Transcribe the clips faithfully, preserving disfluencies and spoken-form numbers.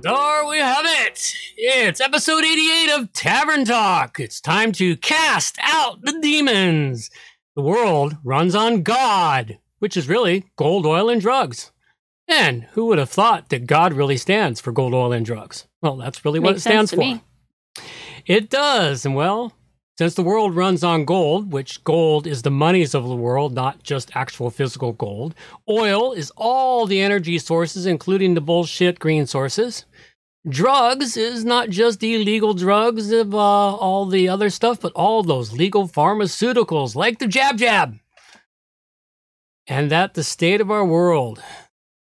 There we have it. It's episode eighty-eight of Tavern Talk. It's time to cast out the demons. The world runs on God, which is really gold, oil, and drugs. And who would have thought that God really stands for gold, oil, and drugs? Well, that's really what it stands for. Makes sense to me. It does. And well, since the world runs on gold, which gold is the monies of the world, not just actual physical gold, oil is all the energy sources, including the bullshit green sources. Drugs is not just the illegal drugs of uh, all the other stuff, but all those legal pharmaceuticals like the jab jab. And that the state of our world,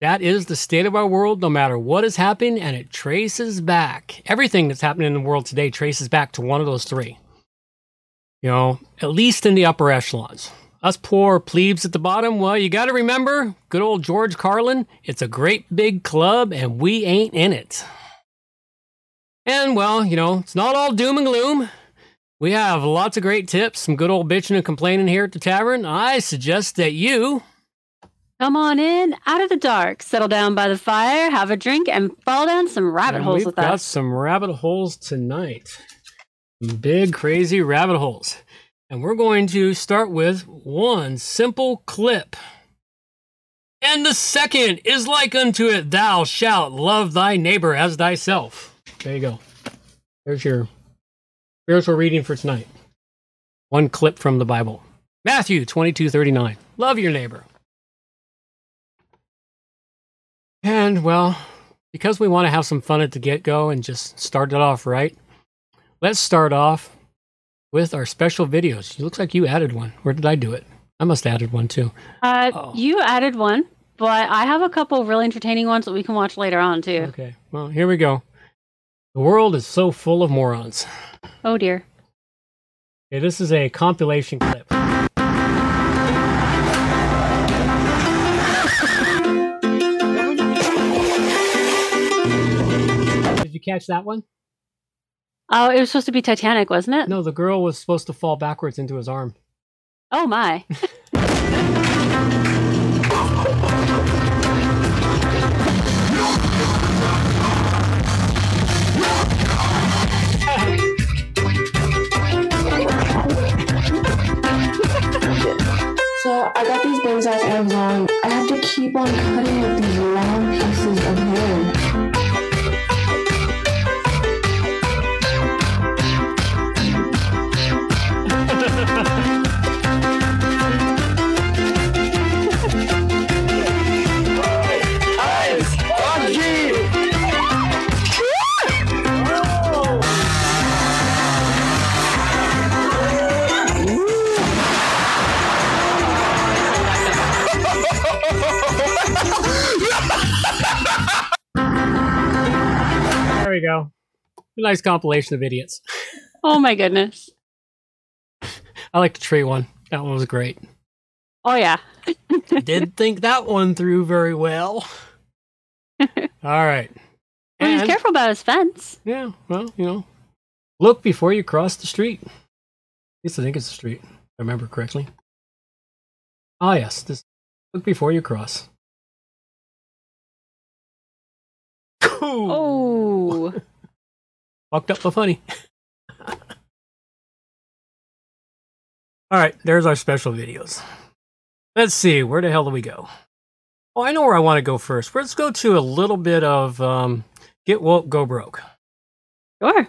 that is the state of our world, no matter what is happening, and it traces back. Everything that's happening in the world today traces back to one of those three. You know, at least in the upper echelons. Us poor plebes at the bottom, well, you got to remember, good old George Carlin, it's a great big club and we ain't in it. And, well, you know, it's not all doom and gloom. We have lots of great tips, some good old bitching and complaining here at the tavern. I suggest that you come on in, out of the dark, settle down by the fire, have a drink, and fall down some rabbit and holes with us. We've got some rabbit holes tonight. Big, crazy rabbit holes. And we're going to start with one simple clip. And the second is like unto it, thou shalt love thy neighbor as thyself. There you go. There's your spiritual reading for tonight. One clip from the Bible. Matthew twenty-two thirty-nine. Love your neighbor. And, well, because we want to have some fun at the get-go and just start it off right, let's start off with our special videos. It looks like you added one. Where did I do it? I must have added one, too. Uh, oh. You added one, but I have a couple of really entertaining ones that we can watch later on, too. Okay. Well, here we go. The world is so full of morons. Oh, dear. Okay, this is a compilation clip. Did you catch that one? Oh, it was supposed to be Titanic, wasn't it? No, the girl was supposed to fall backwards into his arm. Oh, my. So I got these bangs off Amazon. I have to keep on cutting with these long pieces of hair. There we go. A nice compilation of idiots. Oh my goodness. I like the tree one. That one was great. Oh yeah. Didn't think that one through very well. All right. Well, and, he was careful about his fence. Yeah, well, you know. Look before you cross the street. At least I think it's the street, if I remember correctly. Ah yes, this look before you cross. Oh, fucked up but funny. All right, there's our special videos. Let's see, where the hell do we go? Oh, I know where I want to go first. Let's go to a little bit of um, Get Woke, Go Broke. Sure.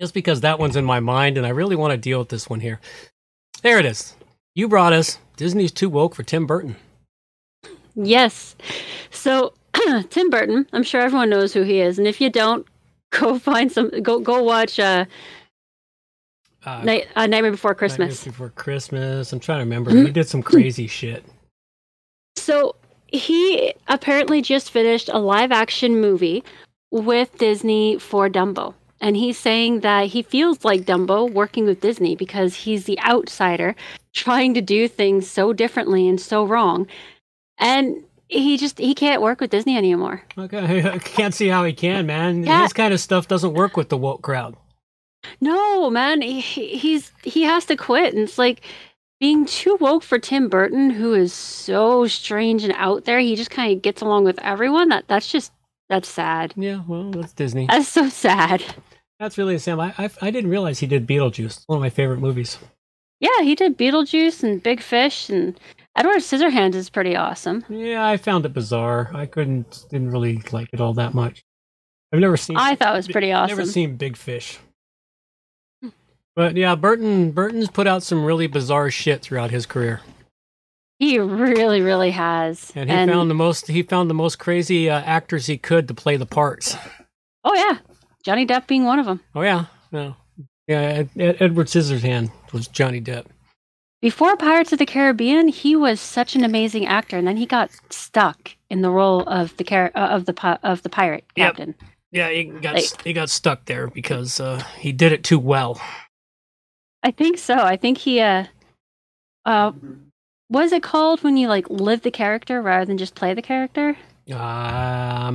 Just because that one's in my mind, and I really want to deal with this one here. There it is. You brought us Disney's Too Woke for Tim Burton. Yes. So Tim Burton, I'm sure everyone knows who he is, and if you don't, go find some. Go go watch uh, uh, Night, uh, Nightmare Before Christmas. Nightmare Before Christmas. I'm trying to remember. He did some crazy shit. So he apparently just finished a live-action movie with Disney for Dumbo, and he's saying that he feels like Dumbo working with Disney because he's the outsider trying to do things so differently and so wrong, and. He just, he can't work with Disney anymore. Okay, I can't see how he can, man. Yeah. This kind of stuff doesn't work with the woke crowd. No, man, he, he's, he has to quit. And it's like, being too woke for Tim Burton, who is so strange and out there. He just kind of gets along with everyone. That that's just that's sad. Yeah, well, that's Disney. That's so sad. That's really sad. I, I I didn't realize he did Beetlejuice. One of my favorite movies. Yeah, he did Beetlejuice and Big Fish, and Edward Scissorhands is pretty awesome. Yeah, I found it bizarre. I couldn't didn't really like it all that much. I've never seen. I thought it was pretty awesome. I've never seen Big Fish. But yeah, Burton Burton's put out some really bizarre shit throughout his career. He really, really has. And he and found the most he found the most crazy uh, actors he could to play the parts. Oh yeah, Johnny Depp being one of them. Oh yeah, no, yeah. yeah Edward Scissorhands was Johnny Depp. Before Pirates of the Caribbean, he was such an amazing actor, and then he got stuck in the role of the car- uh, of the of the pirate captain. Yep. Yeah, he got like, he got stuck there because uh, he did it too well. I think so. I think he, uh, uh, what is it called when you like live the character rather than just play the character? Um,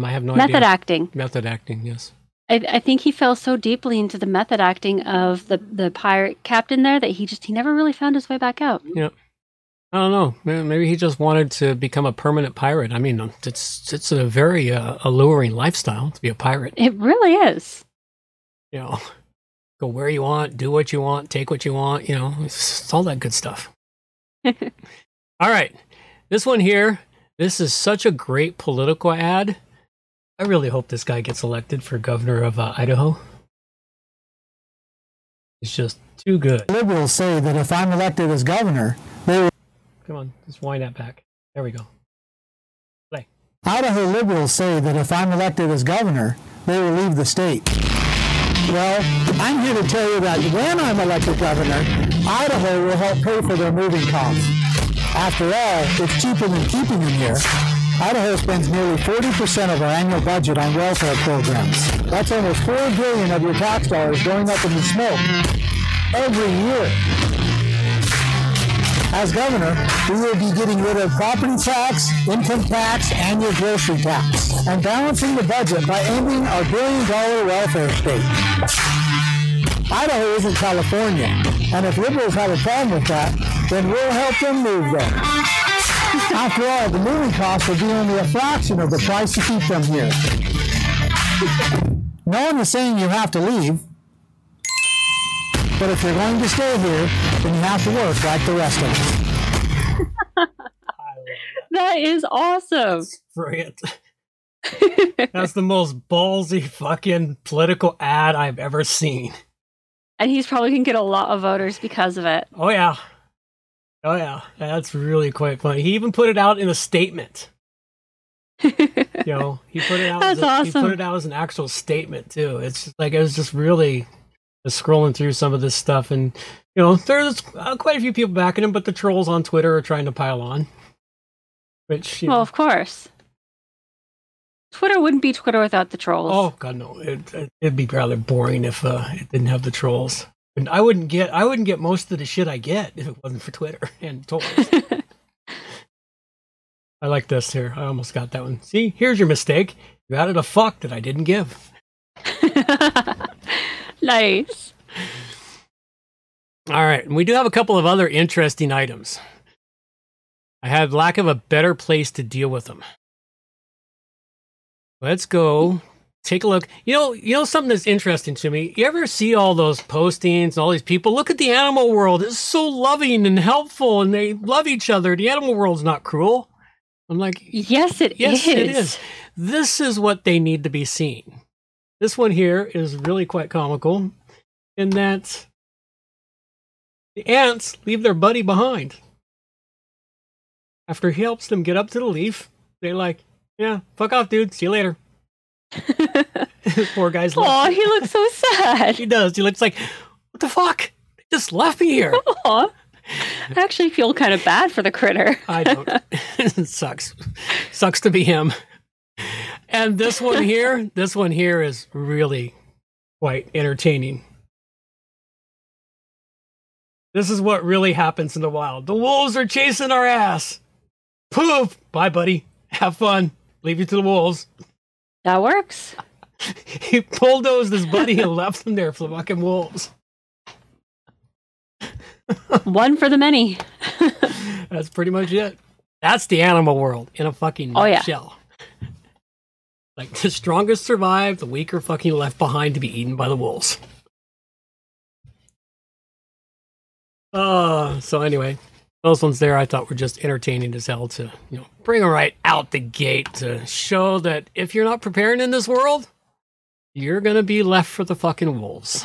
I have no idea. Method acting. Method acting, yes. I, I think he fell so deeply into the method acting of the, the pirate captain there that he just, he never really found his way back out. Yeah. I don't know. Maybe he just wanted to become a permanent pirate. I mean, it's, it's a very uh, alluring lifestyle to be a pirate. It really is. You know. Go where you want, do what you want, take what you want, you know, it's, it's all that good stuff. All right. This one here, this is such a great political ad. I really hope this guy gets elected for governor of uh, Idaho. It's just too good. Liberals say that if I'm elected as governor, they will... Come on, just wind that back. There we go. Play. Idaho liberals say that if I'm elected as governor, they will leave the state. Well, I'm here to tell you that when I'm elected governor, Idaho will help pay for their moving costs. After all, it's cheaper than keeping them here. Idaho spends nearly forty percent of our annual budget on welfare programs. That's almost four billion dollars of your tax dollars going up in the smoke every year. As governor, we will be getting rid of property tax, income tax, and your grocery tax, and balancing the budget by ending our billion-dollar welfare state. Idaho isn't California, and if liberals have a problem with that, then we'll help them move there. After all, the moving costs will be only a fraction of the price to keep them here. No one is saying you have to leave. But if you're going to stay here, then you have to work like the rest of us. That is awesome. That's brilliant. That's the most ballsy fucking political ad I've ever seen. And he's probably going to get a lot of voters because of it. Oh, yeah. Oh, yeah. That's really quite funny. He even put it out in a statement. you know, he put it out. That's as a, awesome. He put it out as an actual statement, too. It's just, like, it was just really... scrolling through some of this stuff, and you know there's uh, quite a few people backing him, but the trolls on Twitter are trying to pile on. Which, you well, know. Of course, Twitter wouldn't be Twitter without the trolls. Oh God, no! It, it'd be rather boring if uh, it didn't have the trolls. And I wouldn't get I wouldn't get most of the shit I get if it wasn't for Twitter and trolls. I like this here. I almost got that one. See, here's your mistake. You added a fuck that I didn't give. Nice. All right. And we do have a couple of other interesting items. I had lack of a better place to deal with them. Let's go take a look. You know, you know something that's interesting to me? You ever see all those postings and all these people? Look at the animal world. It's so loving and helpful, and they love each other. The animal world's not cruel. I'm like, yes, it yes, is. Yes, it is. This is what they need to be seeing. This one here is really quite comical in that the ants leave their buddy behind. After he helps them get up to the leaf, they're like, yeah, fuck off, dude. See you later. Poor guy's like, aw, he looks so sad. He does. He looks like, what the fuck? They just left me here. Aww. I actually feel kind of bad for the critter. I don't. It sucks. Sucks to be him. And this one here, this one here is really quite entertaining. This is what really happens in the wild. The wolves are chasing our ass. Poof. Bye, buddy. Have fun. Leave you to the wolves. That works. He bulldozed his buddy and left him there for the fucking wolves. One for the many. That's pretty much it. That's the animal world in a fucking oh, nutshell. Yeah. Like, the strongest survive, the weaker fucking left behind to be eaten by the wolves. Uh, so anyway, those ones there I thought were just entertaining as hell to, you know, bring them right out the gate to show that if you're not preparing in this world, you're going to be left for the fucking wolves.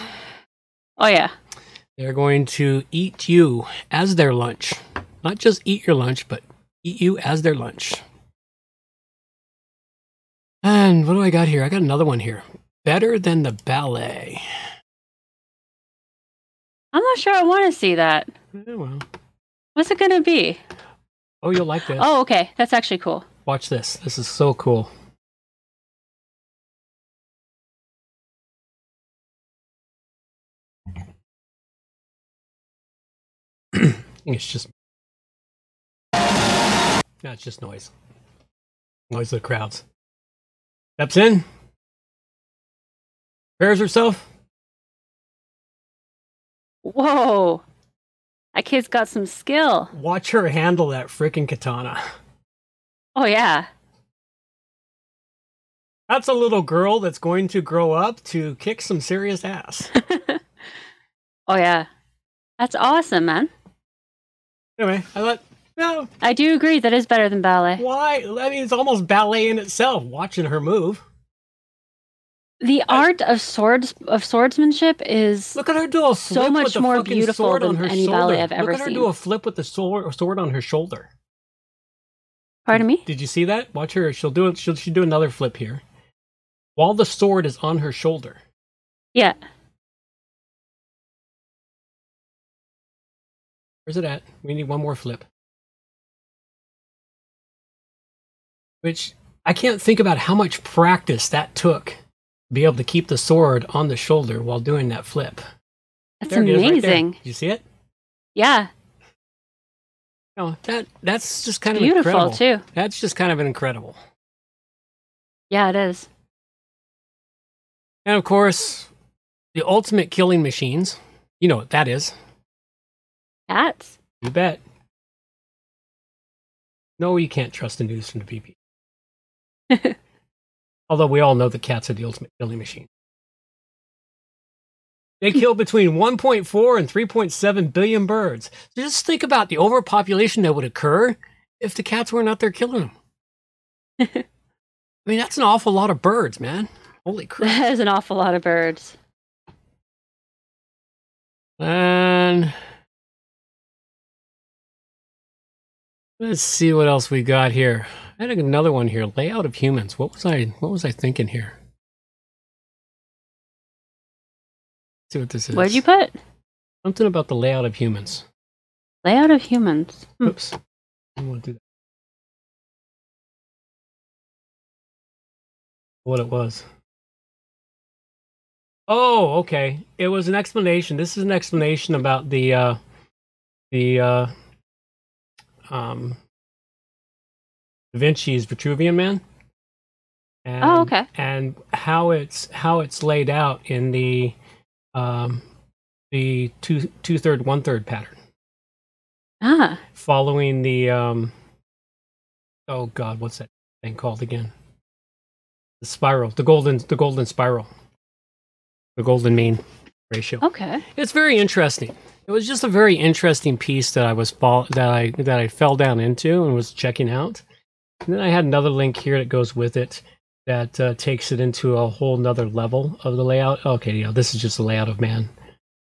Oh, yeah. They're going to eat you as their lunch. Not just eat your lunch, but eat you as their lunch. And what do I got here? I got another one here. Better Than the Ballet. I'm not sure I want to see that. Yeah, well. What's it going to be? Oh, you'll like this. Oh, okay. That's actually cool. Watch this. This is so cool. It's just no, it's just noise. Noise of the crowds. Steps in. Prepares herself. Whoa. That kid's got some skill. Watch her handle that freaking katana. Oh, yeah. That's a little girl that's going to grow up to kick some serious ass. Oh, yeah. That's awesome, man. Anyway, I thought, no. I do agree that is better than ballet. Why? I mean, it's almost ballet in itself, watching her move. The I, art of swords of swordsmanship is look at her do a flip so much with the more beautiful than any shoulder. ballet I've ever seen. Look at her seen. do a flip with the sword, sword on her shoulder. Pardon did, me? Did you see that? Watch her. She'll do it. She'll, she'll do another flip here. While the sword is on her shoulder. Yeah. Where's it at? We need one more flip. Which, I can't think about how much practice that took to be able to keep the sword on the shoulder while doing that flip. That's there amazing. It is right there. You see it? Yeah. No, that that's just kind of beautiful incredible. too. That's just kind of incredible. Yeah, it is. And of course, the ultimate killing machines. You know what that is. Cats? You bet. No, you can't trust the news from the P P. Although we all know the cats are the ultimate killing machine. They kill between one point four and three point seven billion birds. So just think about the overpopulation that would occur if the cats weren't out there killing them. I mean, that's an awful lot of birds, man. Holy crap. That is an awful lot of birds. And... let's see what else we got here. I had another one here. Layout of humans. What was I what was I thinking here? Let's see what this is. What'd you put? Something about the layout of humans. Layout of humans. Hmm. Oops. I don't want to do that. What it was. Oh, okay. It was an explanation. This is an explanation about the uh the uh Um, Da Vinci's Vitruvian Man, and, oh, okay. and how it's how it's laid out in the um, the two two third one third pattern. Ah, following the um, oh god, what's that thing called again? The spiral, the golden, the golden spiral, the golden mean ratio. Okay, it's very interesting. It was just a very interesting piece that I was fall, that I that I fell down into and was checking out. And then I had another link here that goes with it that uh, takes it into a whole nother level of the layout. Okay, yeah, this is just the layout of man.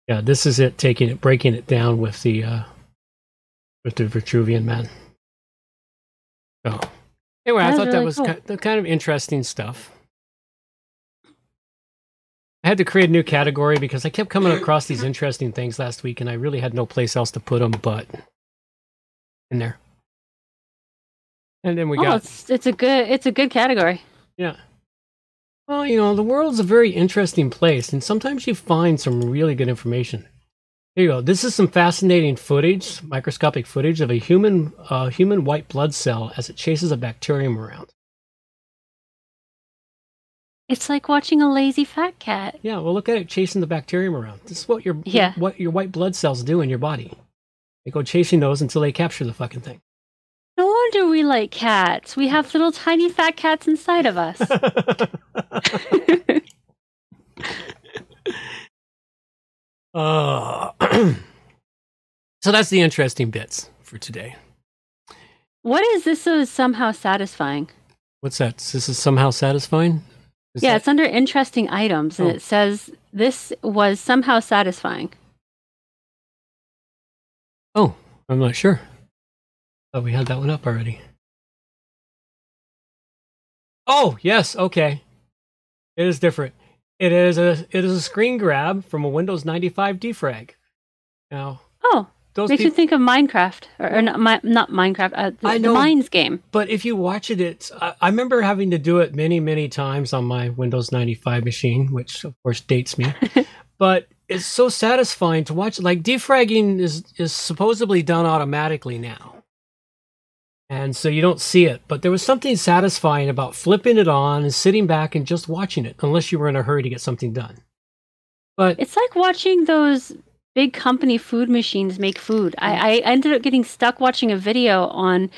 Yeah, this is it taking it, breaking it down with the uh, with the Vitruvian Man. So anyway, I thought really that was cool. kind, of, kind of interesting stuff. I had to create a new category because I kept coming across these interesting things last week, and I really had no place else to put them but in there. And then we oh, got it's, it's a good it's a good category. Yeah. Well, you know, the world's a very interesting place, and sometimes you find some really good information. Here you go. This is some fascinating footage, microscopic footage of a human uh, human white blood cell as it chases a bacterium around. It's like watching a lazy fat cat. Yeah, well, look at it chasing the bacterium around. This is what your yeah. what your white blood cells do in your body. They go chasing those until they capture the fucking thing. No wonder we like cats. We have little tiny fat cats inside of us. uh, so that's the interesting bits for today. What is this so somehow satisfying? What's that? This is somehow satisfying? Is yeah, that... it's under interesting items, and oh. it says this was somehow satisfying. Oh, I'm not sure. Thought we had that one up already. Oh, yes, okay. It is different. It is a it is a screen grab from a Windows ninety-five defrag. Now, oh, those makes people... you think of Minecraft or, or not, my, not Minecraft. Uh, the, I know, the Mines game. But if you watch it, it's I, I remember having to do it many many times on my Windows ninety-five machine, which of course dates me. But it's so satisfying to watch. Like defragging is is supposedly done automatically now. And so you don't see it. But there was something satisfying about flipping it on and sitting back and just watching it, unless you were in a hurry to get something done. But it's like watching those big company food machines make food. I, I ended up getting stuck watching a video on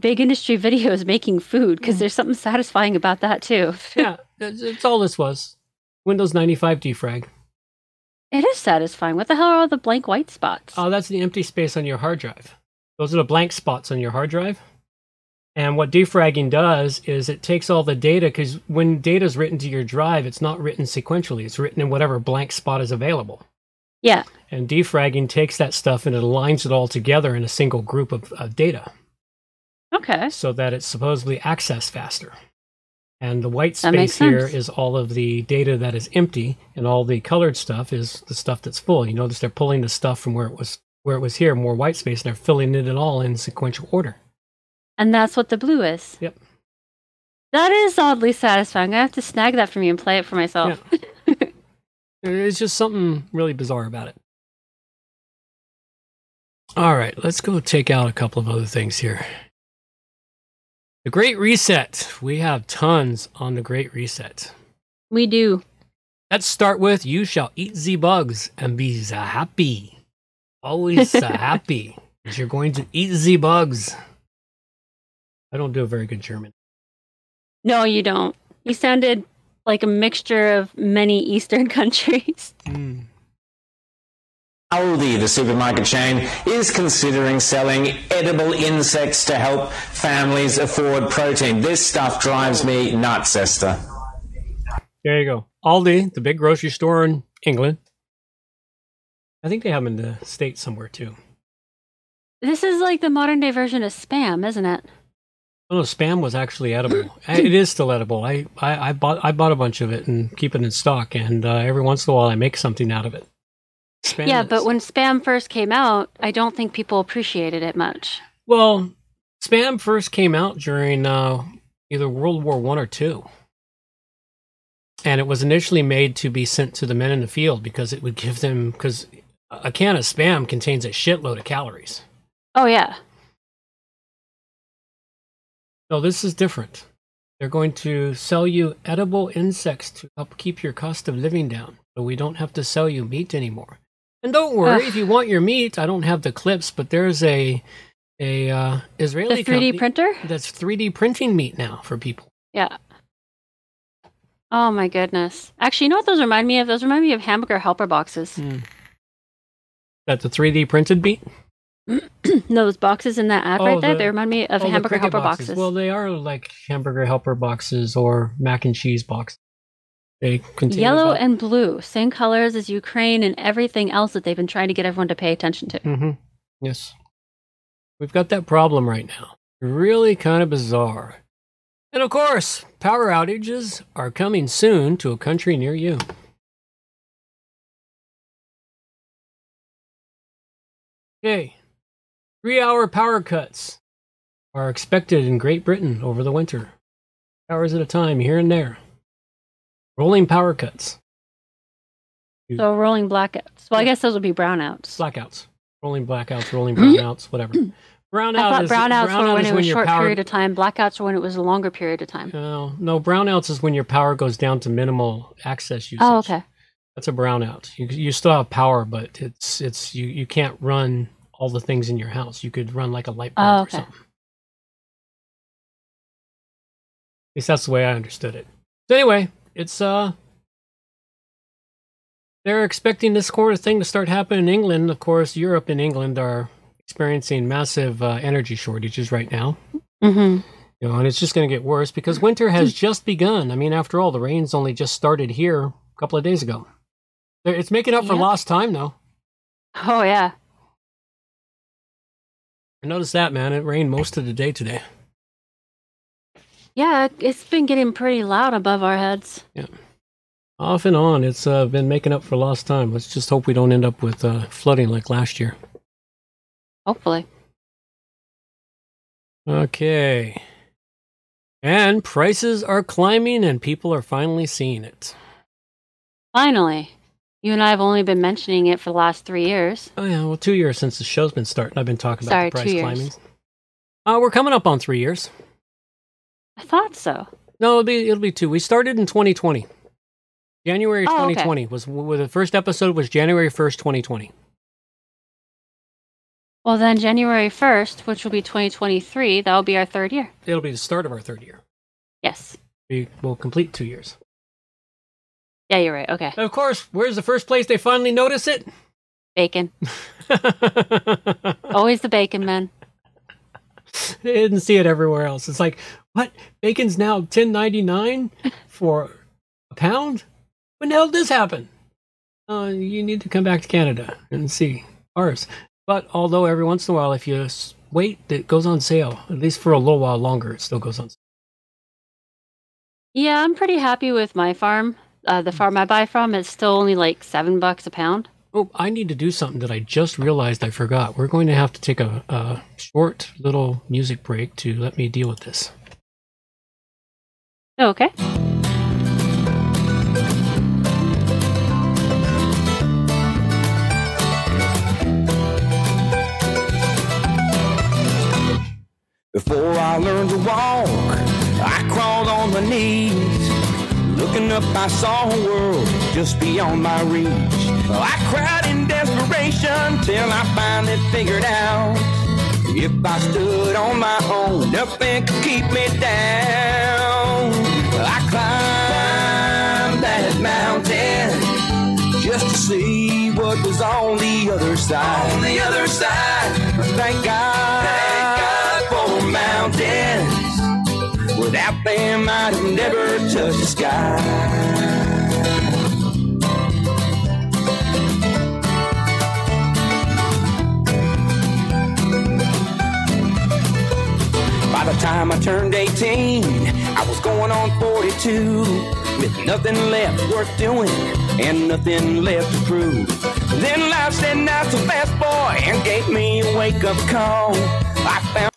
big industry videos making food because there's something satisfying about that too. Yeah, that's all this was. Windows ninety-five defrag. It is satisfying. What the hell are all the blank white spots? Oh, that's the empty space on your hard drive. Those are the blank spots on your hard drive. And what defragging does is it takes all the data, because when data is written to your drive, it's not written sequentially. It's written in whatever blank spot is available. Yeah. And defragging takes that stuff and it aligns it all together in a single group of, of data. Okay. So that it's supposedly accessed faster. And the white space here is all of the data that is empty, and all the colored stuff is the stuff that's full. You notice they're pulling the stuff from where it was where it was here, more white space, and they're filling it all in sequential order. And that's what the blue is. Yep. That is oddly satisfying. I have to snag that from you and play it for myself. Yeah. It's just something really bizarre about it. All right, let's go take out a couple of other things here. The Great Reset. We have tons on the Great Reset. We do. Let's start with you shall eat the bugs and be the happy. Always so happy. Because you're going to eat the bugs. I don't do a very good German. No, you don't. You sounded like a mixture of many Eastern countries. Mm. Aldi, the supermarket chain, is considering selling edible insects to help families afford protein. This stuff drives me nuts, Esther. There you go. Aldi, the big grocery store in England. I think they have them in the States somewhere, too. This is like the modern-day version of Spam, isn't it? Oh, no, Spam was actually edible. It is still edible. I, I, I bought I bought a bunch of it and keep it in stock, and uh, every once in a while I make something out of it. Spam yeah, is. But when Spam first came out, I don't think people appreciated it much. Well, Spam first came out during uh, either World War One or Two, and it was initially made to be sent to the men in the field because it would give them, because a can of Spam contains a shitload of calories. Oh, yeah. No, this is different. They're going to sell you edible insects to help keep your cost of living down, so we don't have to sell you meat anymore. And don't worry, Ugh. if you want your meat, I don't have the clips, but there's a a uh, Israeli the three D printer that's three D printing meat now for people. Yeah. Oh my goodness! Actually, you know what those remind me of? Those remind me of hamburger helper boxes. Mm. That the three D printed meat. Those boxes in that ad oh, right there, the, they remind me of oh, hamburger helper boxes. boxes. Well, they are like hamburger helper boxes or mac and cheese boxes. They contain yellow about- and blue, same colors as Ukraine and everything else that they've been trying to get everyone to pay attention to. Mm-hmm. Yes. We've got that problem right now. Really kind of bizarre. And of course, power outages are coming soon to a country near you. Okay. Three-hour power cuts are expected in Great Britain over the winter. Hours at a time, here and there. Rolling power cuts. So rolling blackouts. Well, I guess those would be brownouts. Blackouts. Rolling blackouts, rolling brownouts, whatever. Brownout is brownouts brownout were when it was a short power... period of time. Blackouts were when it was a longer period of time. No, no, brownouts is when your power goes down to minimal access usage. Oh, okay. That's a brownout. You you still have power, but it's it's you, you can't run all the things in your house. You could run like a light bulb oh, okay. or something. At least that's the way I understood it. So anyway, it's uh, they're expecting this sort of thing to start happening in England. Of course, Europe and England are experiencing massive uh, energy shortages right now, mm-hmm. you know, and it's just going to get worse because winter has just begun. I mean, after all, the rain's only just started here a couple of days ago. It's making up for yeah. lost time, though. Oh yeah, I noticed that, man. It rained most of the day today. Yeah, it's been getting pretty loud above our heads. Yeah, off and on. It's uh, been making up for lost time. Let's just hope we don't end up with uh, flooding like last year. Hopefully. Okay. And prices are climbing and people are finally seeing it. Finally. You and I have only been mentioning it for the last three years. Oh, yeah. Well, two years since the show's been starting. I've been talking Sorry, about the price climbing. Uh, we're coming up on three years. I thought so. No, it'll be it'll be two. We started in twenty twenty. January oh, twenty twenty okay. was, was the first episode was January first, twenty twenty. Well, then January first, which will be twenty twenty-three, that will be our third year. It'll be the start of our third year. Yes. We will complete two years. Yeah, you're right. Okay. And of course, where's the first place they finally notice it? Bacon. Always the bacon, man. They didn't see it everywhere else. It's like, what? Bacon's now ten ninety-nine for a pound? When the hell did this happen? Uh, you need to come back to Canada and see ours. But although every once in a while, if you wait, it goes on sale. At least for a little while longer, it still goes on sale. Yeah, I'm pretty happy with my farm. Uh, the farm I buy from is still only like seven bucks a pound. Oh, I need to do something that I just realized I forgot. We're going to have to take a, a short little music break to let me deal with this. Okay. Before I learned to walk, I crawled on my knees. Looking up, I saw a world just beyond my reach. Well, I cried in desperation till I finally figured out. If I stood on my own, nothing could keep me down. Well, I climbed that mountain just to see what was on the other side. On the other side, thank God. Thank God. Mountains. Without them, I'd have never touched the sky. By the time I turned eighteen, I was going on forty-two, with nothing left worth doing and nothing left to prove. Then life said not so fast, boy, and gave me a wake-up call. I found.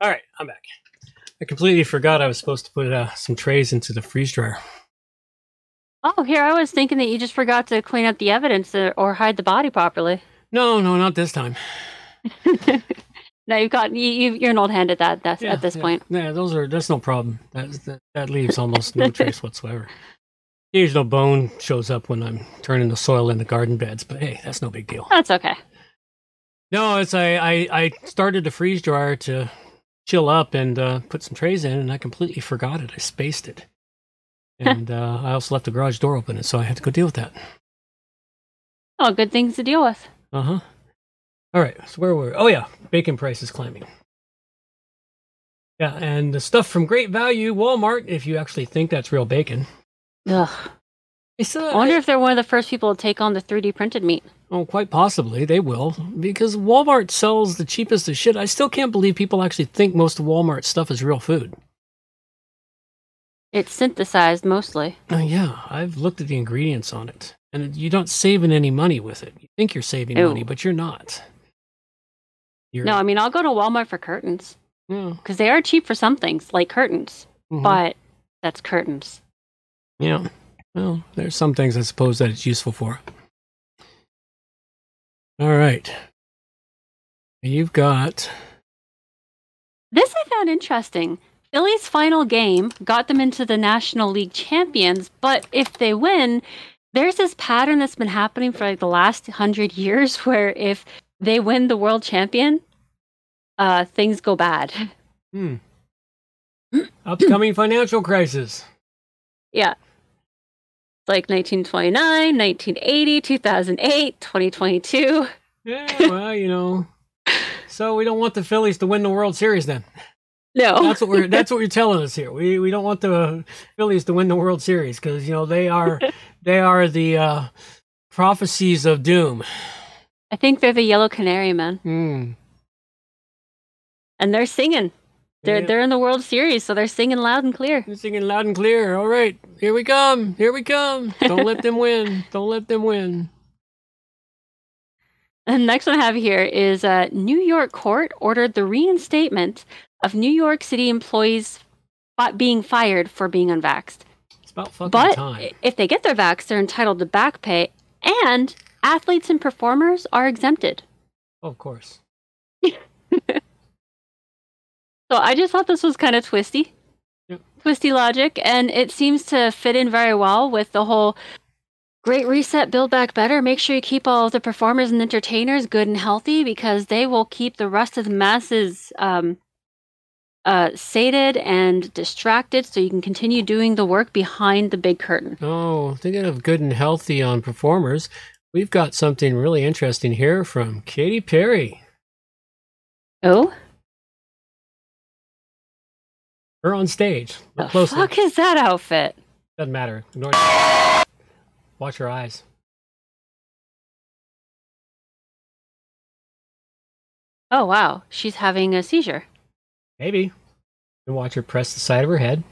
All right, I'm back. I completely forgot I was supposed to put uh, some trays into the freeze dryer. Oh, here, I was thinking that you just forgot to clean up the evidence or hide the body properly. No, no, not this time. No, you've got you, you're an old hand at that. That's yeah, at this yeah. point. Yeah, those are that's no problem. That that, that leaves almost no trace whatsoever. The occasional bone shows up when I'm turning the soil in the garden beds, but hey, that's no big deal. That's okay. No, it's I I, I started the freeze dryer to chill up and uh, put some trays in, and I completely forgot it. I spaced it. And uh, I also left the garage door open, and so I had to go deal with that. Oh, good things to deal with. Uh-huh. All right, so where were we? Oh, yeah, bacon prices climbing. Yeah, and the stuff from Great Value, Walmart, if you actually think that's real bacon. Ugh. Still, I wonder I, if they're one of the first people to take on the three D printed meat. Oh, quite possibly. They will. Because Walmart sells the cheapest of shit. I still can't believe people actually think most of Walmart stuff is real food. It's synthesized, mostly. Uh, yeah, I've looked at the ingredients on it. And you're not saving any money with it. You think you're saving Ew. money, but you're not. You're... No, I mean, I'll go to Walmart for curtains. Because yeah. they are cheap for some things, like curtains. Mm-hmm. But that's curtains. Yeah. Well, there's some things I suppose that it's useful for. All right. You've got This I found interesting. Philly's final game got them into the National League champions, but if they win, there's this pattern that's been happening for like the last hundred years where if they win the world champion, uh, things go bad. Hmm. Upcoming financial crisis. Yeah. Like nineteen twenty-nine, nineteen eighty, two thousand eight, twenty twenty-two. Yeah, well, you know. So we don't want the Phillies to win the World Series then. No. That's what we're that's what you're telling us here. We we don't want the Phillies to win the World Series because, you know, they are they are the uh, prophecies of doom. I think they're the yellow canary, man. Mm. And they're singing. They're yeah. they're in the World Series, so they're singing loud and clear. They're singing loud and clear. All right. Here we come. Here we come. Don't let them win. Don't let them win. The next one I have here is uh, New York court ordered the reinstatement of New York City employees being fired for being unvaxxed. It's about fucking but time. But if they get their vax, they're entitled to back pay, and athletes and performers are exempted. Of course. So I just thought this was kind of twisty. Yep. Twisty logic, and it seems to fit in very well with the whole Great Reset, Build Back Better. Make sure you keep all of the performers and entertainers good and healthy because they will keep the rest of the masses um, uh, sated and distracted so you can continue doing the work behind the big curtain. Oh, thinking of good and healthy on performers, we've got something really interesting here from Katy Perry. Oh? Her on stage. Look closely. What the fuck is that outfit? Doesn't matter. Ignore it. Watch your eyes. Oh, wow. She's having a seizure. Maybe. And watch her press the side of her head.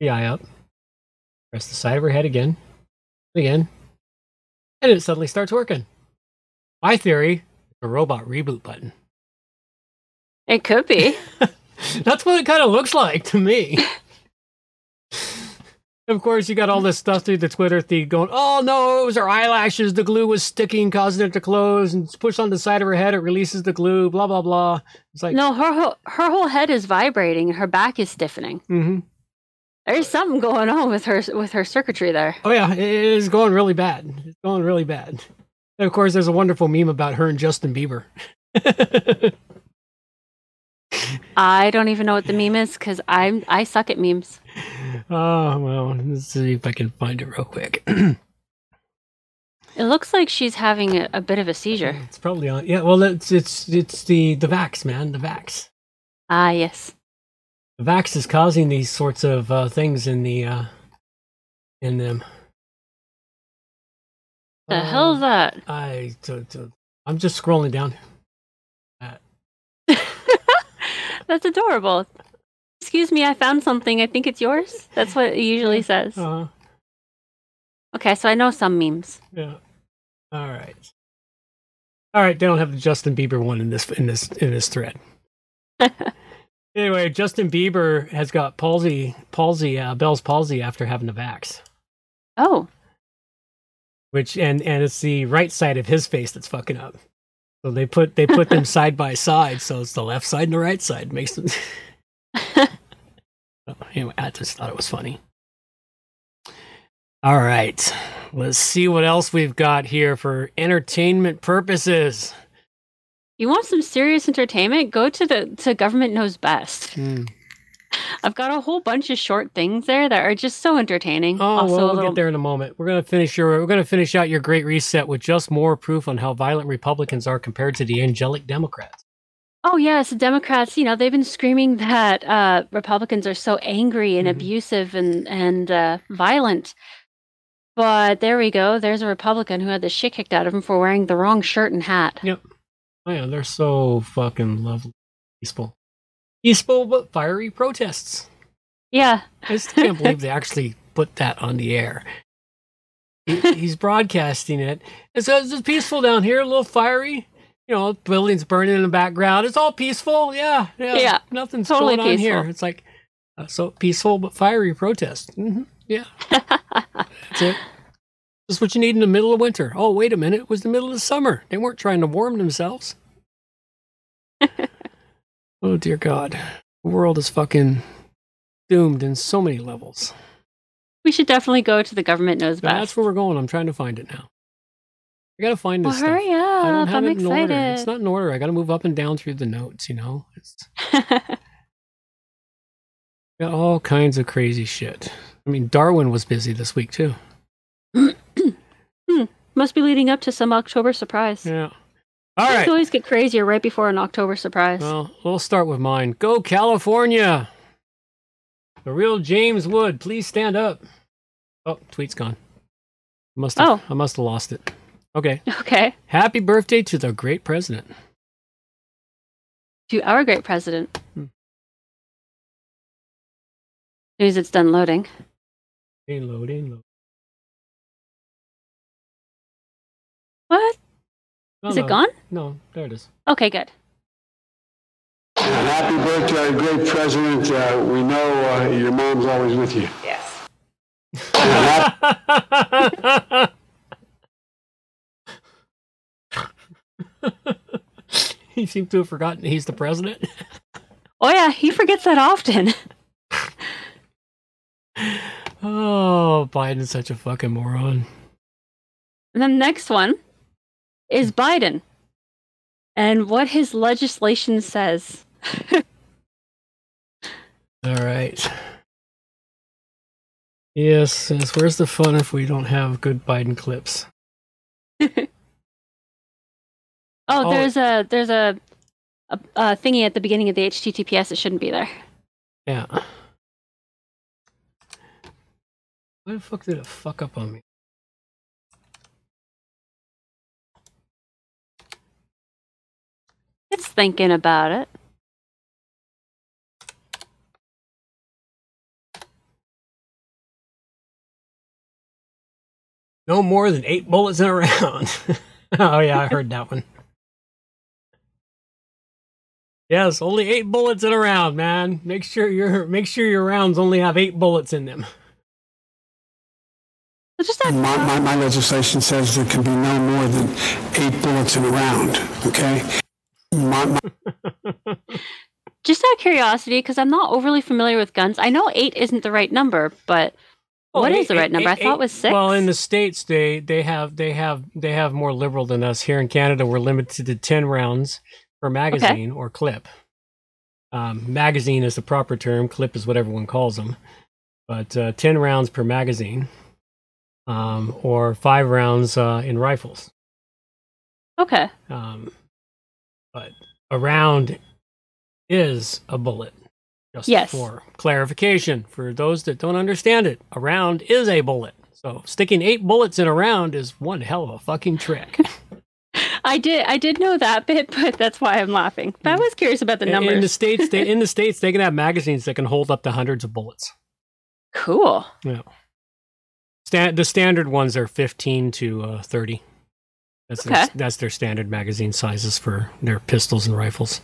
The eye up. Press the side of her head again. Again. And it suddenly starts working. My theory, the robot reboot button. It could be. That's what it kind of looks like to me. Of course, you got all this stuff through the Twitter feed going, oh, no, it was her eyelashes. The glue was sticking, causing it to close. And push on the side of her head, it releases the glue, blah, blah, blah. It's like no, her whole, her whole head is vibrating. And her back is stiffening. Mm-hmm. There's something going on with her with her circuitry there. Oh, yeah. It is going really bad. It's going really bad. And, of course, there's a wonderful meme about her and Justin Bieber. I don't even know what the meme is because I'm I suck at memes. Oh, well, let's see if I can find it real quick. It looks like she's having a, a bit of a seizure. It's probably on. Yeah, well, it's it's it's the, the vax, man, the vax. Ah, yes. The vax is causing these sorts of uh, things in the uh, in them. The um, hell is that? I t- t- I'm just scrolling down. Uh, That's adorable. Excuse me, I found something. I think it's yours. That's what it usually says. Uh-huh. Okay, so I know some memes. Yeah. All right. All right. They don't have the Justin Bieber one in this in this in this thread. Anyway, Justin Bieber has got palsy, palsy, uh, Bell's palsy after having the vax. Oh. Which and and it's the right side of his face that's fucking up. So they put they put them side by side, so it's the left side and the right side makes them. Oh, anyway, I just thought it was funny. All right, let's see what else we've got here for entertainment purposes. You want some serious entertainment? Go to the to Government Knows Best. Mm. I've got a whole bunch of short things there that are just so entertaining. Oh, also, well, we'll little... get there in a moment. We're gonna finish your we're gonna finish out your Great Reset with just more proof on how violent Republicans are compared to the angelic Democrats. Oh, yes. Democrats, you know, they've been screaming that uh, Republicans are so angry and mm-hmm. abusive and, and uh, violent. But there we go. There's a Republican who had the shit kicked out of him for wearing the wrong shirt and hat. Yep. Oh, yeah, they're so fucking lovely. Peaceful. Peaceful but fiery protests. Yeah. I just can't believe they actually put that on the air. He, he's broadcasting it. And so it's just peaceful down here, a little fiery. You know, buildings burning in the background. It's all peaceful. Yeah. Yeah. yeah Nothing's totally going on peaceful. Here. It's like, uh, so peaceful but fiery protest. Mm-hmm. Yeah. That's it. That's what you need in the middle of winter. Oh, wait a minute. It was the middle of summer. They weren't trying to warm themselves. Oh, dear God. The world is fucking doomed in so many levels. We should definitely go to The Government Knows Best. That's where we're going. I'm trying to find it now. I gotta find this well, hurry stuff. Up. I don't have I'm it in excited. Order. It's not in order. I gotta move up and down through the notes, you know? It's... Got all kinds of crazy shit. I mean, Darwin was busy this week, too. hmm. Must be leading up to some October surprise. Yeah. All right. Things always get crazier right before an October surprise. Well, we'll start with mine. Go California! The real James Wood, please stand up. Oh, tweet's gone. Must have, oh. I must have lost it. Okay. Okay. Happy birthday to the great president. To our great president. Hmm. News, it's done loading. Ain't load, ain't load. What? No, is no. it gone? No, there it is. Okay, good. Happy birthday, great president. Uh, we know uh, your mom's always with you. Yes. He seemed to have forgotten he's the president. Oh, yeah, he forgets that often. Oh, Biden's such a fucking moron. And the next one is Biden and what his legislation says. All right. Yes, yes, where's the fun if we don't have good Biden clips? oh, oh, there's a there's a, a, a thingy at the beginning of the H T T P S. It shouldn't be there. Yeah. Why the fuck did it fuck up on me? It's thinking about it. No more than eight bullets in a round. Oh, yeah, I heard that one. Yes, only eight bullets in a round, man. Make sure your make sure your rounds only have eight bullets in them. My, my, my legislation says there can be no more than eight bullets in a round, okay? My, my... Just out of curiosity, because I'm not overly familiar with guns. I know eight isn't the right number, but well, what eight, is the right eight, number? Eight, I thought it was six. Well, in the States, they, they have they have, they have more liberal than us. Here in Canada, we're limited to ten rounds per magazine okay. or clip. Um, magazine is the proper term. Clip is what everyone calls them. But uh, ten rounds per magazine. Um, or five rounds uh, in rifles. Okay. Um, but a round is a bullet. Just yes. For clarification, for those that don't understand it, a round is a bullet. So sticking eight bullets in a round is one hell of a fucking trick. I did, I did know that bit, but that's why I'm laughing. But I was curious about the numbers. In the states, they, in the states, they can have magazines that can hold up to hundreds of bullets. Cool. Yeah. Sta- the standard ones are fifteen to thirty. That's, okay. their, that's their standard magazine sizes for their pistols and rifles.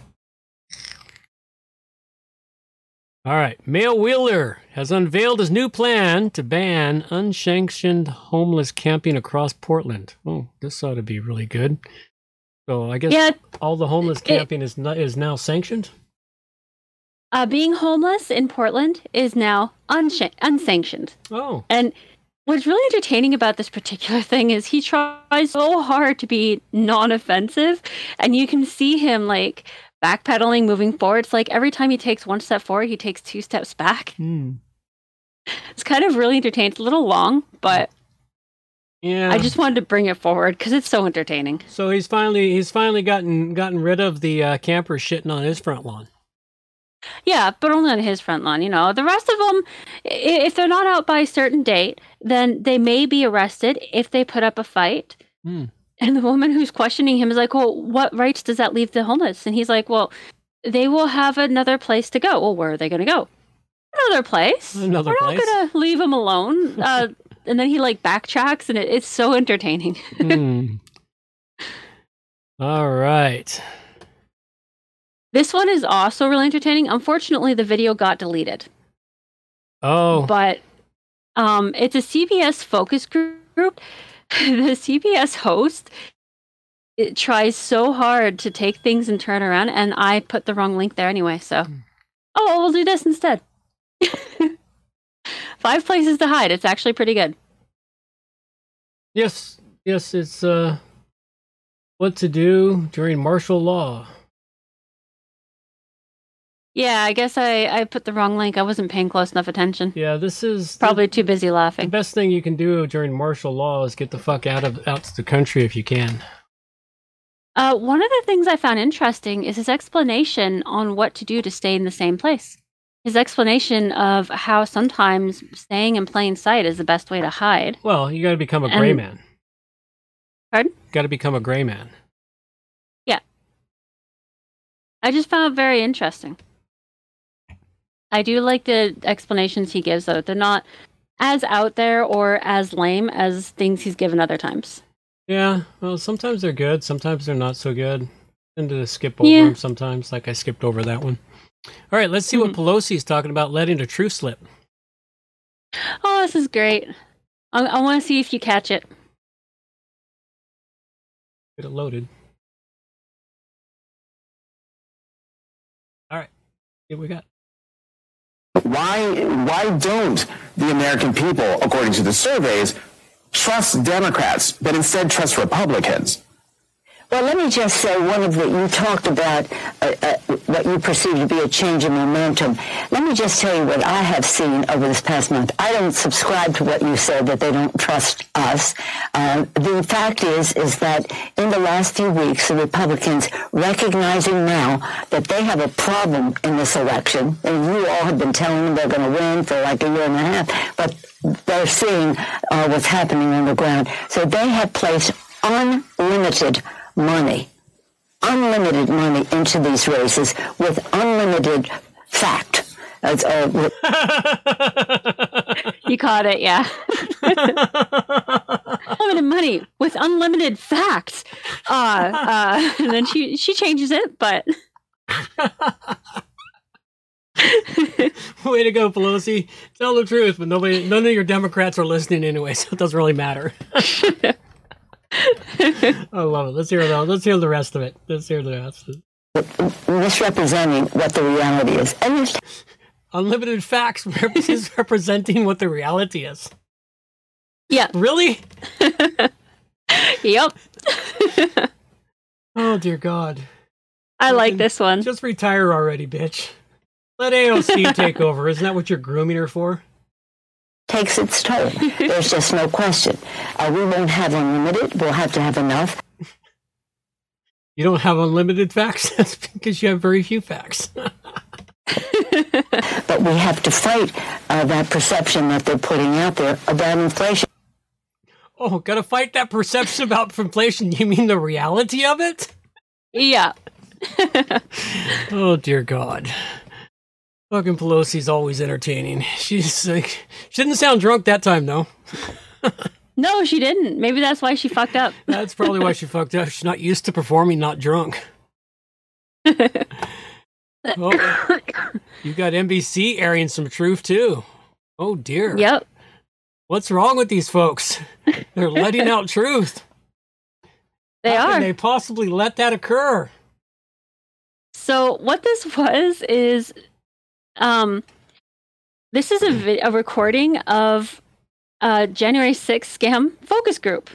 All right. Mail Wheeler has unveiled his new plan to ban unsanctioned homeless camping across Portland. Oh, this ought to be really good. So I guess yeah, all the homeless camping it, is, not, is now sanctioned? Uh, being homeless in Portland is now unsh- unsanctioned. Oh. And... What's really entertaining about this particular thing is he tries so hard to be non-offensive, and you can see him like backpedaling, moving forward. It's like every time he takes one step forward, he takes two steps back. Mm. It's kind of really entertaining. It's a little long, but yeah, I just wanted to bring it forward because it's so entertaining. So he's finally he's finally gotten gotten rid of the uh, camper shitting on his front lawn. Yeah, but only on his front lawn, you know. The rest of them, if they're not out by a certain date, then they may be arrested if they put up a fight. Mm. And the woman who's questioning him is like, well, what rights does that leave the homeless? And he's like, well, they will have another place to go. Well, where are they going to go? Another place. Another We're place. We're not going to leave them alone. Uh, and then he, like, backtracks, and it, it's so entertaining. Mm. All right. This one is also really entertaining. Unfortunately, the video got deleted. Oh. But um, it's a C B S focus group. The C B S host it tries so hard to take things and turn around, and I put the wrong link there anyway, so. Mm. Oh, well, we'll do this instead. Five places to hide. It's actually pretty good. Yes, yes, it's uh, what to do during martial law. Yeah, I guess I, I put the wrong link. I wasn't paying close enough attention. Yeah, this is... Probably the, too busy laughing. The best thing you can do during martial law is get the fuck out of out to the country if you can. Uh, one of the things I found interesting is his explanation on what to do to stay in the same place. His explanation of how sometimes staying in plain sight is the best way to hide. Well, you got to become a gray and, man. Pardon? Got to become a gray man. Yeah. I just found it very interesting. I do like the explanations he gives, though. They're not as out there or as lame as things he's given other times. Yeah, well, sometimes they're good. Sometimes they're not so good. I tend to skip over yeah. them sometimes, like I skipped over that one. All right, let's see mm-hmm. what Pelosi's talking about, letting the truth slip. Oh, this is great. I, I want to see if you catch it. Get it loaded. All right, here we got. Why, why don't the American people, according to the surveys, trust Democrats, but instead trust Republicans? Well, let me just say one of what you talked about, uh, uh, what you perceive to be a change in momentum. Let me just tell you what I have seen over this past month. I don't subscribe to what you said, that they don't trust us. Uh, the fact is, is that in the last few weeks, the Republicans, recognizing now that they have a problem in this election, and you all have been telling them they're going to win for like a year and a half, but they're seeing uh, what's happening on the ground. So they have placed unlimited money, unlimited money into these races with unlimited fact. That's all. You caught it, yeah. Unlimited money with unlimited facts. Uh, uh, and then she, she changes it, but... Way to go, Pelosi. Tell the truth, but nobody, none of your Democrats are listening anyway, so it doesn't really matter. I love it. Let's hear it. Let's hear the rest of it. Let's hear the rest of it. Misrepresenting what the reality is. Unlimited facts is representing what the reality is. Yeah. Really? Yep. Oh, dear God. I like this one. Just retire already, bitch. Let A O C take over. Isn't that what you're grooming her for? Takes its toll. There's just no question. Uh, we won't have unlimited. We'll have to have enough. You don't have unlimited facts? That's because you have very few facts. But we have to fight uh, that perception that they're putting out there about inflation. Oh, gotta fight that perception about inflation. You mean the reality of it? Yeah. Oh, dear God. Fucking Pelosi's always entertaining. She's like, she didn't sound drunk that time, though. No, she didn't. Maybe that's why she fucked up. That's probably why she fucked up. She's not used to performing not drunk. Oh, you got N B C airing some truth, too. Oh, dear. Yep. What's wrong with these folks? They're letting out truth. They How are. Can they possibly let that occur? So what this was is... Um, this is a, vi- a recording of a January sixth scam focus group.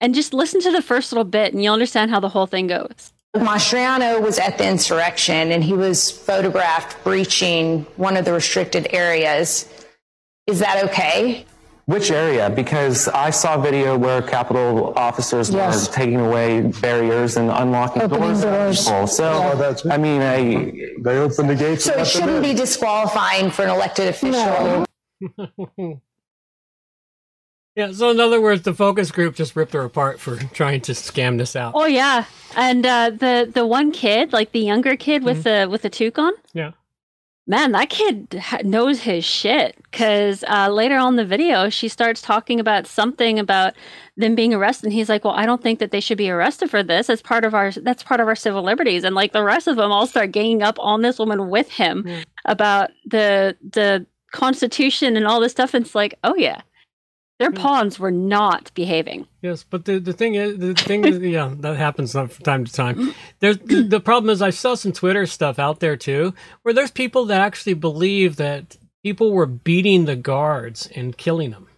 And just listen to the first little bit and you'll understand how the whole thing goes. Mastriano was at the insurrection and he was photographed breaching one of the restricted areas. Is that okay? Which area? Because I saw video where Capitol officers yes. were taking away barriers and unlocking Opening doors. doors. So, yeah. that's I mean, I, they opened the gates. So it shouldn't be disqualifying for an elected official. No. Yeah, so in other words, the focus group just ripped her apart for trying to scam this out. Oh, yeah. And uh, the, the one kid, like the younger kid with mm-hmm. the with the toque on. Yeah. Man, that kid knows his shit, because uh, later on the video, she starts talking about something about them being arrested. And he's like, well, I don't think that they should be arrested for this. That's part of our that's part of our civil liberties. And like the rest of them all start ganging up on this woman with him mm. about the the Constitution and all this stuff. And it's like, oh, yeah, Their pawns were not behaving. Yes, but the, the thing is, the thing is, yeah, that happens from time to time. There's, the, the problem is I saw some Twitter stuff out there, too, where there's people that actually believe that people were beating the guards and killing them.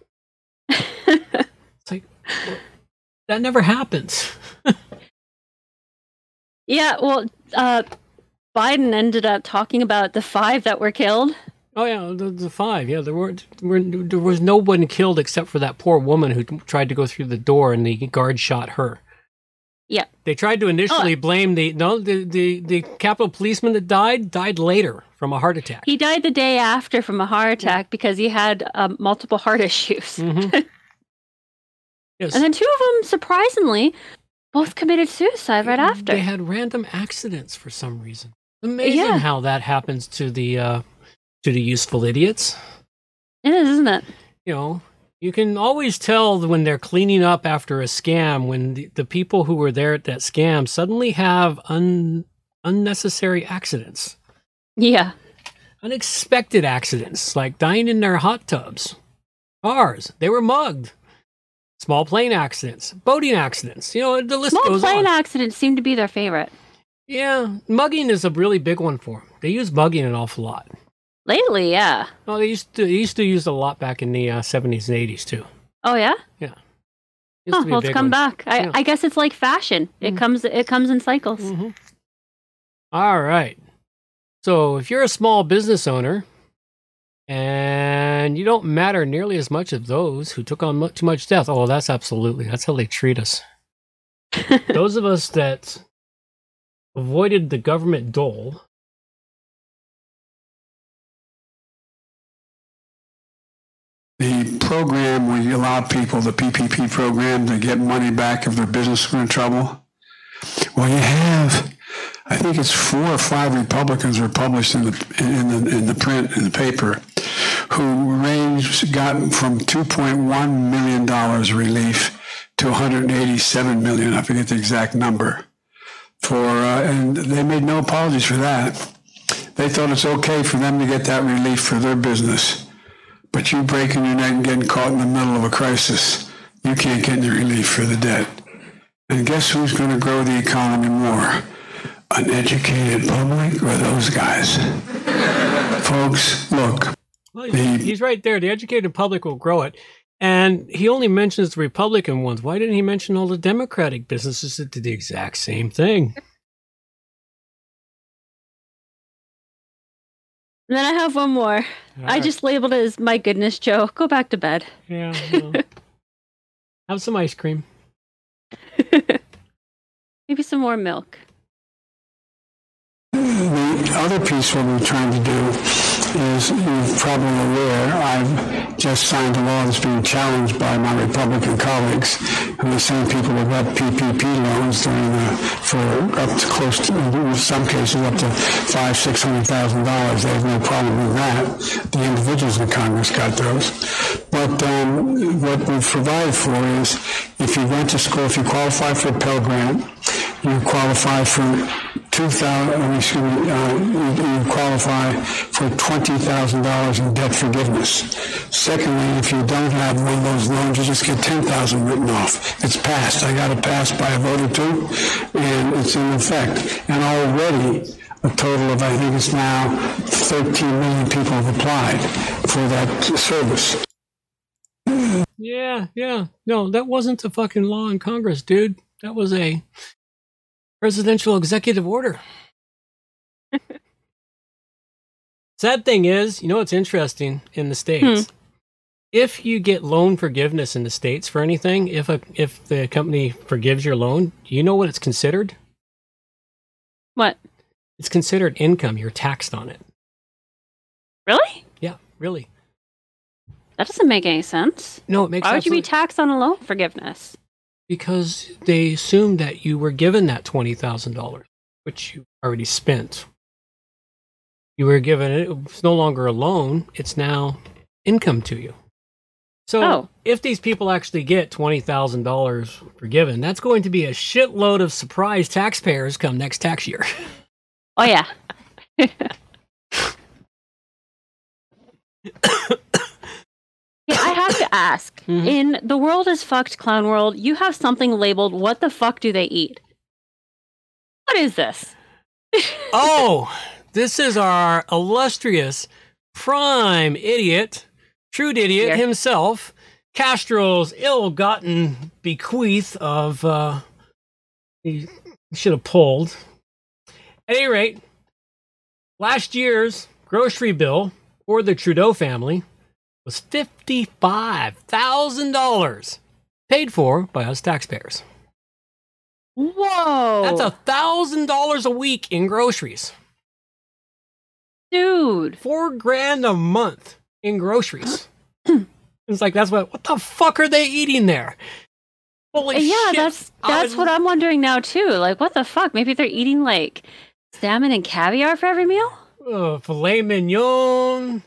It's like, well, that never happens. Yeah, well, uh, Biden ended up talking about the five that were killed. Oh yeah, the, the five. Yeah, there weren't. There was no one killed except for that poor woman who tried to go through the door, and the guard shot her. Yeah. They tried to initially oh. blame the no the, the the Capitol policeman that died died later from a heart attack. He died the day after from a heart attack yeah. because he had um, multiple heart issues. Mm-hmm. Yes. And then two of them, surprisingly, both committed suicide right after. They had random accidents for some reason. Amazing yeah. how that happens to the. Uh, To the useful idiots. It is, isn't it? You know, you can always tell when they're cleaning up after a scam when the, the people who were there at that scam suddenly have un, unnecessary accidents. Yeah. Unexpected accidents, like dying in their hot tubs, cars, they were mugged, small plane accidents, boating accidents. You know, the list small goes on. Small plane accidents seem to be their favorite. Yeah. Mugging is a really big one for them. They use mugging an awful lot. Lately, yeah. Well, they used to they used to use a lot back in the uh, seventies and eighties too. Oh yeah. Yeah. It oh, well, it's come one. back. I, yeah. I guess it's like fashion. Mm-hmm. It comes it comes in cycles. Mm-hmm. All right. So if you're a small business owner, and you don't matter nearly as much as those who took on much, too much debt. Oh, that's absolutely that's how they treat us. Those of us that avoided the government dole. The program where you allow people, the P P P program, to get money back if their business were in trouble. Well, you have, I think it's four or five Republicans are published in the in the in the print in the paper, who range got from two point one million dollars relief to one hundred eighty-seven million dollars. I forget the exact number. For uh, and they made no apologies for that. They thought it's okay for them to get that relief for their business. But you breaking your neck and getting caught in the middle of a crisis, you can't get any relief for the debt. And guess who's going to grow the economy more? An educated public or those guys? Folks, look. Well, the, he's right there. The educated public will grow it. And he only mentions the Republican ones. Why didn't he mention all the Democratic businesses that did the exact same thing? And then I have one more. All I right. just labeled it as, my goodness, Joe, go back to bed. Yeah. Well, have some ice cream. Maybe some more milk. The other piece what we're trying to do is, you're probably aware, I've just signed a law that's being challenged by my Republican colleagues, and the same people who got P P P loans during the, for up to close to, in some cases, up to five, six hundred thousand dollars. They have no problem with that. The individuals in Congress got those. But um, what we've provided for is, if you went to school, if you qualify for a Pell Grant, you qualify for two thousand dollars, excuse me, uh, you, you qualify for twenty thousand dollars in debt forgiveness. Secondly, if you don't have one of those loans, you just get ten thousand dollars written off. It's passed. I got it passed by a vote or two, and it's in effect. And already, a total of, I think it's now thirteen million people have applied for that service. Yeah, yeah. No, that wasn't a fucking law in Congress, dude. That was a presidential executive order. Sad thing is, you know what's interesting in the States? Hmm. If you get loan forgiveness in the States for anything, if a, if the company forgives your loan, do you know what it's considered? What? It's considered income. You're taxed on it. Really? Yeah, really. That doesn't make any sense. No, it makes sense. Why would you be taxed on a loan forgiveness? Because they assumed that you were given that twenty thousand dollars, which you already spent. You were given it. It's no longer a loan. It's now income to you. So oh. if these people actually get twenty thousand dollars forgiven, that's going to be a shitload of surprise taxpayers come next tax year. Oh, yeah. Yeah, I have to to ask, mm-hmm. in The World is Fucked Clown World, you have something labeled, what the fuck do they eat? What is this? Oh, this is our illustrious prime idiot, true idiot Here. himself, Castro's ill-gotten bequeath of, uh, he should have pulled. At any rate, last year's grocery bill for the Trudeau family was fifty-five thousand dollars paid for by us taxpayers. Whoa! That's a thousand dollars a week in groceries, dude. Four grand a month in groceries. It's like that's what. What the fuck are they eating there? Holy yeah, shit! Yeah, that's that's I, what I'm wondering now too. Like, what the fuck? Maybe they're eating like salmon and caviar for every meal. Uh, filet mignon,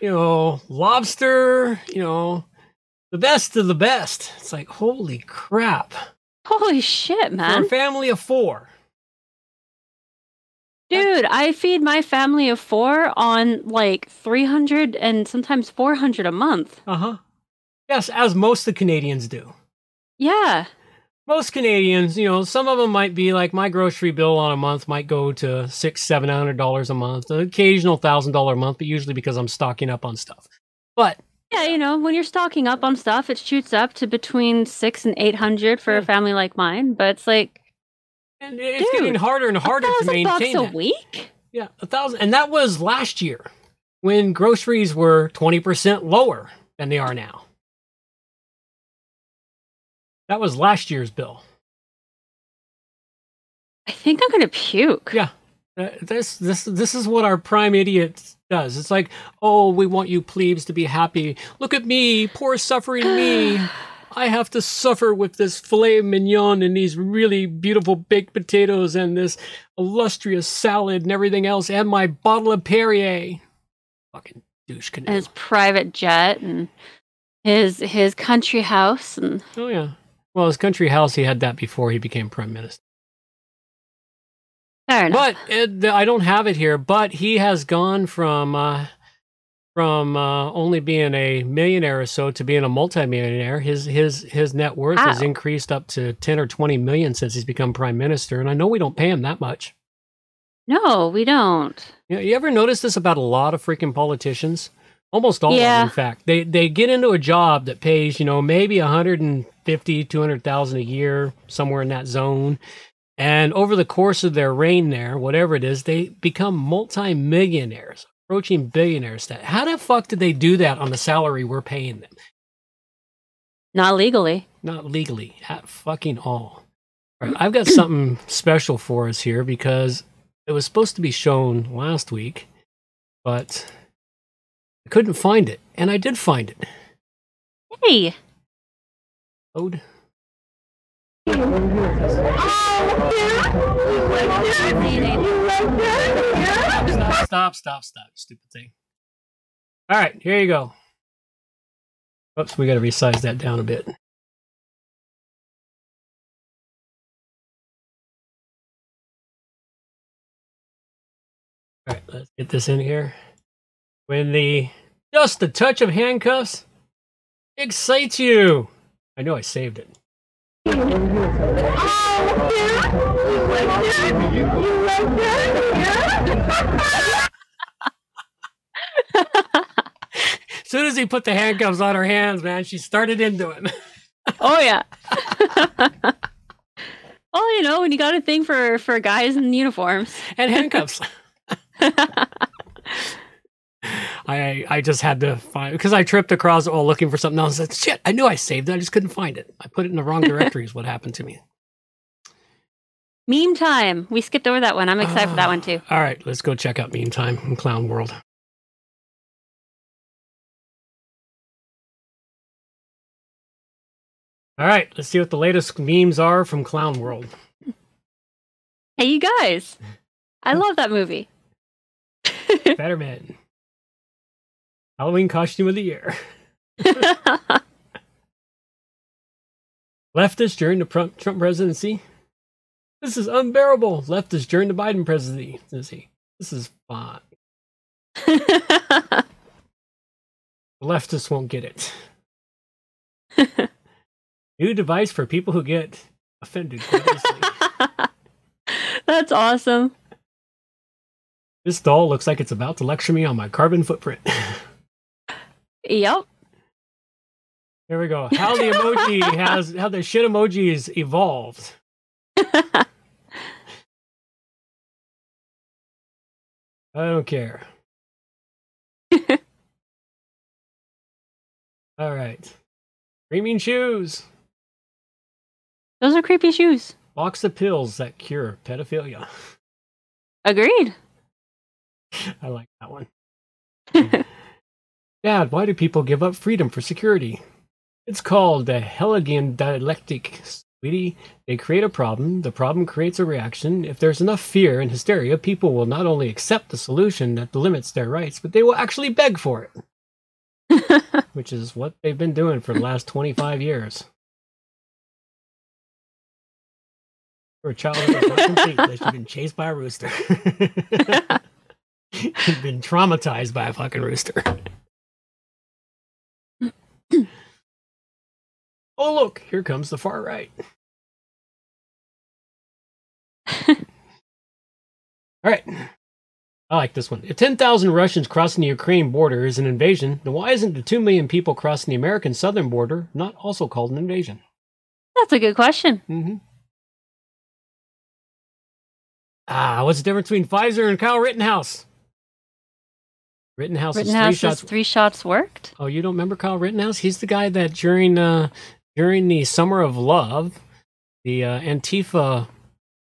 you know, lobster, you know, the best of the best. It's like, holy crap. Holy shit, man. For a family of four. Dude, that's... I feed my family of four on like three hundred and sometimes four hundred a month. Uh-huh. Yes, as most of the Canadians do. Yeah. Most Canadians, you know, some of them might be like my grocery bill on a month might go to six, seven hundred dollars a month, an occasional thousand dollar a month, but usually because I'm stocking up on stuff. But yeah, you know, when you're stocking up on stuff, it shoots up to between six and eight hundred for yeah. a family like mine. But it's like, and it's dude, getting harder and harder to maintain. A thousand bucks a week? Yeah, a thousand, and that was last year when groceries were twenty percent lower than they are now. That was last year's bill. I think I'm gonna puke. Yeah, uh, this this this is what our prime idiot does. It's like, oh, we want you plebes to be happy. Look at me, poor suffering me. I have to suffer with this filet mignon and these really beautiful baked potatoes and this illustrious salad and everything else and my bottle of Perrier. Fucking douche canoe. His private jet and his his country house and oh yeah. Well, his country house, he had that before he became prime minister. Fair enough. But it, I don't have it here, but he has gone from uh, from uh, only being a millionaire or so to being a multimillionaire. His his his net worth wow. has increased up to ten or twenty million since he's become prime minister, and I know we don't pay him that much. No, we don't. You know, you ever notice this about a lot of freaking politicians? Almost all yeah. of them, in fact. They they get into a job that pays, you know, maybe one hundred fifty thousand, two hundred thousand a year, somewhere in that zone. And over the course of their reign there, whatever it is, they become multi-millionaires, approaching billionaires. That how the fuck did they do that on the salary we're paying them? Not legally. Not legally at fucking all. All right, I've got something special for us here because it was supposed to be shown last week, but I couldn't find it, and I did find it. Hey. Load. Oh, dude! You went there! You went there! Stop, stop, stop, stop, stupid thing. All right, here you go. Oops, we got to resize that down a bit. All right, let's get this in here. When the just the touch of handcuffs excites you. I know I saved it. As soon as he put the handcuffs on her hands, man, she started into it. Oh yeah. Well, you know, when you got a thing for, for guys in uniforms. And handcuffs. I I just had to find because I tripped across all looking for something else. I said, shit, I knew I saved it. I just couldn't find it. I put it in the wrong directory is what happened to me. Meme time. We skipped over that one. I'm excited uh, for that one too. All right, let's go check out Meme Time in Clown World. All right, let's see what the latest memes are from Clown World. Hey, you guys. I love that movie. Betterman. Halloween costume of the year. Leftist during the Trump presidency. This is unbearable. Leftist during the Biden presidency. This is fine. Leftists won't get it. New device for people who get offended. That's awesome. This doll looks like it's about to lecture me on my carbon footprint. Yep. Here we go. How the emoji has, how the shit emoji has evolved. I don't care. All right. Screaming shoes. Those are creepy shoes. Box of pills that cure pedophilia. Agreed. I like that one. Dad, why do people give up freedom for security? It's called the Hegelian dialectic, sweetie. They create a problem. The problem creates a reaction. If there's enough fear and hysteria, people will not only accept the solution that limits their rights, but they will actually beg for it. Which is what they've been doing for the last twenty-five years. For a child that's not complete, they should have been chased by a rooster. You've been traumatized by a fucking rooster. Oh, look, here comes the far right. All right. I like this one. If ten thousand Russians crossing the Ukraine border is an invasion, then why isn't the two million people crossing the American southern border not also called an invasion? That's a good question. Mm-hmm. Ah, what's the difference between Pfizer and Kyle Rittenhouse? Rittenhouse's, Rittenhouse's three, shots... three shots worked? Oh, you don't remember Kyle Rittenhouse? He's the guy that during uh, during the Summer of Love, the uh, Antifa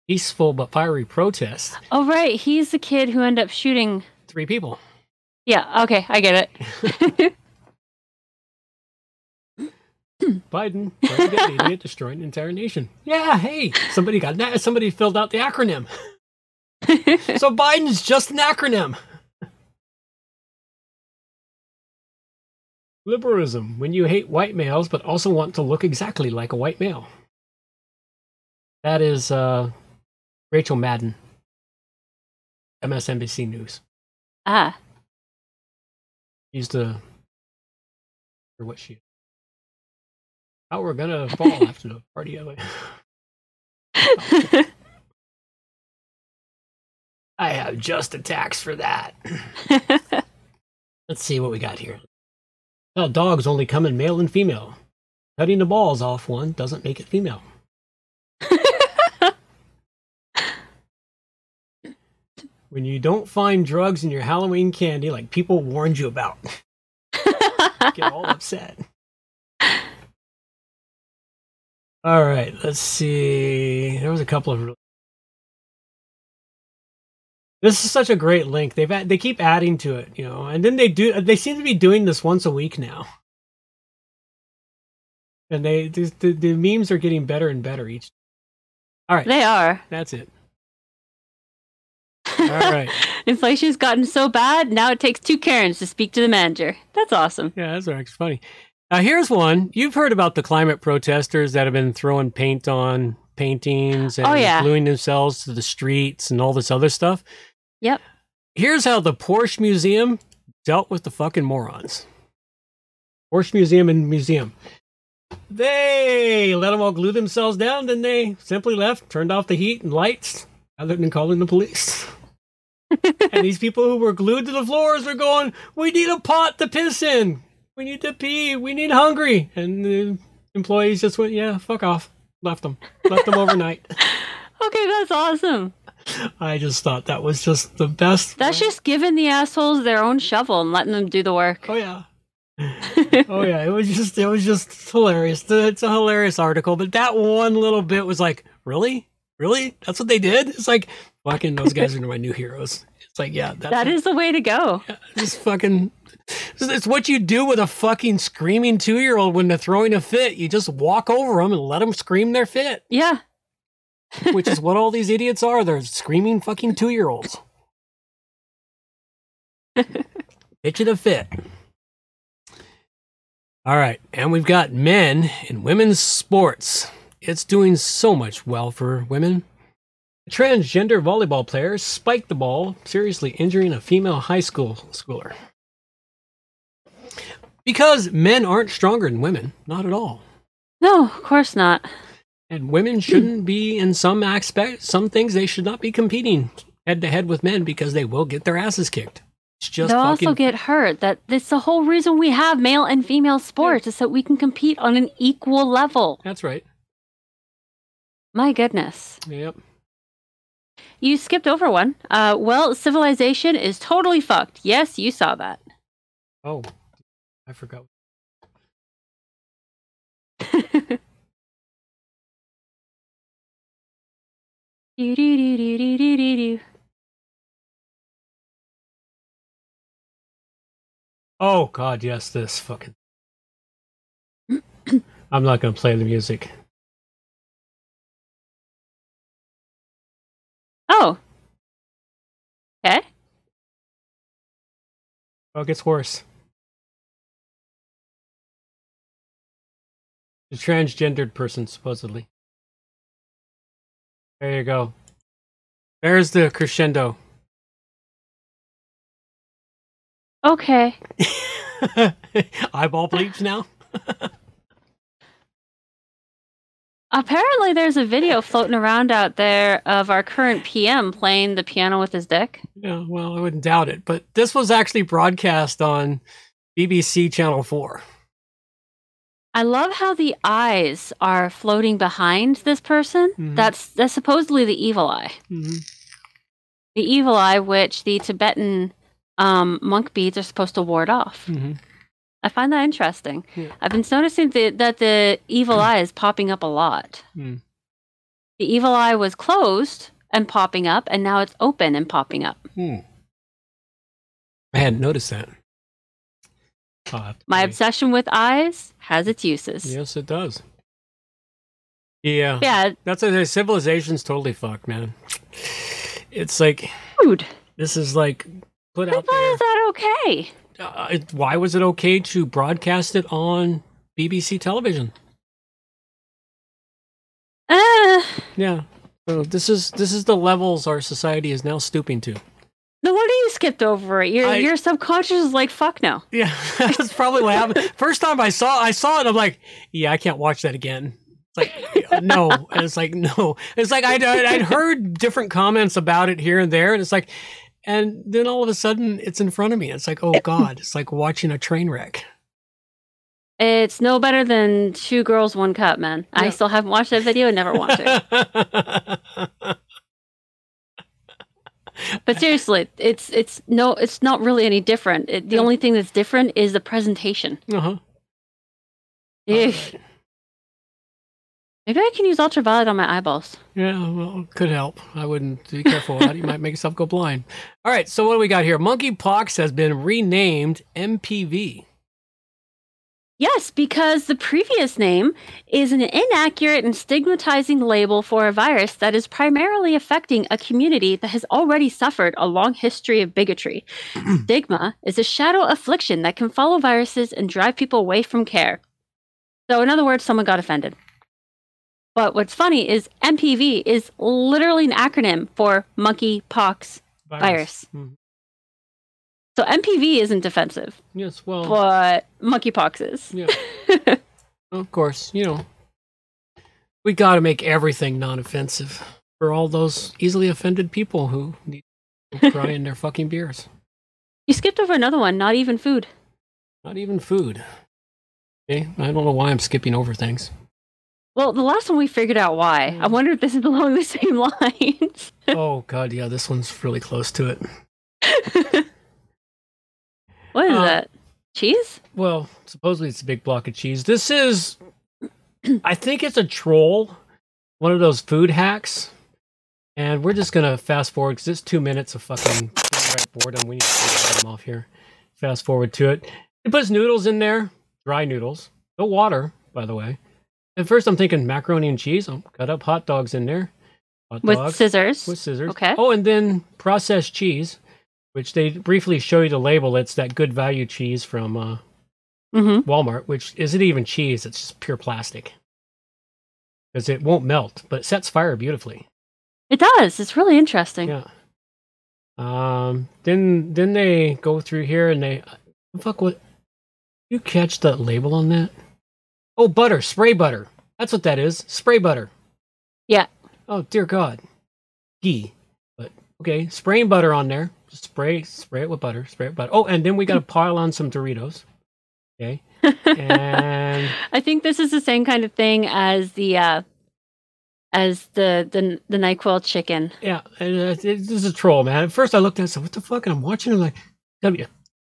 peaceful but fiery protest. Oh, right. He's the kid who ended up shooting... Three people. Yeah, okay. I get it. Biden, president idiot, destroyed an entire nation. Yeah, hey, somebody got that. Somebody filled out the acronym. So Biden's just an acronym. Liberalism, when you hate white males but also want to look exactly like a white male. That is uh, Rachel Madden, M S N B C News. Ah. She's the, or what she is. How we're gonna fall after the party, anyway. I have just a tax for that. Let's see what we got here. Well, dogs only come in male and female. Cutting the balls off one doesn't make it female. When you don't find drugs in your Halloween candy like people warned you about. Get all upset. All right, let's see. There was a couple of. This is such a great link. They've ad- they keep adding to it, you know, and then they do. They seem to be doing this once a week now, and they the the, the memes are getting better and better each. All right, they are. That's it. All right. Inflation's gotten so bad now it takes two Karens to speak to the manager. That's awesome. Yeah, that's actually funny. Now, here's one. You've heard about the climate protesters that have been throwing paint on paintings and oh, yeah. gluing themselves to the streets and all this other stuff. Yep. Here's how the Porsche Museum dealt with the fucking morons. Porsche Museum and Museum. They let them all glue themselves down, then they simply left, turned off the heat and lights, other than calling the police. And these people who were glued to the floors were going, we need a pot to piss in. We need to pee. We need hungry. And the employees just went, yeah, fuck off. Left them. Left them overnight. Okay, that's awesome. I just thought that was just the best. That's just giving the assholes their own shovel and letting them do the work. Oh, yeah. Oh, yeah. It was just it was just hilarious. It's a hilarious article. But that one little bit was like, really? Really? That's what they did? It's like, fucking those guys are my new heroes. It's like, yeah. That's that is the way to go. Yeah, just fucking... It's what you do with a fucking screaming two-year-old when they're throwing a fit. You just walk over them and let them scream their fit. Yeah. Which is what all these idiots are. They're screaming fucking two-year-olds. Pitching a fit. All right. And we've got men in women's sports. It's doing so much well for women. A transgender volleyball player spiked the ball, seriously injuring a female high school schooler. Because men aren't stronger than women. Not at all. No, of course not. And women shouldn't be, in some aspects, some things they should not be competing head to head with men, because they will get their asses kicked. It's just They'll fucking... also get hurt. That that's the whole reason we have male and female sports, yeah. is so we can compete on an equal level. That's right. My goodness. Yep. You skipped over one. Uh, well, civilization is totally fucked. Yes, you saw that. Oh, I forgot. Do, do, do, do, do, do, do. Oh god, yes, this fucking I'm not gonna play the music. Oh. Okay. Oh, it gets worse. The transgendered person, supposedly. There you go. There's the crescendo. Okay. Eyeball bleeps now? Apparently there's a video floating around out there of our current P M playing the piano with his dick. Yeah, well, I wouldn't doubt it. But this was actually broadcast on B B C Channel four. I love how the eyes are floating behind this person. Mm-hmm. That's that's supposedly the evil eye. Mm-hmm. The evil eye, which the Tibetan um, monk beads are supposed to ward off. Mm-hmm. I find that interesting. Yeah. I've been noticing the, that the evil eye is popping up a lot. Mm. The evil eye was closed and popping up, and now it's open and popping up. Mm. I hadn't noticed that. My obsession with eyes has its uses. Yes, it does. Yeah. Yeah. That's what I say. Civilization's totally fucked, man. It's like, dude, this is like put out there. Is that okay? Uh, it, why was it okay to broadcast it on B B C television? Uh, yeah. So this is this is the levels our society is now stooping to. No wonder you skipped over it. Your I, your subconscious is like, fuck no. Yeah, that's probably what happened. First time I saw I saw it, I'm like, yeah, I can't watch that again. It's like, no. And it's like, no. It's like I'd, I'd heard different comments about it here and there, and it's like, and then all of a sudden it's in front of me. It's like, oh god, it's like watching a train wreck. It's no better than Two Girls, One Cup, man. Yeah. I still haven't watched that video and never want to. But seriously, it's it's no, it's not really any different. It, the only thing that's different is the presentation. Uh-huh. Right. Maybe I can use ultraviolet on my eyeballs. Yeah, well, could help. I wouldn't be careful. You might make yourself go blind. All right, so what do we got here? Monkeypox has been renamed M P V. Yes, because the previous name is an inaccurate and stigmatizing label for a virus that is primarily affecting a community that has already suffered a long history of bigotry. Stigma is a shadow affliction that can follow viruses and drive people away from care. So in other words, someone got offended. But what's funny is M P V is literally an acronym for monkeypox virus. virus. Mm-hmm. So M P V isn't defensive. Yes, well, but monkeypox is. Yeah. Of course, you know, we got to make everything non-offensive for all those easily offended people who need to cry in their fucking beers. You skipped over another one. Not even food. Not even food. Okay, I don't know why I'm skipping over things. Well, the last one we figured out why. Mm. I wonder if this is along the same lines. Oh god, yeah, this one's really close to it. What is uh, that? Cheese? Well, supposedly it's a big block of cheese. This is, I think it's a troll, one of those food hacks. And we're just going to fast forward because it's two minutes of fucking boredom. We need to get them off here. Fast forward to it. It puts noodles in there, dry noodles. No water, by the way. At first I'm thinking macaroni and cheese. I'll cut up hot dogs in there. Hot With dogs. scissors. With scissors. Okay. Oh, and then processed cheese, which they briefly show you the label. It's that Good Value cheese from uh, mm-hmm. Walmart, which isn't even cheese. It's just pure plastic. Because it won't melt, but it sets fire beautifully. It does. It's really interesting. Yeah. Um. Then then they go through here and they... Fuck, what? You catch that label on that? Oh, butter, spray butter. That's what that is. Spray butter. Yeah. Oh, dear God. Gee. But, okay, spraying butter on there. Just spray, spray it with butter, spray it with butter. Oh, and then we got to pile on some Doritos. Okay. And I think this is the same kind of thing as the uh, as the, the the NyQuil chicken. Yeah, and, uh, this is a troll, man. At first I looked at it and said, what the fuck? And I'm watching it, I'm like, gotta be a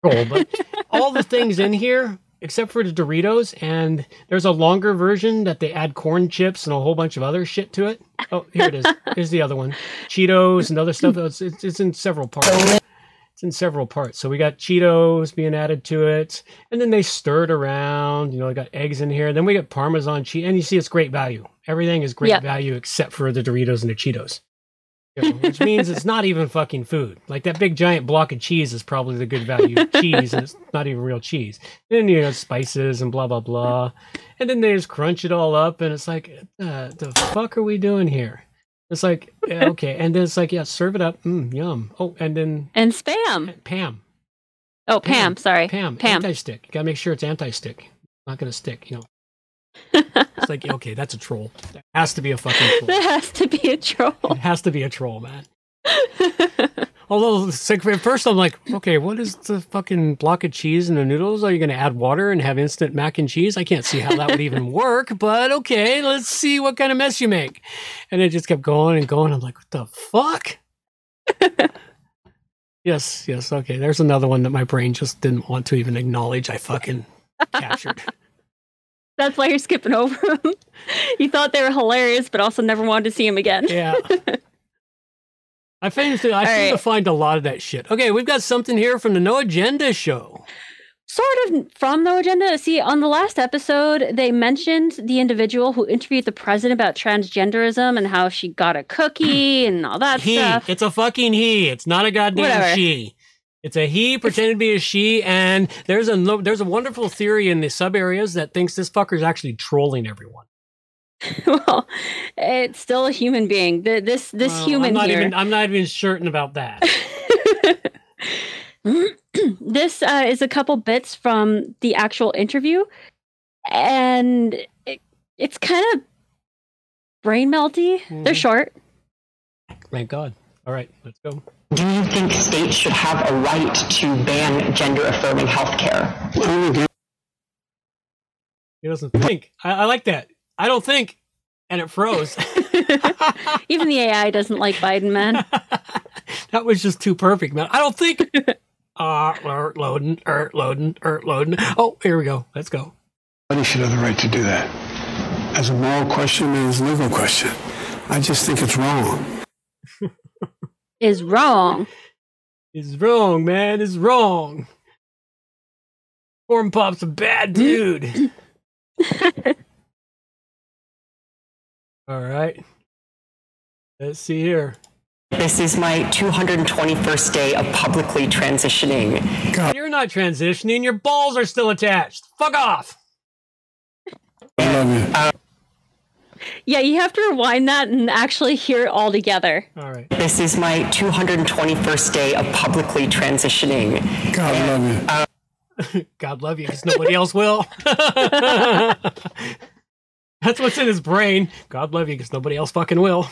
troll. But all the things in here, except for the Doritos, and there's a longer version that they add corn chips and a whole bunch of other shit to it. Oh, here it is. Here's the other one. Cheetos and other stuff. It's, it's, it's in several parts. It's in several parts. So we got Cheetos being added to it, and then they stir it around. You know, they got eggs in here. Then we got Parmesan cheese, and you see it's great value. Everything is great yep. value except for the Doritos and the Cheetos, you know, which means it's not even fucking food. Like that big giant block of cheese is probably the good value cheese, and it's not even real cheese. And then you know spices and blah blah blah, and then they just crunch it all up, and it's like, uh, the fuck are we doing here? It's like, yeah, okay. And then it's like, yeah, serve it up. Mm, yum. Oh, and then. And spam. Pam. Oh, Pam. Pam sorry. Pam. Pam. Anti-stick. You got to make sure it's anti-stick. Not going to stick, you know. It's like, okay, that's a troll. That has to be a fucking troll. That has to be a troll. It has to be a troll, man. Although, at first I'm like, okay, what is the fucking block of cheese and the noodles? Are you going to add water and have instant mac and cheese? I can't see how that would even work, but okay, let's see what kind of mess you make. And it just kept going and going. I'm like, what the fuck? yes, yes, okay. There's another one that my brain just didn't want to even acknowledge I fucking captured. That's why you're skipping over them. You thought they were hilarious, but also never wanted to see them again. Yeah. I seem to right. find a lot of that shit. Okay, we've got something here from the No Agenda show. Sort of from No Agenda. See, on the last episode, they mentioned the individual who interviewed the president about transgenderism and how she got a cookie and all that he. stuff. It's a fucking he. It's not a goddamn Whatever. she. It's a he pretending to be a she, and there's a there's a wonderful theory in the sub areas that thinks this fucker is actually trolling everyone. Well, it's still a human being. The, this this well, human I'm not here. Even, I'm not even certain about that. This uh, is a couple bits from the actual interview, and it, it's kind of brain melty. Mm-hmm. They're short. Thank God. All right, let's go. Do you think states should have a right to ban gender-affirming health care? He doesn't think. I, I like that. I don't think. And it froze. Even the A I doesn't like Biden, man. That was just too perfect, man. I don't think. Uh, ert loading, ert loading, ert loading. Oh, here we go. Let's go. Everybody should have the right to do that. As a moral question and as a legal question. I just think it's wrong. Is wrong. It's wrong, man. It's wrong. Corn Pop's a bad dude. All right. Let's see here. This is my two hundred twenty-first day of publicly transitioning. God. You're not transitioning. Your balls are still attached. Fuck off. Uh, yeah, you have to rewind that and actually hear it all together. All right. This is my two hundred twenty-first day of publicly transitioning. God and, love you. Uh, God love you, because nobody else will. That's what's in his brain. God love you, because nobody else fucking will.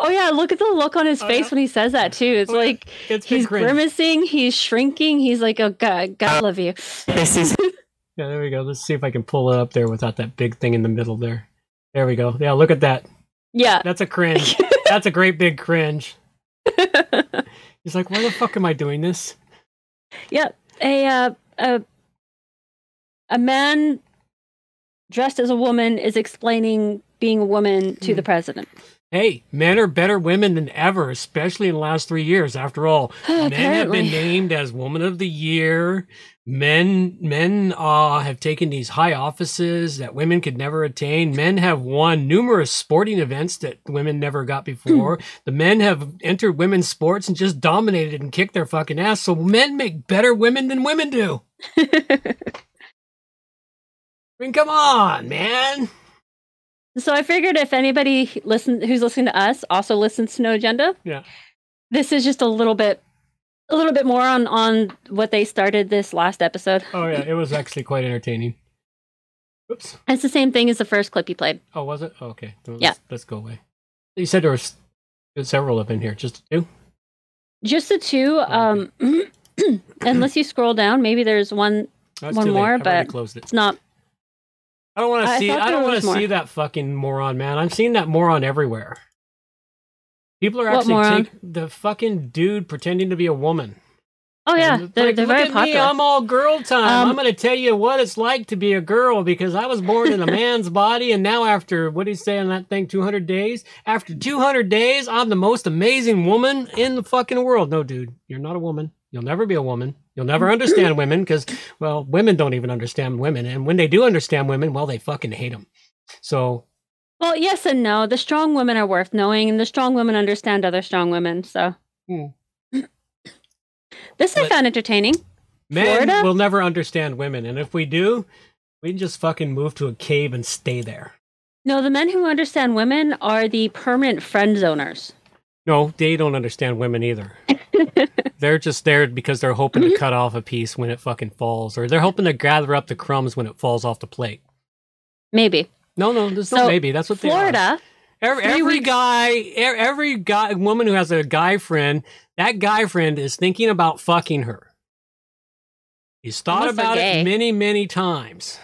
Oh, yeah. Look at the look on his face uh, when he says that, too. It's oh, like it's he's cringe. grimacing. He's shrinking. He's like, oh, God, God love you. This is. Yeah, there we go. Let's see if I can pull it up there without that big thing in the middle there. There we go. Yeah, look at that. Yeah. That's a cringe. That's a great big cringe. He's like, why the fuck am I doing this? Yeah. A, uh, a, a man... dressed as a woman is explaining being a woman to the president. Hey, men are better women than ever, especially in the last three years. After all, oh, men apparently. have been named as Woman of the Year. Men, men uh, have taken these high offices that women could never attain. Men have won numerous sporting events that women never got before. The men have entered women's sports and just dominated and kicked their fucking ass. So men make better women than women do. I mean, come on, man. So I figured if anybody listen who's listening to us also listens to No Agenda, yeah, this is just a little bit, a little bit more on on what they started this last episode. Oh yeah, it was actually quite entertaining. Oops. It's the same thing as the first clip you played. Oh, was it? Oh, okay. Well, let's, yeah. Let's go away. You said there was several up in here. Just two? Just the two. Oh, okay. um, unless you scroll down, maybe there's one no, one more, but it. it's not. I don't want to see. I, I don't want to see that fucking moron, man. I'm seeing that moron everywhere. People are actually taking the fucking dude pretending to be a woman. Oh yeah, and they're, like, they're look very at popular. Me, I'm all girl time. Um, I'm going to tell you what it's like to be a girl because I was born in a man's body, and now after what did he say on that thing, two hundred days? After two hundred days, I'm the most amazing woman in the fucking world. No, dude, you're not a woman. You'll never be a woman. You'll never understand women because, well, women don't even understand women, and when they do understand women, well, they fucking hate them. So. Well, yes and no. The strong women are worth knowing, and the strong women understand other strong women. So. Hmm. This I but found entertaining. Men Florida? will never understand women, and if we do, we can just fucking move to a cave and stay there. No, the men who understand women are the permanent friend zoners. No, they don't understand women either. They're just there because they're hoping to cut off a piece when it fucking falls, or they're hoping to gather up the crumbs when it falls off the plate. Maybe. No, no, there's so, no maybe. That's what Florida, they are. Florida. Every, every guy, every guy, woman who has a guy friend, that guy friend is thinking about fucking her. He's thought Unless about it many, many times.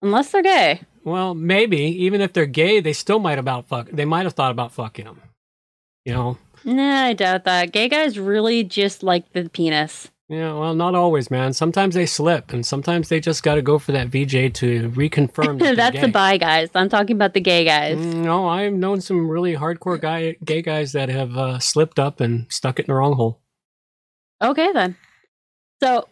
Unless they're gay. Well, maybe even if they're gay, they still might about fuck. They might have thought about fucking him. You know. Nah, I doubt that. Gay guys really just like the penis. Yeah, well, not always, man. Sometimes they slip, and sometimes they just got to go for that V J to reconfirm. That That's gay. The bi guys. I'm talking about the gay guys. No, I've known some really hardcore guy gay guys that have uh, slipped up and stuck it in the wrong hole. Okay, then. So,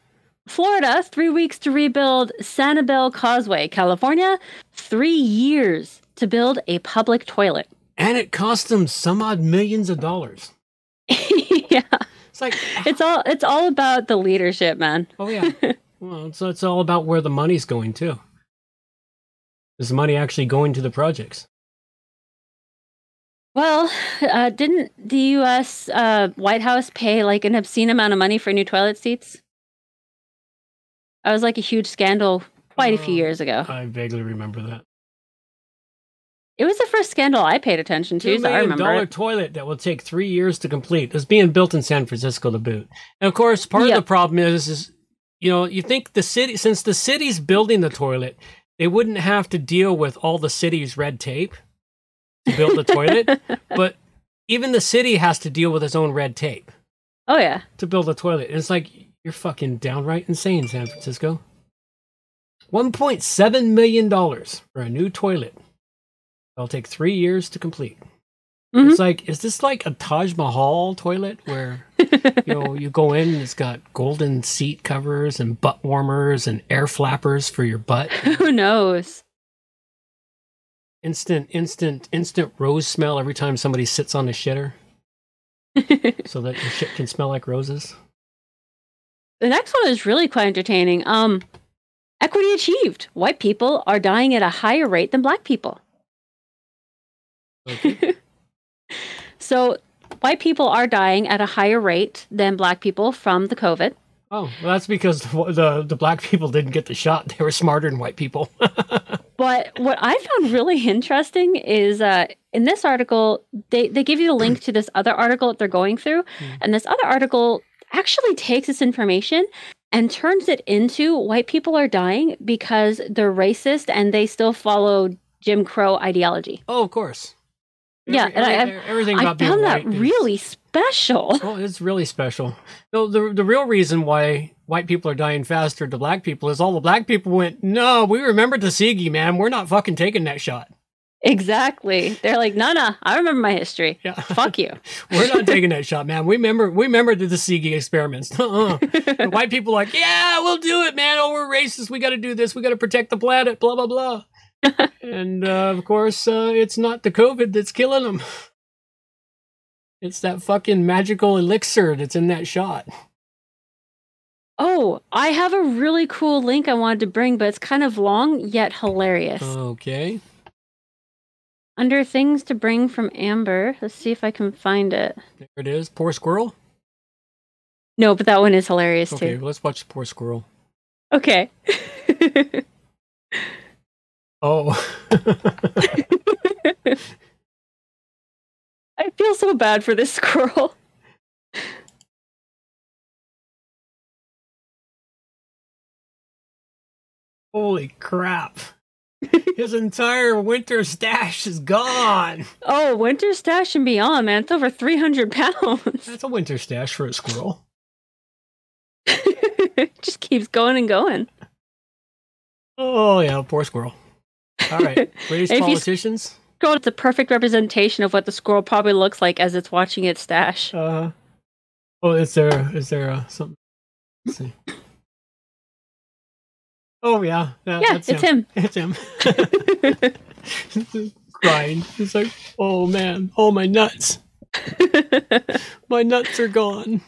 Florida, three weeks to rebuild Sanibel Causeway. California, three years to build a public toilet. And it cost them some odd millions of dollars. Yeah. It's like it's all it's all about the leadership, man. Oh yeah. Well, so it's all about where the money's going too. Is the money actually going to the projects? Well, uh, didn't the U S uh, White House pay like an obscene amount of money for new toilet seats? That was like a huge scandal quite oh, a few years ago. I vaguely remember that. It was the first scandal I paid attention to, so I remember. two million dollar toilet that will take three years to complete is being built in San Francisco to boot. And, of course, part yep. of the problem is, is, you know, you think the city, since the city's building the toilet, they wouldn't have to deal with all the city's red tape to build the toilet. But even the city has to deal with its own red tape. Oh, yeah. To build a toilet. And it's like, you're fucking downright insane, San Francisco. one point seven million dollars for a new toilet. It'll take three years to complete. Mm-hmm. It's like, is this like a Taj Mahal toilet where, you know, you go in and it's got golden seat covers and butt warmers and air flappers for your butt? Who knows? Instant, instant, instant rose smell every time somebody sits on the shitter so that your shit can smell like roses. The next one is really quite entertaining. Um, equity achieved. White people are dying at a higher rate than black people. Okay. So white people are dying at a higher rate than black people from the COVID. Oh, well, that's because the, the the black people didn't get the shot. They were smarter than white people. But what I found really interesting is uh, in this article, they, they give you a link to this other article that they're going through. Mm. And this other article actually takes this information and turns it into white people are dying because they're racist and they still follow Jim Crow ideology. Oh, of course. Yeah, every, and every, I, everything about I found that is, really special. Well, it's really special. No, the the real reason why white people are dying faster to black people is all the black people went, no, we remember Tuskegee, man. We're not fucking taking that shot. Exactly. They're like, no, no, I remember my history. Yeah. Fuck you. We're not taking that shot, man. We remember we remember the Tuskegee experiments. Uh-uh. The white people are like, yeah, we'll do it, man. Oh, we're racist. We got to do this. We got to protect the planet, blah, blah, blah. And, uh, of course, uh, it's not the COVID that's killing them. It's that fucking magical elixir that's in that shot. Oh, I have a really cool link I wanted to bring, but it's kind of long, yet hilarious. Okay. Under things to bring from Amber. Let's see if I can find it. There it is. Poor squirrel? No, but that one is hilarious, okay, too. Okay, let's watch the poor squirrel. Okay. Oh. I feel so bad for this squirrel. Holy crap. His entire winter stash is gone. Oh, winter stash and beyond, man. It's over three hundred pounds. That's a winter stash for a squirrel. It just keeps going and going. Oh, yeah. Poor squirrel. All right. British politicians. Squirrel, it's a perfect representation of what the squirrel probably looks like as it's watching its stash. Uh, oh, is there, is there uh, something? Let's see. Oh, yeah. That, yeah, that's it's him. him. It's him. Crying. He's like, oh, man. Oh, my nuts. My nuts are gone.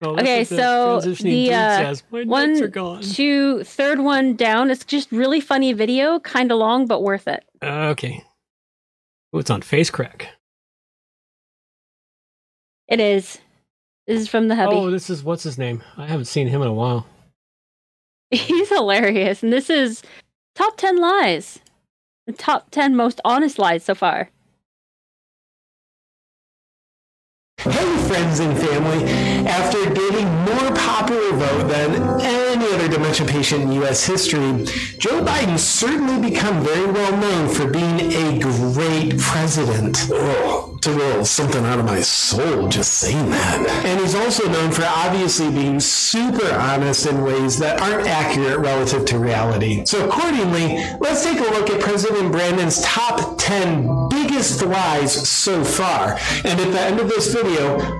Oh, okay, so the uh, one, two, third one down. It's just really funny video, kind of long, but worth it. Uh, okay. Oh, it's on FaceCrack. It is. This is from the hubby. Oh, this is, what's his name? I haven't seen him in a while. He's hilarious, and this is top ten lies. The top ten most honest lies so far. Hey, friends and family. After getting more popular vote than any other dementia patient in U S history, Joe Biden's certainly become very well known for being a great president. Oh, to roll something out of my soul just saying that. And he's also known for obviously being super honest in ways that aren't accurate relative to reality. So accordingly, let's take a look at President Brandon's top ten biggest lies so far. And at the end of this video,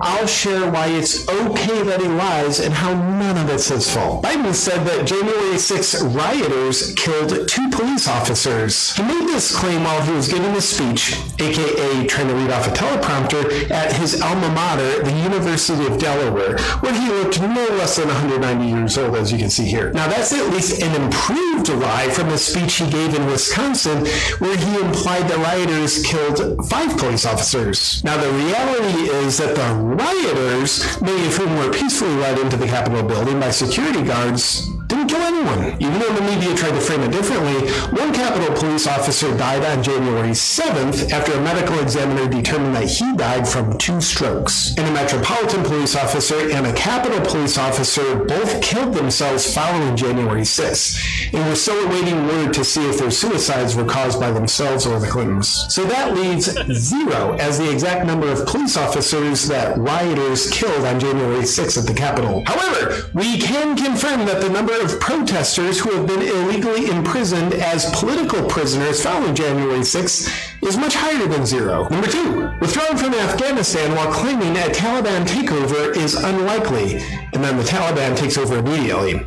I'll share why it's okay that he lies and how none of it's his fault. Biden said that January sixth rioters killed two police officers. He made this claim while he was giving a speech, aka trying to read off a teleprompter, at his alma mater, the University of Delaware, where he looked no less than one hundred ninety years old, as you can see here. Now that's at least an improved lie from the speech he gave in Wisconsin, where he implied that rioters killed five police officers. Now the reality is that the rioters, many of whom were peacefully led into the Capitol building by security guards, didn't kill anyone. Even though the media tried to frame it differently, one Capitol police officer died on January seventh after a medical examiner determined that he died from two strokes. And a Metropolitan police officer and a Capitol police officer both killed themselves following January sixth, and were still awaiting word to see if their suicides were caused by themselves or the Clintons. So that leaves zero as the exact number of police officers that rioters killed on January sixth at the Capitol. However, we can confirm that the number of protesters who have been illegally imprisoned as political prisoners following January sixth is much higher than zero. Number two, withdrawing from Afghanistan while claiming a Taliban takeover is unlikely, and then the Taliban takes over immediately.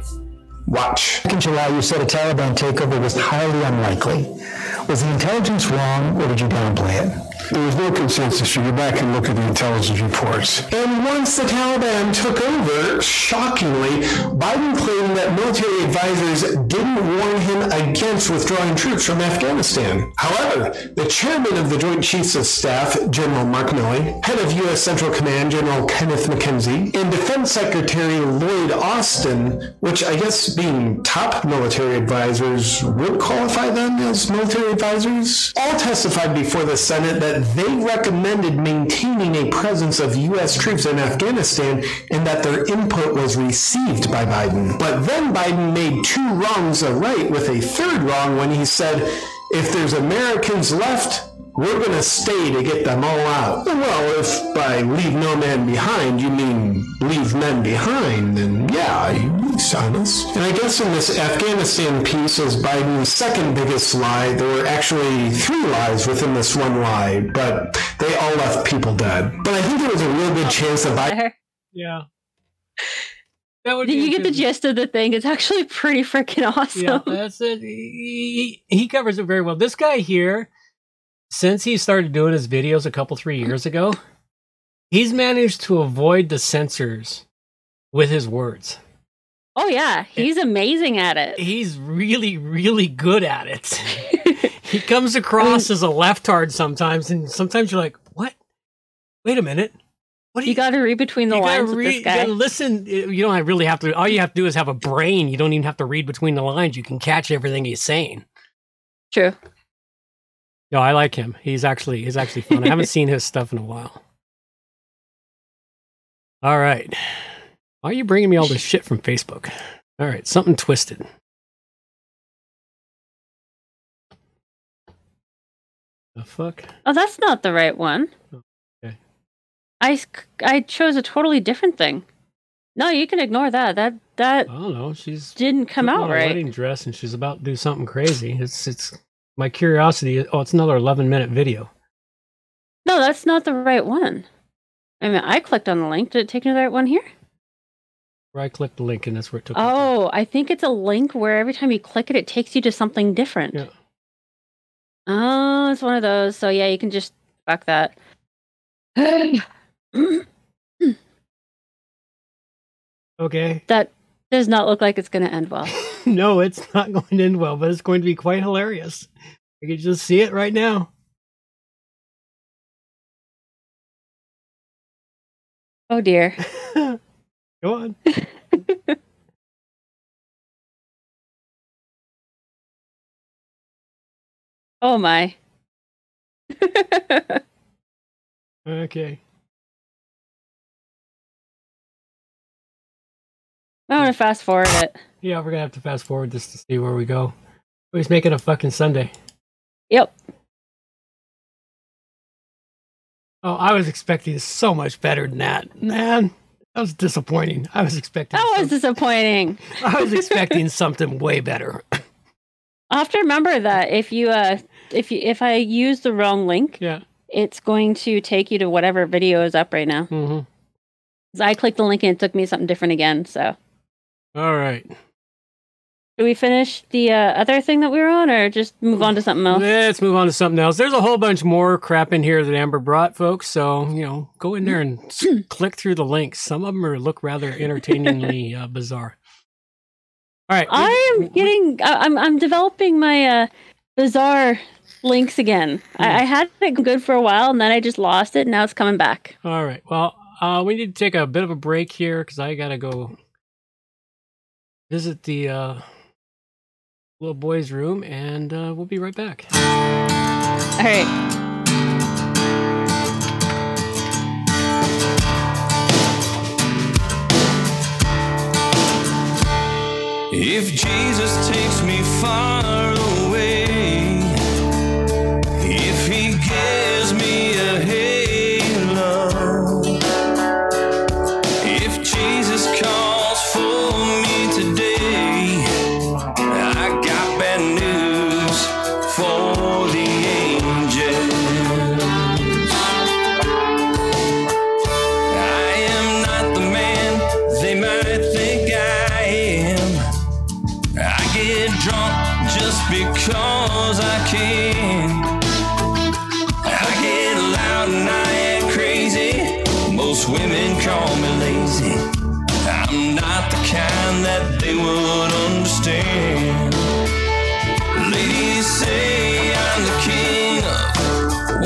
Watch. Back in July, you said a Taliban takeover was highly unlikely. Was the intelligence wrong, or did you downplay it? There was no consensus. You go back and look at the intelligence reports. And once the Taliban took over, shockingly, Biden claimed that military advisors didn't warn him against withdrawing troops from Afghanistan. However, the chairman of the Joint Chiefs of Staff, General Mark Milley, head of U S Central Command, General Kenneth McKenzie, and Defense Secretary Lloyd Austin, which I guess being top military advisors would qualify them as military advisors, all testified before the Senate that they recommended maintaining a presence of U S troops in Afghanistan and that their input was received by Biden. But then Biden made two wrongs a right with a third wrong when he said, if there's Americans left, we're going to stay to get them all out. Well, if by leave no man behind you mean leave men behind, then yeah, he's honest. And I guess in this Afghanistan piece is Biden's second biggest lie. There were actually three lies within this one lie, but they all left people dead. But I think there was a real good chance that Biden... Yeah. That would Did you get the gist of the thing? It's actually pretty freaking awesome. Yeah, that's it. He, he covers it very well. This guy here... Since he started doing his videos a couple, three years ago, he's managed to avoid the censors with his words. Oh, yeah. He's and amazing at it. He's really, really good at it. He comes across as a leftard sometimes, and sometimes you're like, what? Wait a minute. What do you, you got to read between the lines with read, this guy? You listen, you don't really have to. All you have to do is have a brain. You don't even have to read between the lines. You can catch everything he's saying. True. No, I like him. He's actually he's actually fun. I haven't seen his stuff in a while. All right. Why are you bringing me all this shit from Facebook? All right, something twisted. The fuck? Oh, that's not the right one. Oh, okay. I, I chose a totally different thing. No, you can ignore that. That that I don't know. She's didn't come out right. Wedding dress, and she's about to do something crazy. It's it's my curiosity. Oh, it's another eleven minute video. No, that's not the right one. I mean, I clicked on the link. Did it take me to the right one here? Where I clicked the link, and that's where it took me. Oh, I think it's a link where every time you click it, it takes you to something different. Yeah. Oh, it's one of those. So, yeah, you can just fuck that. Okay. That does not look like it's going to end well. No, it's not going to end well, but it's going to be quite hilarious. I can just see it right now. Oh, dear. Go on. Oh, my. Okay. I'm going to fast forward it. Yeah, we're going to have to fast forward this to see where we go. He's making a fucking Sunday. Yep. Oh, I was expecting so much better than that. Man, that was disappointing. I was expecting... That was disappointing. I was expecting something way better. I'll have to remember that if you uh if you if I use the wrong link, yeah, it's going to take you to whatever video is up right now. Mm-hmm. Cause I clicked the link and it took me something different again. So, all right. Do we finish the uh, other thing that we were on, or just move on to something else? Let's move on to something else. There's a whole bunch more crap in here that Amber brought, folks. So you know, go in there and click through the links. Some of them are look rather entertainingly uh, bizarre. All right, I am getting. I'm I'm developing my uh, bizarre links again. Hmm. I, I had it good for a while, and then I just lost it. And now it's coming back. All right. Well, uh, we need to take a bit of a break here because I gotta go visit the uh, little boy's room, and uh, we'll be right back. All right. If Jesus takes me far away, if he gives me a halo, if Jesus calls for me today, I got bad news for the angels. I am not the man they might think I am. I get drunk just because I can. I get loud and I am crazy. Most women call me lazy. I'm not the kind that they would understand. Ladies say I'm the king of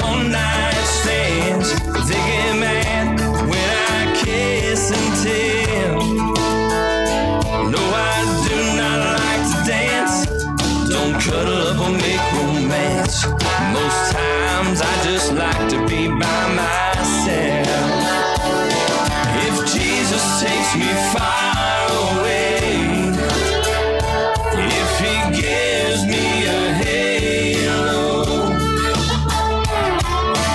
one night stands. They get mad when I kiss and tell. No, I do not like to dance. Don't cuddle up or make romance. Most times I just like to be by myself. If Jesus takes me far away, if he gives me a halo,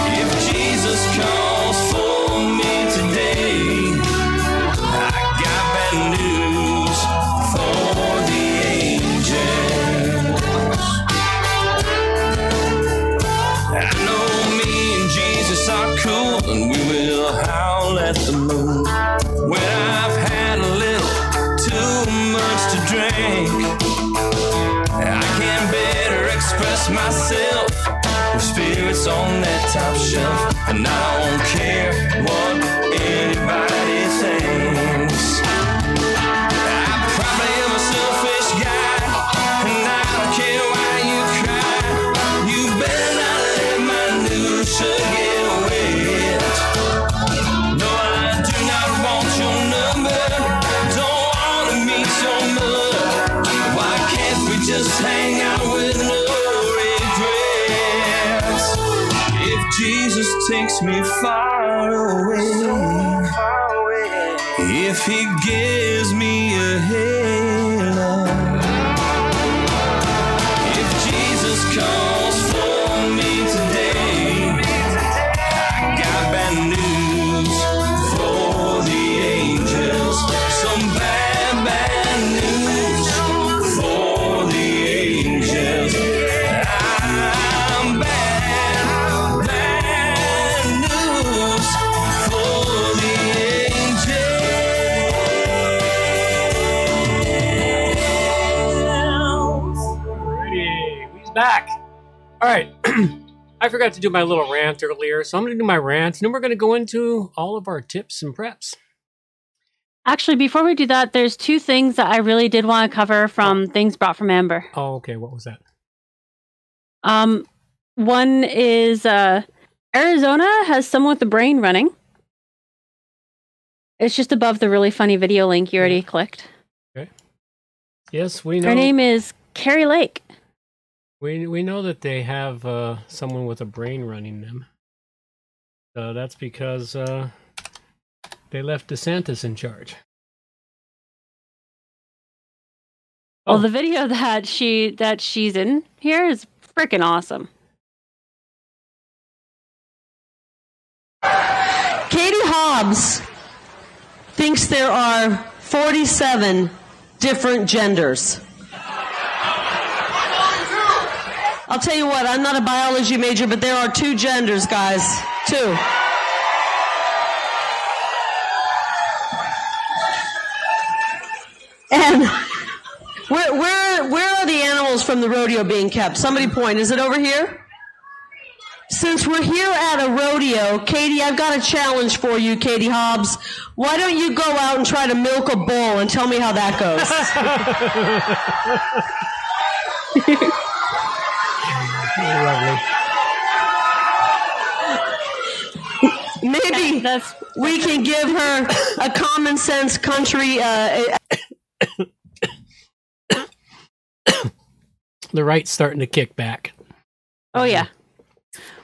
if Jesus calls for me today, I got bad news for the angels. I know me and Jesus are cool, and we will howl at the moon. When I've had a little too much to drink, I can better express myself with spirits on that top shelf, and I don't care what anybody thinks. I probably am a selfish guy, and I don't care why you cry. You better not let my news should get wet. No, I takes me far away, so far away. If he gives me a halo, if Jesus comes. Back. All right. I forgot to do my little rant earlier, so I'm going to do my rant, and then we're going to go into all of our tips and preps. Actually, before we do that, there's two things that I really did want to cover from oh. things brought from Amber. Oh, okay. What was that? Um, one is uh, Arizona has someone with the brain running. It's just above the really funny video link you already yeah. clicked. Okay. Yes, we know. Her name is Carrie Lake. We we know that they have uh, someone with a brain running them. So that's because uh, they left DeSantis in charge. Oh. Well, the video that she that she's in here is freaking awesome. Katie Hobbs thinks there are forty-seven different genders. I'll tell you what, I'm not a biology major, but there are two genders, guys. Two. And where, where, where are the animals from the rodeo being kept? Somebody point. Is it over here? Since we're here at a rodeo, Katie, I've got a challenge for you, Katie Hobbs. Why don't you go out and try to milk a bull and tell me how that goes? Lovely. Maybe that's, that's, we can give her a common sense country. Uh, the right's starting to kick back. Oh yeah,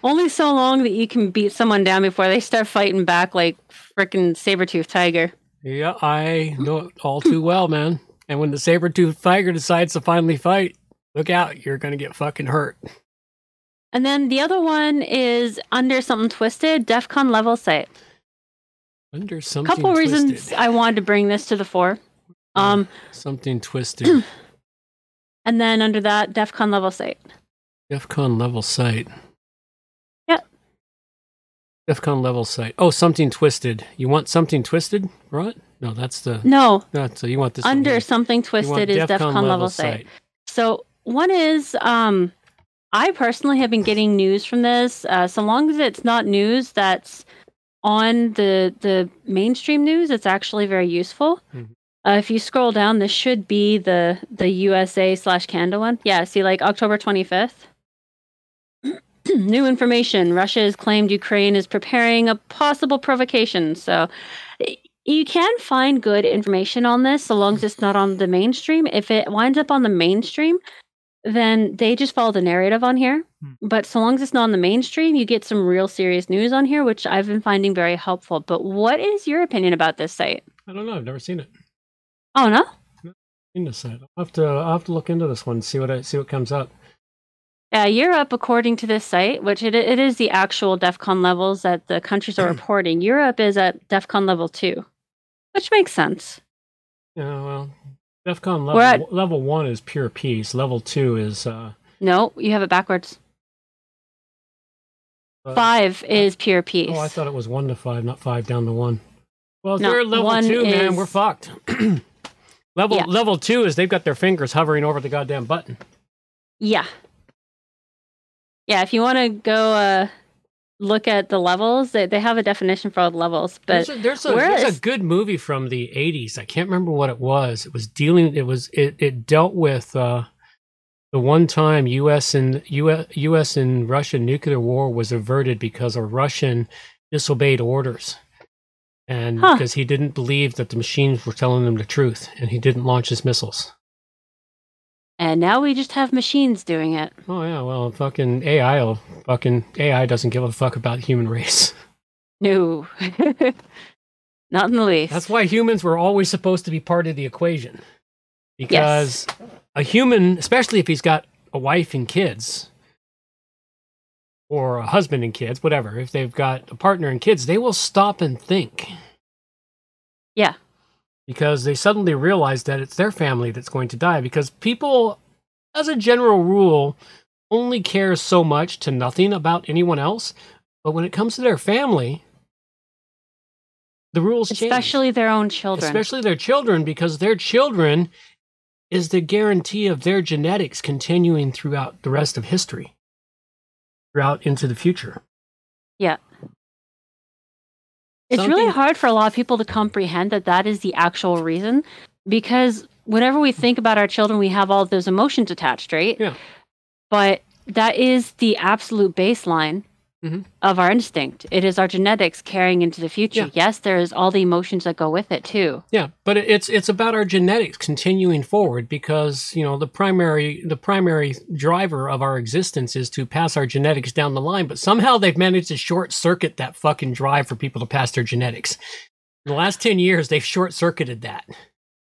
only so long that you can beat someone down before they start fighting back like freaking saber-toothed tiger. Yeah, I know it all too well, man. And when the saber-toothed tiger decides to finally fight, look out! You're gonna get fucking hurt. And then the other one is Under Something Twisted, DEFCON level site. Under Something Twisted. A couple twisted. reasons I wanted to bring this to the fore. Um, something twisted. And then under that, DEFCON level site. DEFCON level site. Yep. DEFCON level site. Oh, Something Twisted. You want Something Twisted, right? No, that's the... No. That's the, you want this Under one Something Twisted is DEFCON, DEFCON level, level site. site. So one is... Um, I personally have been getting news from this. Uh, so long as it's not news that's on the the mainstream news, it's actually very useful. Mm-hmm. Uh, if you scroll down, this should be the the U S A slash Canada one. Yeah, see, like October twenty-fifth. New information. Russia has claimed Ukraine is preparing a possible provocation. So you can find good information on this so long as it's not on the mainstream. If it winds up on the mainstream, then they just follow the narrative on here. But so long as it's not on the mainstream, you get some real serious news on here, which I've been finding very helpful. But what is your opinion about this site? I don't know. I've never seen it. Oh, no? I've never seen this site. I'll have to, I'll have to look into this one and see what, I, see what comes up. Yeah, Europe, according to this site, which it it is the actual DEFCON levels that the countries are reporting, Europe is at DEFCON level two, which makes sense. Yeah, well... DEFCON level at, level one is pure peace. Level two is uh, no, you have it backwards. Uh, five is pure peace. Oh, I thought it was one to five, not five down to one. Well, if no, they're level two, is, man, we're fucked. level yeah. level two is they've got their fingers hovering over the goddamn button. Yeah, yeah. If you want to go uh, look at the levels, they they have a definition for all the levels. But there's a, there's a, there's a good movie from the eighties. I can't remember what it was. It was dealing. It was it, it dealt with uh, the one time U S and U S, U S and Russian nuclear war was averted because a Russian disobeyed orders, and huh. because he didn't believe that the machines were telling them the truth, and he didn't launch his missiles. And now we just have machines doing it. Oh, yeah. Well, fucking A I will fucking A I doesn't give a fuck about the human race. No. Not in the least. That's why humans were always supposed to be part of the equation. Because yes. a human, especially if he's got a wife and kids, or a husband and kids, whatever, if they've got a partner and kids, they will stop and think. Yeah. Because they suddenly realize that it's their family that's going to die. Because people, as a general rule, only care so much to nothing about anyone else. But when it comes to their family, the rules Especially change. Especially their own children. Especially their children, because their children is the guarantee of their genetics continuing throughout the rest of history. Out into the future. Yeah. It's Something- really hard for a lot of people to comprehend that that is the actual reason, because whenever we think about our children, we have all of those emotions attached, right? Yeah. But that is the absolute baseline mm-hmm. of our instinct. It is our genetics carrying into the future. Yeah. Yes, there is all the emotions that go with it too. Yeah, but it's it's about our genetics continuing forward, because, you know, the primary the primary driver of our existence is to pass our genetics down the line, but somehow they've managed to short circuit that fucking drive for people to pass their genetics. In the last ten years, they've short circuited that.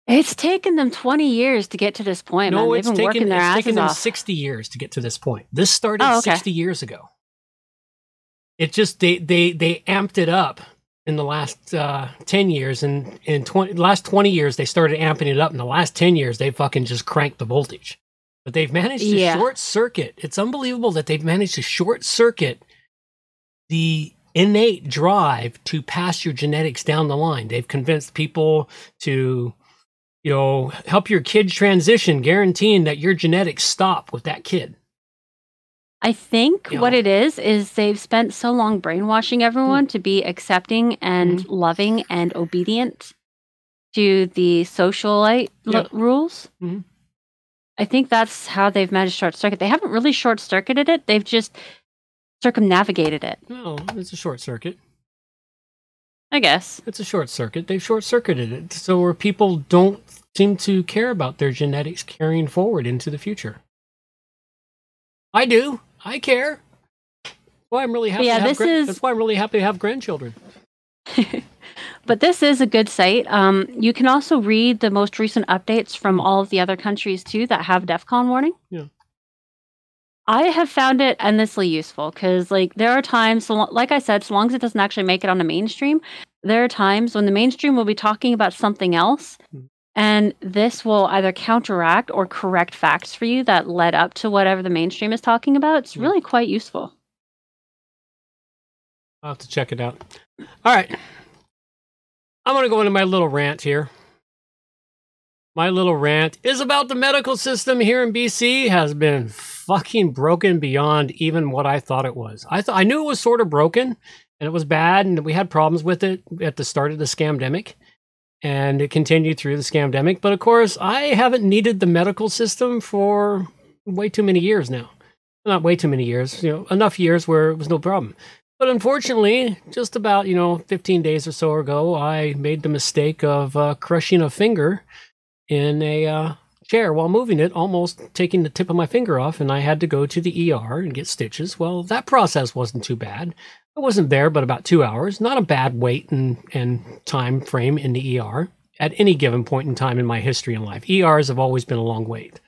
It's taken them twenty years to get to this point. No, man. It's they've been taken, working their it's taken them off. sixty years to get to this point. This started oh, okay. sixty years ago. It just they, they, they amped it up in the last uh, ten years, and in twenty last twenty years they started amping it up. In the last ten years, they fucking just cranked the voltage. But they've managed to yeah. short circuit. It's unbelievable that they've managed to short circuit the innate drive to pass your genetics down the line. They've convinced people to, you know, help your kid transition, guaranteeing that your genetics stop with that kid. I think yeah. what it is, is they've spent so long brainwashing everyone mm. to be accepting and mm. loving and obedient to the socialite yep. l- rules. Mm. I think that's how they've managed to short circuit. They haven't really short circuited it. They've just circumnavigated it. No, it's a short circuit. I guess. It's a short circuit. They've short circuited it. So where people don't seem to care about their genetics carrying forward into the future. I do. I care. That's why I'm really happy. Yeah, to have this gra- is... That's why I'm really happy to have grandchildren. But this is a good site. Um, you can also read the most recent updates from all of the other countries too that have DEFCON warning. Yeah. I have found it endlessly useful because, like, there are times, so, like I said, so long as it doesn't actually make it on the mainstream, there are times when the mainstream will be talking about something else. Mm-hmm. And this will either counteract or correct facts for you that led up to whatever the mainstream is talking about. It's really quite useful. I'll have to check it out. All right. I'm going to go into my little rant here. My little rant is about the medical system here in B C has been fucking broken beyond even what I thought it was. I thought I knew it was sort of broken and it was bad and we had problems with it at the start of the scamdemic. And it continued through the scamdemic. But of course, I haven't needed the medical system for way too many years now. Not way too many years, you know, enough years where it was no problem. But unfortunately, just about, you know, fifteen days or so ago, I made the mistake of uh, crushing a finger in a uh, chair while moving it, almost taking the tip of my finger off. And I had to go to the E R and get stitches. Well, that process wasn't too bad. I wasn't there, but about two hours. Not a bad wait and, and time frame in the E R at any given point in time in my history in life. E Rs have always been a long wait.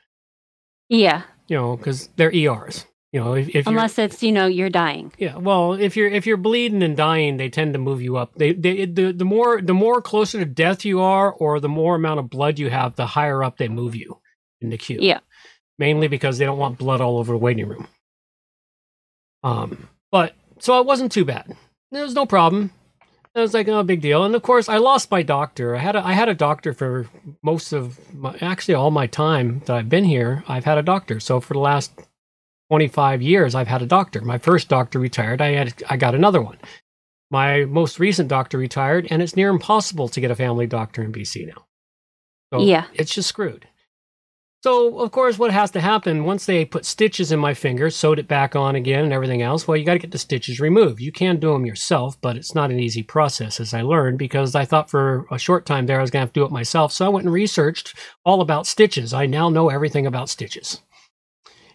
Yeah. You know, because they're E Rs. You know, if, if unless it's, you know, you're dying. Yeah. Well, if you're if you're bleeding and dying, they tend to move you up. They they the, the more the more closer to death you are, or the more amount of blood you have, the higher up they move you in the queue. Yeah. Mainly because they don't want blood all over the waiting room. Um, but. So it wasn't too bad. There was no problem. I was like, no big deal. And of course, I lost my doctor. I had a, I had a doctor for most of my, actually all my time that I've been here, I've had a doctor. So for the last twenty-five years, I've had a doctor. My first doctor retired. I had, I got another one. My most recent doctor retired, and it's near impossible to get a family doctor in B C now. So yeah. It's just screwed. So, of course, what has to happen once they put stitches in my finger, sewed it back on again and everything else, well, you got to get the stitches removed. You can do them yourself, but it's not an easy process, as I learned, because I thought for a short time there I was going to have to do it myself. So I went and researched all about stitches. I now know everything about stitches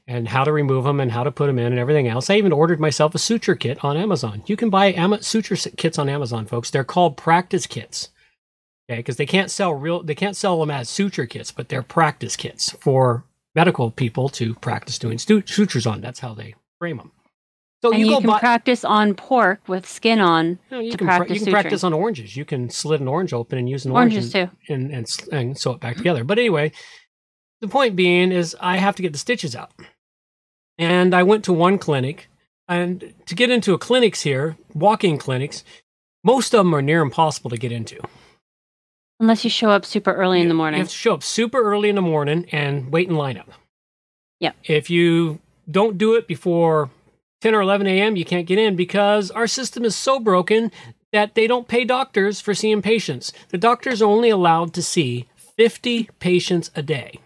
and how to remove them and how to put them in and everything else. I even ordered myself a suture kit on Amazon. You can buy ama- suture kits on Amazon, folks. They're called practice kits. Okay, because they can't sell real, they can't sell them as suture kits, but they're practice kits for medical people to practice doing stu- sutures on. That's how they frame them. So and you, you can buy, practice on pork with skin on. You know, you to can practice. Pra- you can practice on oranges. You can slit an orange open and use an oranges orange and, too. And, and and sew it back together. But anyway, the point being is I have to get the stitches out, and I went to one clinic, and to get into a clinics here, walk-in clinics, most of them are near impossible to get into. Unless you show up super early yeah, in the morning. You have to show up super early in the morning and wait in lineup. Yeah. If you don't do it before ten or eleven a.m., you can't get in because our system is so broken that they don't pay doctors for seeing patients. The doctors are only allowed to see fifty patients a day.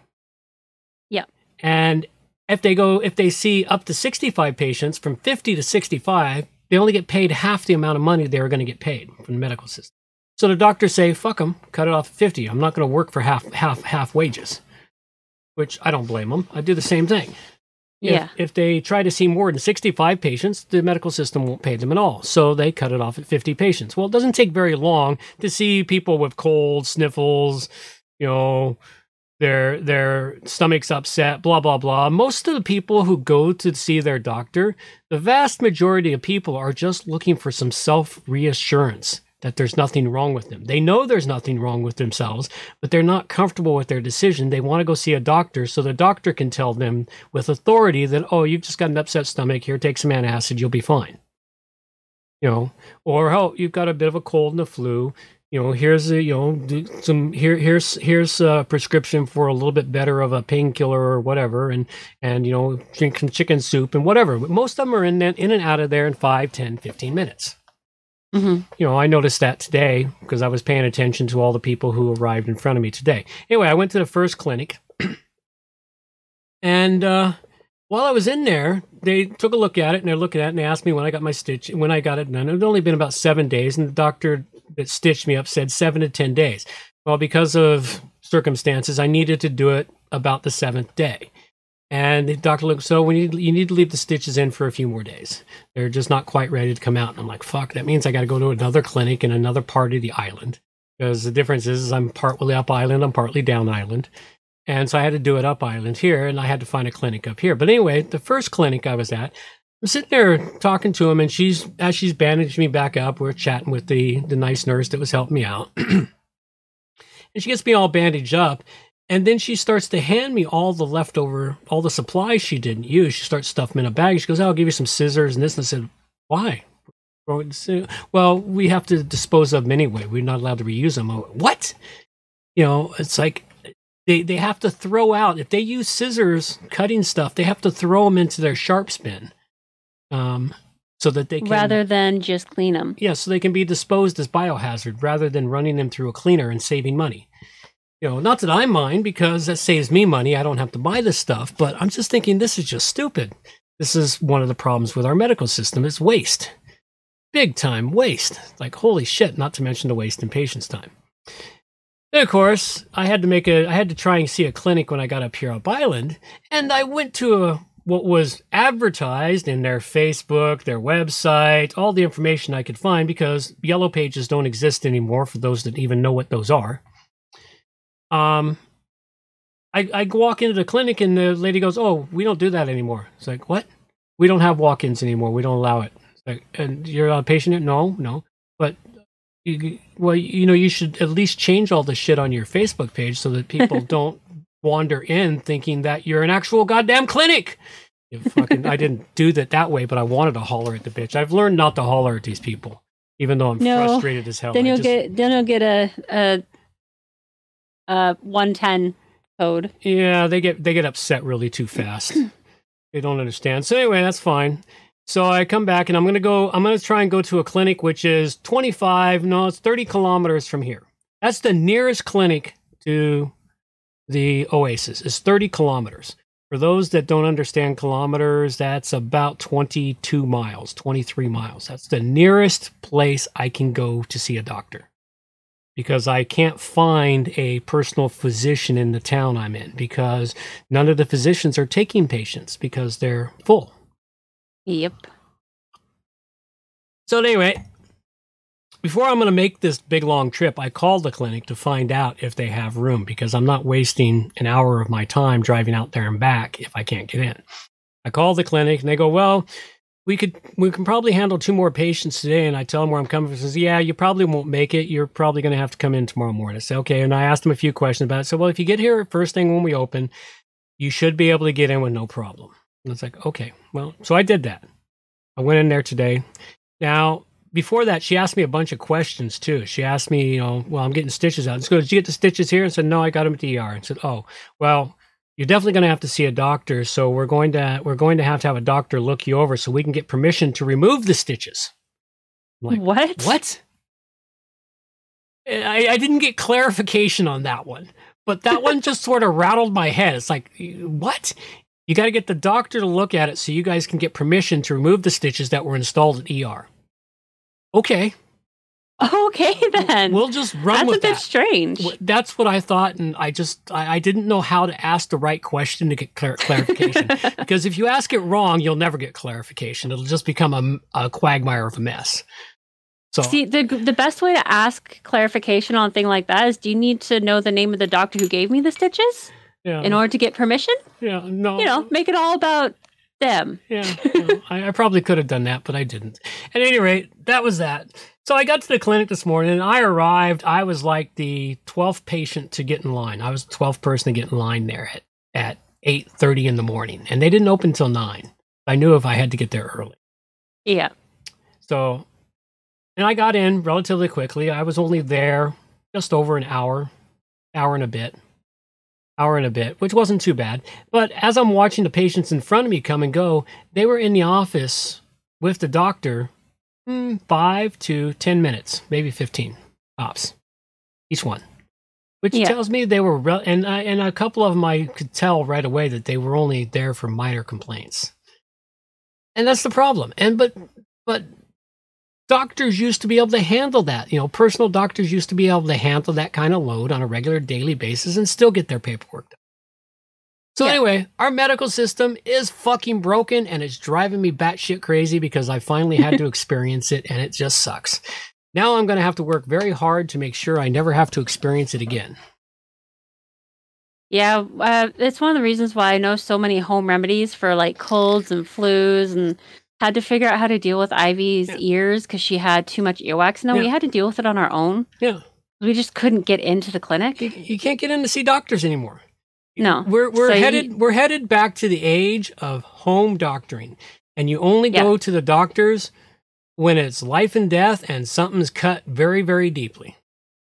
Yeah. And if they go, if they see up to sixty-five patients, from fifty to sixty-five, they only get paid half the amount of money they were going to get paid from the medical system. So the doctors say, fuck them, cut it off at fifty. I'm not going to work for half half half wages, which I don't blame them. I do the same thing. Yeah. If, if they try to see more than sixty-five patients, the medical system won't pay them at all. So they cut it off at fifty patients. Well, it doesn't take very long to see people with colds, sniffles, you know, their their stomach's upset, blah, blah, blah. Most of the people who go to see their doctor, the vast majority of people are just looking for some self-reassurance that there's nothing wrong with them. They know there's nothing wrong with themselves, but they're not comfortable with their decision. They want to go see a doctor so the doctor can tell them with authority that, oh, you've just got an upset stomach. Here, take some antacid. You'll be fine. You know, or, oh, you've got a bit of a cold and a flu. You know, here's a, you know, some here, here's, here's a prescription for a little bit better of a painkiller or whatever. And, and, you know, drink some chicken soup and whatever. But most of them are in, in and out of there in five, ten, fifteen minutes. Mm-hmm. You know, I noticed that today because I was paying attention to all the people who arrived in front of me today. Anyway, I went to the first clinic, and uh, while I was in there, they took a look at it and they're looking at it and they asked me when I got my stitch, when I got it done. It had only been about seven days, and the doctor that stitched me up said seven to ten days. Well, because of circumstances, I needed to do it about the seventh day. And the doctor looked, so we need, you need to leave the stitches in for a few more days. They're just not quite ready to come out. And I'm like, fuck, that means I got to go to another clinic in another part of the island. Because the difference is, is I'm partly up island, I'm partly down island. And so I had to do it up island here, and I had to find a clinic up here. But anyway, the first clinic I was at, I'm sitting there talking to him, and she's as she's bandaging me back up, we're chatting with the, the nice nurse that was helping me out. And she gets me all bandaged up. And then she starts to hand me all the leftover, all the supplies she didn't use. She starts stuffing them in a bag. She goes, I'll give you some scissors and this. And I said, why? Well, we have to dispose of them anyway. We're not allowed to reuse them. Went, what? You know, it's like they, they have to throw out. If they use scissors cutting stuff, they have to throw them into their sharps bin. Um, so that they can, rather than just clean them. Yeah, so they can be disposed as biohazard rather than running them through a cleaner and saving money. You know, not that I mind, because that saves me money. I don't have to buy this stuff, but I'm just thinking this is just stupid. This is one of the problems with our medical system is waste. Big time waste. Like, holy shit, not to mention the waste in patients' time. And of course, I had to make a, I had to try and see a clinic when I got up here up island, and I went to a, what was advertised in their Facebook, their website, all the information I could find, because yellow pages don't exist anymore for those that even know what those are. Um, I, I walk into the clinic and the lady goes, oh, we don't do that anymore. It's like, what? We don't have walk-ins anymore. We don't allow it. It's like, and you're a patient? No, no. But, you, well, you know, you should at least change all the shit on your Facebook page so that people don't wander in thinking that you're an actual goddamn clinic. You fucking, I didn't do that that way, but I wanted to holler at the bitch. I've learned not to holler at these people, even though I'm no, frustrated as hell. Then you'll just, get, then you'll get a... a Uh, one ten code. Yeah, they get they get upset really too fast. They don't understand. So anyway, that's fine. So I come back and I'm gonna go. I'm gonna try and go to a clinic which is twenty-five. No, it's thirty kilometers from here. That's the nearest clinic to the Oasis is thirty kilometers. For those that don't understand kilometers, that's about twenty-two miles, twenty-three miles. That's the nearest place I can go to see a doctor, because I can't find a personal physician in the town I'm in, because none of the physicians are taking patients because they're full. Yep. So anyway, before I'm going to make this big, long trip, I called the clinic to find out if they have room, because I'm not wasting an hour of my time driving out there and back if I can't get in. I called the clinic and they go, well, we could we can probably handle two more patients today. And I tell them where I'm coming from. Says, yeah, you probably won't make it. You're probably going to have to come in tomorrow morning. I say, okay. And I asked them a few questions about it. So, well, if you get here first thing when we open, you should be able to get in with no problem. And it's like, okay, well, so I did that. I went in there today. Now, before that, she asked me a bunch of questions, too. She asked me, you know, well, I'm getting stitches out. And she goes, did you get the stitches here? And I said, no, I got them at the E R. And said, oh, well, you're definitely going to have to see a doctor. So we're going to we're going to have to have a doctor look you over so we can get permission to remove the stitches. I'm like, what? What? I, I didn't get clarification on that one. But that one just sort of rattled my head. It's like, what? You got to get the doctor to look at it so you guys can get permission to remove the stitches that were installed at E R. Okay. Okay, then. We'll just run with that. That's a bit strange. That's what I thought, and I just, I, I didn't know how to ask the right question to get clar- clarification. Because if you ask it wrong, you'll never get clarification. It'll just become a, a quagmire of a mess. So, see, the the best way to ask clarification on a thing like that is, do you need to know the name of the doctor who gave me the stitches? Yeah. In order to get permission? Yeah, no. You know, make it all about them. Yeah, no, I, I probably could have done that, but I didn't. At any rate, that was that. So I got to the clinic this morning, and I arrived. I was like the twelfth patient to get in line. I was the twelfth person to get in line there at, at eight thirty in the morning, and they didn't open until nine. I knew if I had to get there early. Yeah. So, and I got in relatively quickly. I was only there just over an hour, hour and a bit. hour and a bit, which wasn't too bad. But as I'm watching the patients in front of me come and go, they were in the office with the doctor mm, five to ten minutes, maybe fifteen tops, each one. Which yeah. tells me they were, re- and, I, and a couple of them I could tell right away that they were only there for minor complaints. And that's the problem. And but but doctors used to be able to handle that. You know, personal doctors used to be able to handle that kind of load on a regular daily basis and still get their paperwork done. So yeah. anyway, our medical system is fucking broken, and it's driving me batshit crazy because I finally had to experience it, and it just sucks. Now I'm going to have to work very hard to make sure I never have to experience it again. Yeah, uh, it's one of the reasons why I know so many home remedies for like colds and flus, and had to figure out how to deal with Ivy's yeah. ears because she had too much earwax. No, yeah. we had to deal with it on our own. Yeah, we just couldn't get into the clinic. You, you can't get in to see doctors anymore. No, we're we're so headed you, we're headed back to the age of home doctoring, and you only yeah. go to the doctors when it's life and death and something's cut very, very deeply.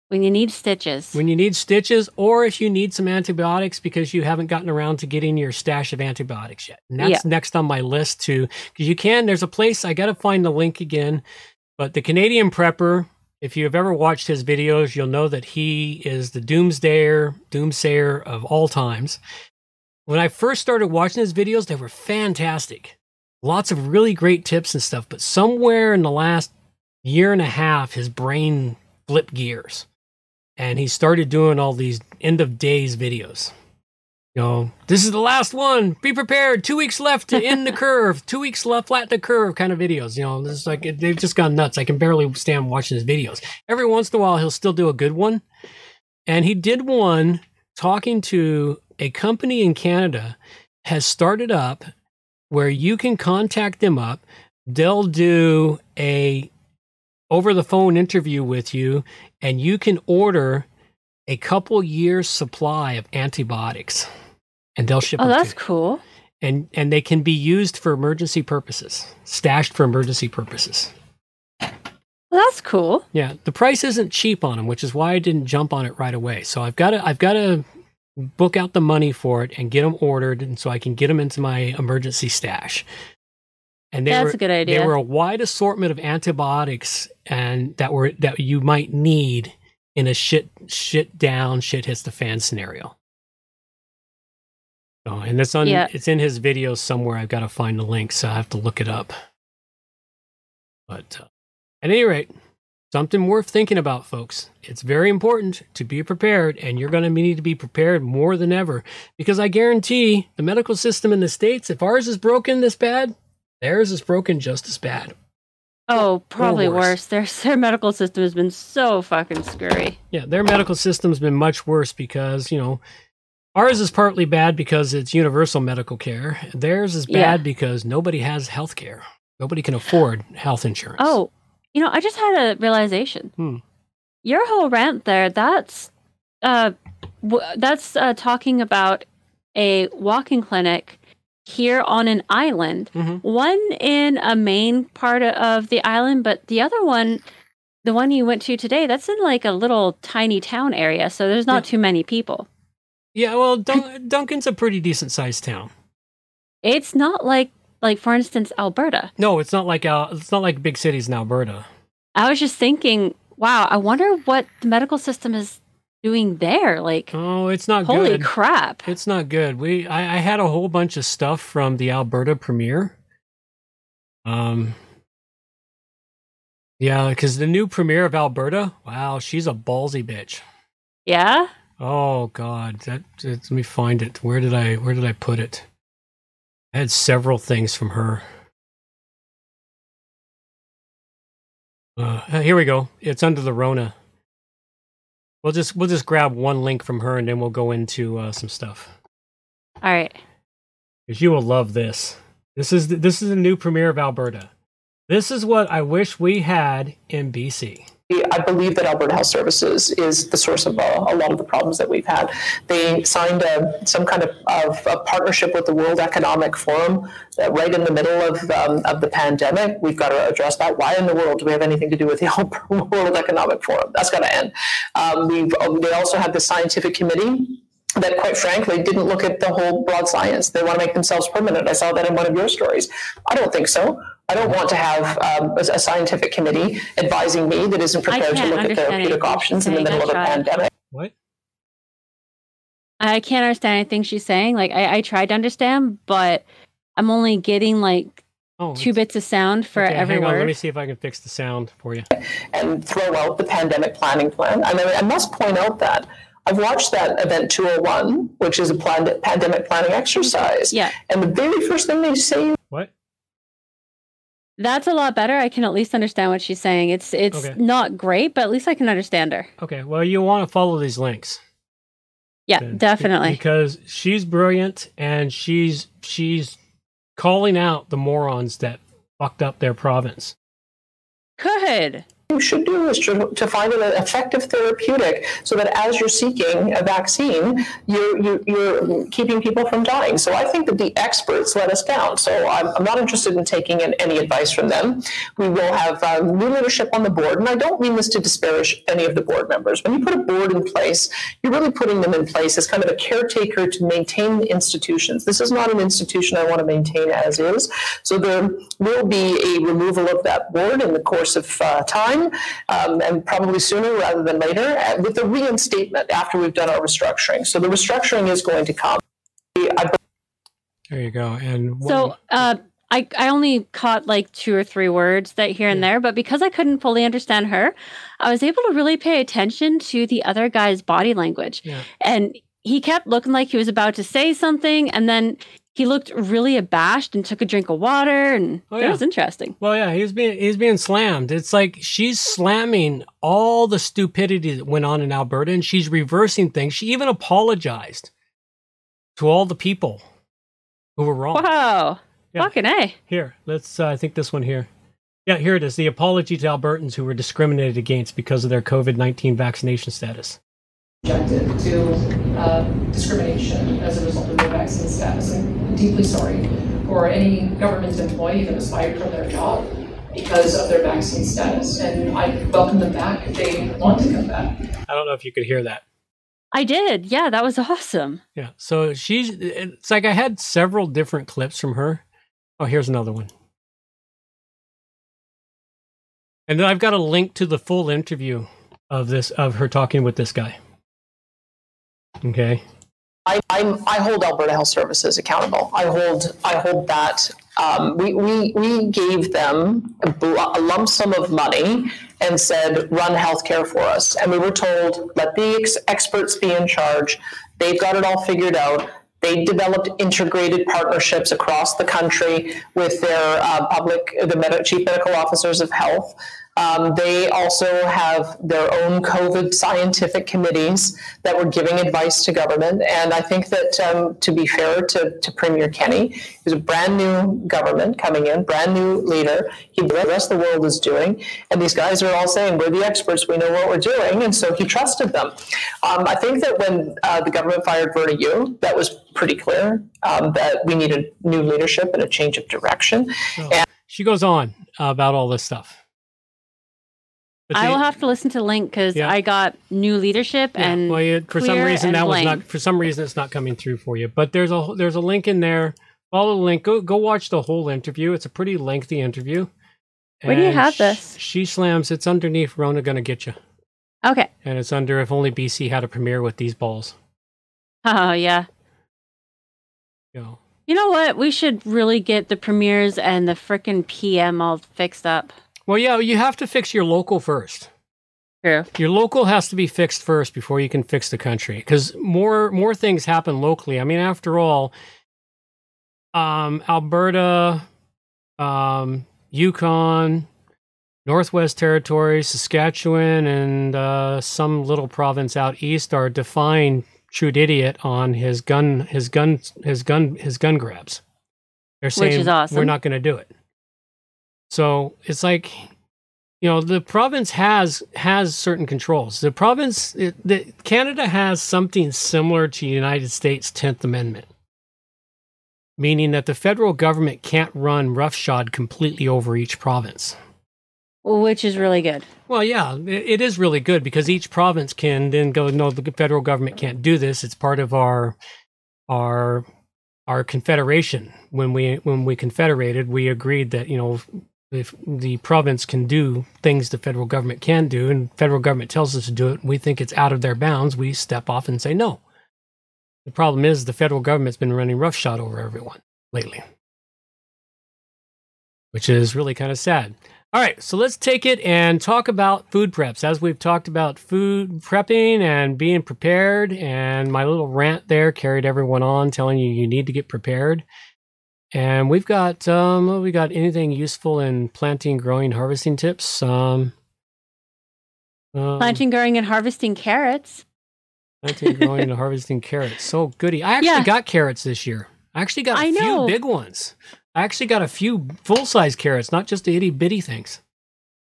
When you need stitches. When you need stitches, or if you need some antibiotics because you haven't gotten around to getting your stash of antibiotics yet. And that's yeah. next on my list too. Because you can, there's a place, I got to find the link again, but the Canadian Prepper, if you've ever watched his videos, you'll know that he is the doomsdayer, doomsayer of all times. When I first started watching his videos, they were fantastic. Lots of really great tips and stuff, but somewhere in the last year and a half, his brain flipped gears. And he started doing all these end of days videos. You know, this is the last one. Be prepared. Two weeks left to end the curve. Two weeks left, flatten the curve kind of videos. You know, this is like they've just gone nuts. I can barely stand watching his videos. Every once in a while, he'll still do a good one. And he did one talking to a company in Canada has started up where you can contact them up. They'll do a over the phone interview with you, and you can order a couple years supply of antibiotics, and they'll ship. Oh, that's cool. And and they can be used for emergency purposes, stashed for emergency purposes. Well, that's cool. Yeah, the price isn't cheap on them, which is why I didn't jump on it right away. So I've got to I've got to book out the money for it and get them ordered, and so I can get them into my emergency stash. And they That's were, a good idea. They were a wide assortment of antibiotics, and that were that you might need in a shit shit down shit hits the fan scenario. Oh, and that's on, yeah. It's in his video somewhere. I've got to find the link, so I have to look it up. But uh, at any rate, something worth thinking about, folks. It's very important to be prepared, and you're going to need to be prepared more than ever, because I guarantee the medical system in the States, if ours is broken this bad, theirs is broken just as bad. Oh, probably worse. worse. Their, their medical system has been so fucking scurry. Yeah, their medical system's been much worse because, you know, ours is partly bad because it's universal medical care. Theirs is bad yeah. because nobody has health care. Nobody can afford health insurance. Oh, you know, I just had a realization. Hmm. Your whole rant there, that's, uh, w- that's uh, talking about a walk-in clinic here on an island, mm-hmm. one in a main part of the island, but the other one, the one you went to today, that's in like a little tiny town area, so there's not yeah. too many people. Yeah, well, Dun- Duncan's a pretty decent-sized town. It's not like, like for instance, Alberta. No, it's not like uh, it's not like big cities in Alberta. I was just thinking, wow, I wonder what the medical system is doing there. Like, oh, it's not holy good. crap, it's not good. We I, I had a whole bunch of stuff from the Alberta premiere. Um, yeah, because the new premiere of Alberta, wow, she's a ballsy bitch. Yeah. Oh God, that, that let me find it. Where did I where did I put it? I had several things from her. Uh, here we go. It's under the Rona. We'll just we'll just grab one link from her, and then we'll go into uh, some stuff. All right. Because you will love this. This is the, this is the new premiere of Alberta. This is what I wish we had in B C. I believe that Alberta Health Services is the source of a, a lot of the problems that we've had. They signed a, some kind of, of a partnership with the World Economic Forum uh, right in the middle of um, of the pandemic. We've got to address that. Why in the world do we have anything to do with the World Economic Forum? That's got to end. Um, we've, they also had the scientific committee that, quite frankly, didn't look at the whole broad science. They want to make themselves permanent. I saw that in one of your stories. I don't think so. I don't want to have um, a, a scientific committee advising me that isn't prepared to look at therapeutic options in the middle of a pandemic. What? I can't understand anything she's saying. Like, I, I tried to understand, but I'm only getting like oh, two bits of sound for okay, every hang on. word. Let me see if I can fix the sound for you. And throw out the pandemic planning plan. I mean, I must point out that I've watched that Event two oh one, which is a plan- pandemic planning exercise. Yeah. And the very first thing they say. What? That's a lot better. I can at least understand what she's saying. It's it's okay. Not great, but at least I can understand her. Okay, well, you want to follow these links. Yeah, then, definitely. Because she's brilliant, and she's she's calling out the morons that fucked up their province. Good. What you should do is to, to find an effective therapeutic so that as you're seeking a vaccine, you're, you're, you're keeping people from dying. So I think that the experts let us down. So I'm, I'm not interested in taking in any advice from them. We will have um, new leadership on the board. And I don't mean this to disparage any of the board members. When you put a board in place, you're really putting them in place as kind of a caretaker to maintain the institutions. This is not an institution I want to maintain as is. So there will be a removal of that board in the course of uh, time. Um, and probably sooner rather than later, with the reinstatement after we've done our restructuring. So the restructuring is going to come. I... There you go. And what... so uh, I, I only caught like two or three words that here and yeah. there, but because I couldn't fully understand her, I was able to really pay attention to the other guy's body language. Yeah. And he kept looking like he was about to say something, and then he looked really abashed and took a drink of water, and oh, that yeah. was interesting. Well, yeah, he was being he's being slammed. It's like she's slamming all the stupidity that went on in Alberta, and she's reversing things. She even apologized to all the people who were wrong. Wow, yeah. Fucking A. Here, let's. Uh, I think this one here. Yeah, here it is. The apology to Albertans who were discriminated against because of their COVID nineteen vaccination status. Subjected to uh, discrimination as a result of their vaccine status. I'm deeply sorry for any government employee that was fired from their job because of their vaccine status, and I welcome them back if they want to come back. I don't know if you could hear that. I did. Yeah, that was awesome. Yeah. So she's. It's like I had several different clips from her. Oh, here's another one. And then I've got a link to the full interview of this of her talking with this guy. Okay. I I'm, I hold Alberta Health Services accountable. I hold I hold that. Um, we, we we gave them a, a lump sum of money and said, run healthcare for us. And we were told, let the ex- experts be in charge. They've got it all figured out. They developed integrated partnerships across the country with their uh, public, the med- chief medical officers of health. Um, they also have their own COVID scientific committees that were giving advice to government. And I think that, um, to be fair to, to Premier Kenney, who's a brand new government coming in, brand new leader, he the rest of the world is doing. And these guys are all saying, we're the experts, we know what we're doing. And so he trusted them. Um, I think that when uh, the government fired Verna Yu, that was pretty clear um, that we needed new leadership and a change of direction. Oh. And she goes on about all this stuff. But I the, will have to listen to the link because yeah. I got new leadership yeah. and well, you, for clear some reason that blank. was not for some reason it's not coming through for you. But there's a there's a link in there. Follow the link. Go go watch the whole interview. It's a pretty lengthy interview. Where and do you have sh- this? She slams. It's underneath Rona Gonna Get You. Okay. And it's under If Only B C Had a Premier with These Balls. Oh yeah. You know. You know what? We should really get the premiers and the frickin' P M all fixed up. Well, yeah, you have to fix your local first. Yeah. Your local has to be fixed first before you can fix the country, because more more things happen locally. I mean, after all, um, Alberta, um, Yukon, Northwest Territories, Saskatchewan, and uh, some little province out east are defying Trude Idiot on his gun, his gun, his gun, his gun grabs. They're saying, which is awesome. We're not going to do it. So it's like, you know, the province has has certain controls. The province, it, the, Canada has something similar to the United States' tenth Amendment, meaning that the federal government can't run roughshod completely over each province. Which is really good. Well, yeah, it, it is really good because each province can then go, no, the federal government can't do this. It's part of our our our confederation. When we when we confederated, we agreed that, you know, if the province can do things the federal government can do, and federal government tells us to do it, and we think it's out of their bounds, we step off and say no. The problem is the federal government's been running roughshod over everyone lately, which is really kind of sad. All right, so let's take it and talk about food preps. As we've talked about food prepping and being prepared, and my little rant there carried everyone on, telling you you need to get prepared. And we've got um, we got anything useful in planting, growing, harvesting tips? Um, um, planting, growing, and harvesting carrots. Planting, growing, and harvesting carrots. So goody! I actually yeah. got carrots this year. I actually got a I few know. big ones. I actually got a few full-size carrots, not just the itty-bitty things.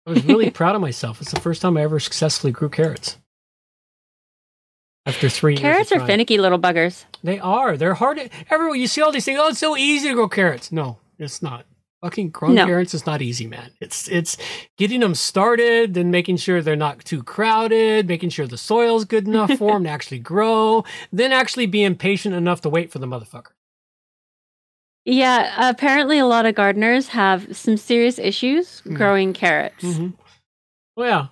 I was really proud of myself. It's the first time I ever successfully grew carrots. After three carrots years. Carrots are finicky little buggers. They are. They're hard. To, everyone, you see all these things. Oh, it's so easy to grow carrots. No, it's not. Fucking growing no. carrots is not easy, man. It's it's getting them started, then making sure they're not too crowded, making sure the soil's good enough for them to actually grow, then actually being patient enough to wait for the motherfucker. Yeah, apparently a lot of gardeners have some serious issues mm. growing carrots. Mm-hmm. Well, yeah.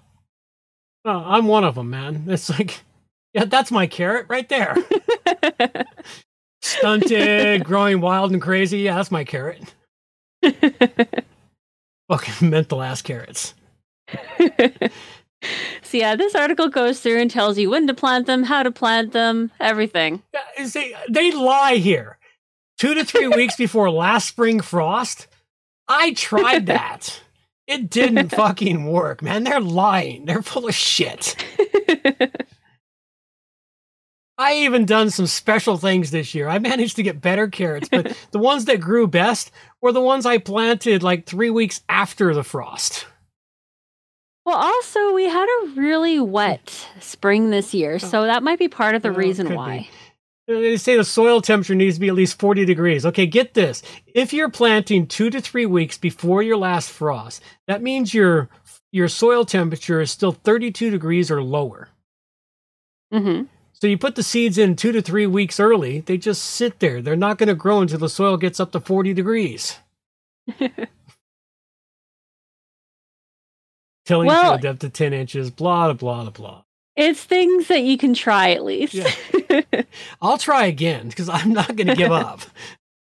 Well, I'm one of them, man. It's like, yeah, that's my carrot right there. Stunted, growing wild and crazy. Yeah, that's my carrot. Fucking mental ass carrots. So yeah, this article goes through and tells you when to plant them, how to plant them, everything. Yeah, see, they lie here. Two to three weeks before last spring frost, I tried that. It didn't fucking work, man. They're lying. They're full of shit. I even done some special things this year. I managed to get better carrots, but the ones that grew best were the ones I planted like three weeks after the frost. Well, also, we had a really wet spring this year, so that might be part of the oh, reason why. Be. They say the soil temperature needs to be at least forty degrees. Okay, get this. If you're planting two to three weeks before your last frost, that means your your soil temperature is still thirty-two degrees or lower. Mm-hmm. So you put the seeds in two to three weeks early. They just sit there. They're not going to grow until the soil gets up to forty degrees. Tilling well, to the depth of ten inches, blah, blah, blah, blah. It's things that you can try at least. Yeah. I'll try again because I'm not going to give up.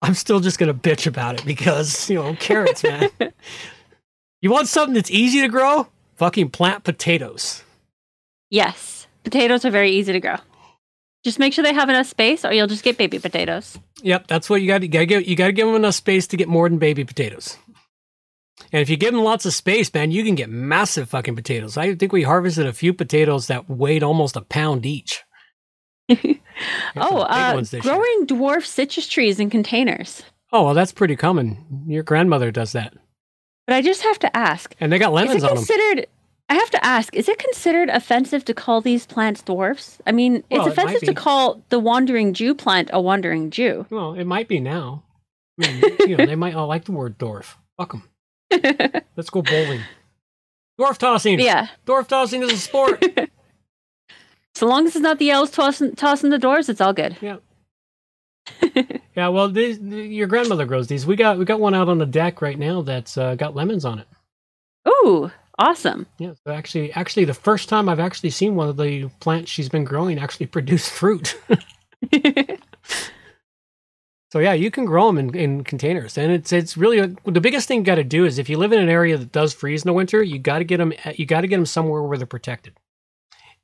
I'm still just going to bitch about it because, you know, carrots, man. You want something that's easy to grow? Fucking plant potatoes. Yes. Potatoes are very easy to grow. Just make sure they have enough space or you'll just get baby potatoes. Yep. That's what you got to give. You got to give them enough space to get more than baby potatoes. And if you give them lots of space, man, you can get massive fucking potatoes. I think we harvested a few potatoes that weighed almost a pound each. Oh, uh, growing dwarf citrus trees in containers. Oh, well, that's pretty common. Your grandmother does that. But I just have to ask. And they got lemons on them. Considered, I have to ask, is it considered offensive to call these plants dwarfs? I mean, well, it's offensive it to call the wandering Jew plant a wandering Jew. Well, it might be now. I mean, you know, they might not like the word dwarf. Fuck them. Let's go bowling. Dwarf tossing. Yeah. Dwarf tossing is a sport. So long as it's not the elves tossing, tossing the dwarves, it's all good. Yeah. Yeah. Well, these, your grandmother grows these. We got we got one out on the deck right now that's uh, got lemons on it. Ooh, awesome. Yeah. So actually, actually, the first time I've actually seen one of the plants she's been growing actually produce fruit. So yeah, you can grow them in, in containers, and it's it's really a, the biggest thing you got to do is if you live in an area that does freeze in the winter, you got to get them you got to get them somewhere where they're protected,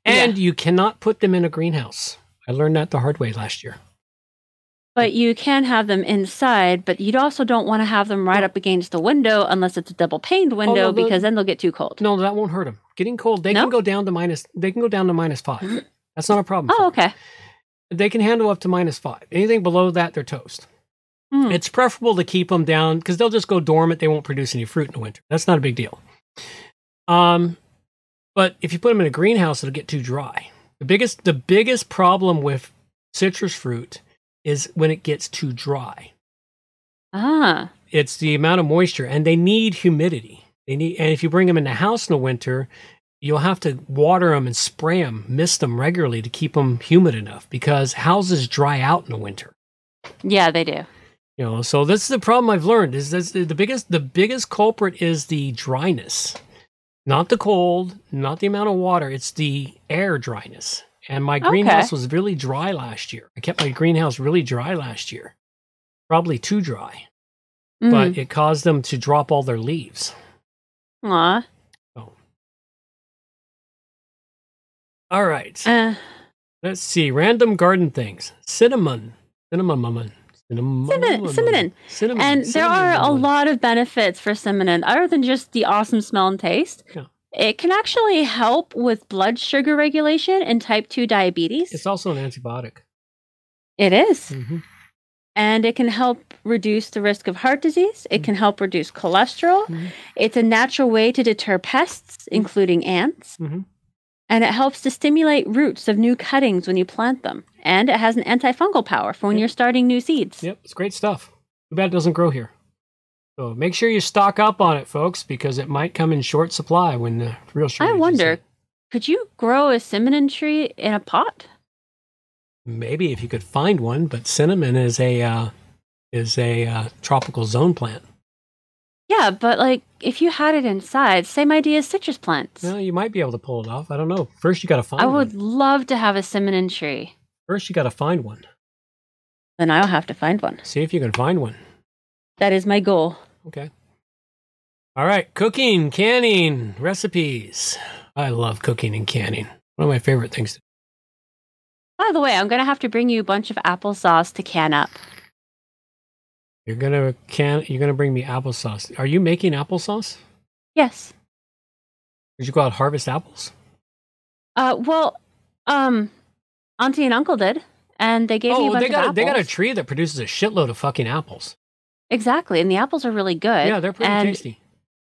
and yeah. You cannot put them in a greenhouse. I learned that the hard way last year. But you can have them inside, but you also don't want to have them right up against the window unless it's a double paned window oh, no, the, because then they'll get too cold. No, that won't hurt them. Getting cold, they no? can go down to minus. They can go down to minus five. That's not a problem. Oh, okay. They can handle up to minus five. Anything below that, they're toast. Mm. It's preferable to keep them down because they'll just go dormant. They won't produce any fruit in the winter. That's not a big deal. Um, but if you put them in a greenhouse, it'll get too dry. The biggest, the biggest problem with citrus fruit is when it gets too dry. Ah, it's the amount of moisture, and they need humidity. They need, and if you bring them in the house in the winter, you'll have to water them and spray them, mist them regularly to keep them humid enough because houses dry out in the winter. Yeah, they do. You know, so this is the problem I've learned is this, the biggest the biggest culprit is the dryness, not the cold, not the amount of water. It's the air dryness. And my greenhouse okay. was really dry last year. I kept my greenhouse really dry last year, probably too dry, mm. but it caused them to drop all their leaves. Aw. All right. Uh, Let's see. Random garden things. Cinnamon. Cinnamon. Cinnamon. Cinnamon. Cinnamon. And there are a lot of benefits for cinnamon other than just the awesome smell and taste. Yeah. It can actually help with blood sugar regulation and type two diabetes. It's also an antibiotic. It is. Mm-hmm. And it can help reduce the risk of heart disease. It mm-hmm. can help reduce cholesterol. Mm-hmm. It's a natural way to deter pests, including ants. Mm-hmm. And it helps to stimulate roots of new cuttings when you plant them. And it has an antifungal power for when yep. you're starting new seeds. Yep, it's great stuff. Too bad it doesn't grow here. So make sure you stock up on it, folks, because it might come in short supply when the real shortage. I wonder, could you grow a cinnamon tree in a pot? Maybe if you could find one, but cinnamon is a uh, is a uh, tropical zone plant. Yeah, but like if you had it inside, same idea as citrus plants. Well, you might be able to pull it off. I don't know. First, you got to find I one. I would love to have a cinnamon tree. First, you got to find one. Then I'll have to find one. See if you can find one. That is my goal. Okay. All right. Cooking, canning, recipes. I love cooking and canning. One of my favorite things to do. By the way, I'm going to have to bring you a bunch of applesauce to can up. You're gonna can. You're gonna bring me applesauce. Are you making applesauce? Yes. Did you go out and harvest apples? Uh, well, um, auntie and uncle did, and they gave oh, me a bunch they got, of apples. They got a tree that produces a shitload of fucking apples. Exactly, and the apples are really good. Yeah, they're pretty and tasty.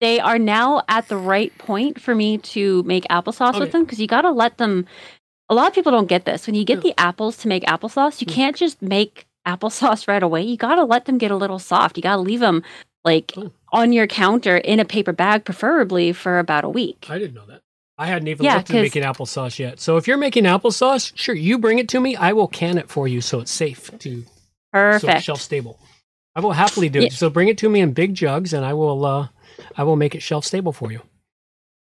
They are now at the right point for me to make applesauce okay. with them because you gotta let them. A lot of people don't get this. When you get yeah. the apples to make applesauce, you mm. can't just make applesauce right away. You got to let them get a little soft. You got to leave them like oh. on your counter in a paper bag, preferably for about a week. I didn't know that. I hadn't even yeah, looked at making applesauce yet. So if you're making applesauce, sure, you bring it to me. I will can it for you so it's safe to Perfect. So it's shelf stable. I will happily do it. Yeah. So bring it to me in big jugs and I will uh, I will make it shelf stable for you.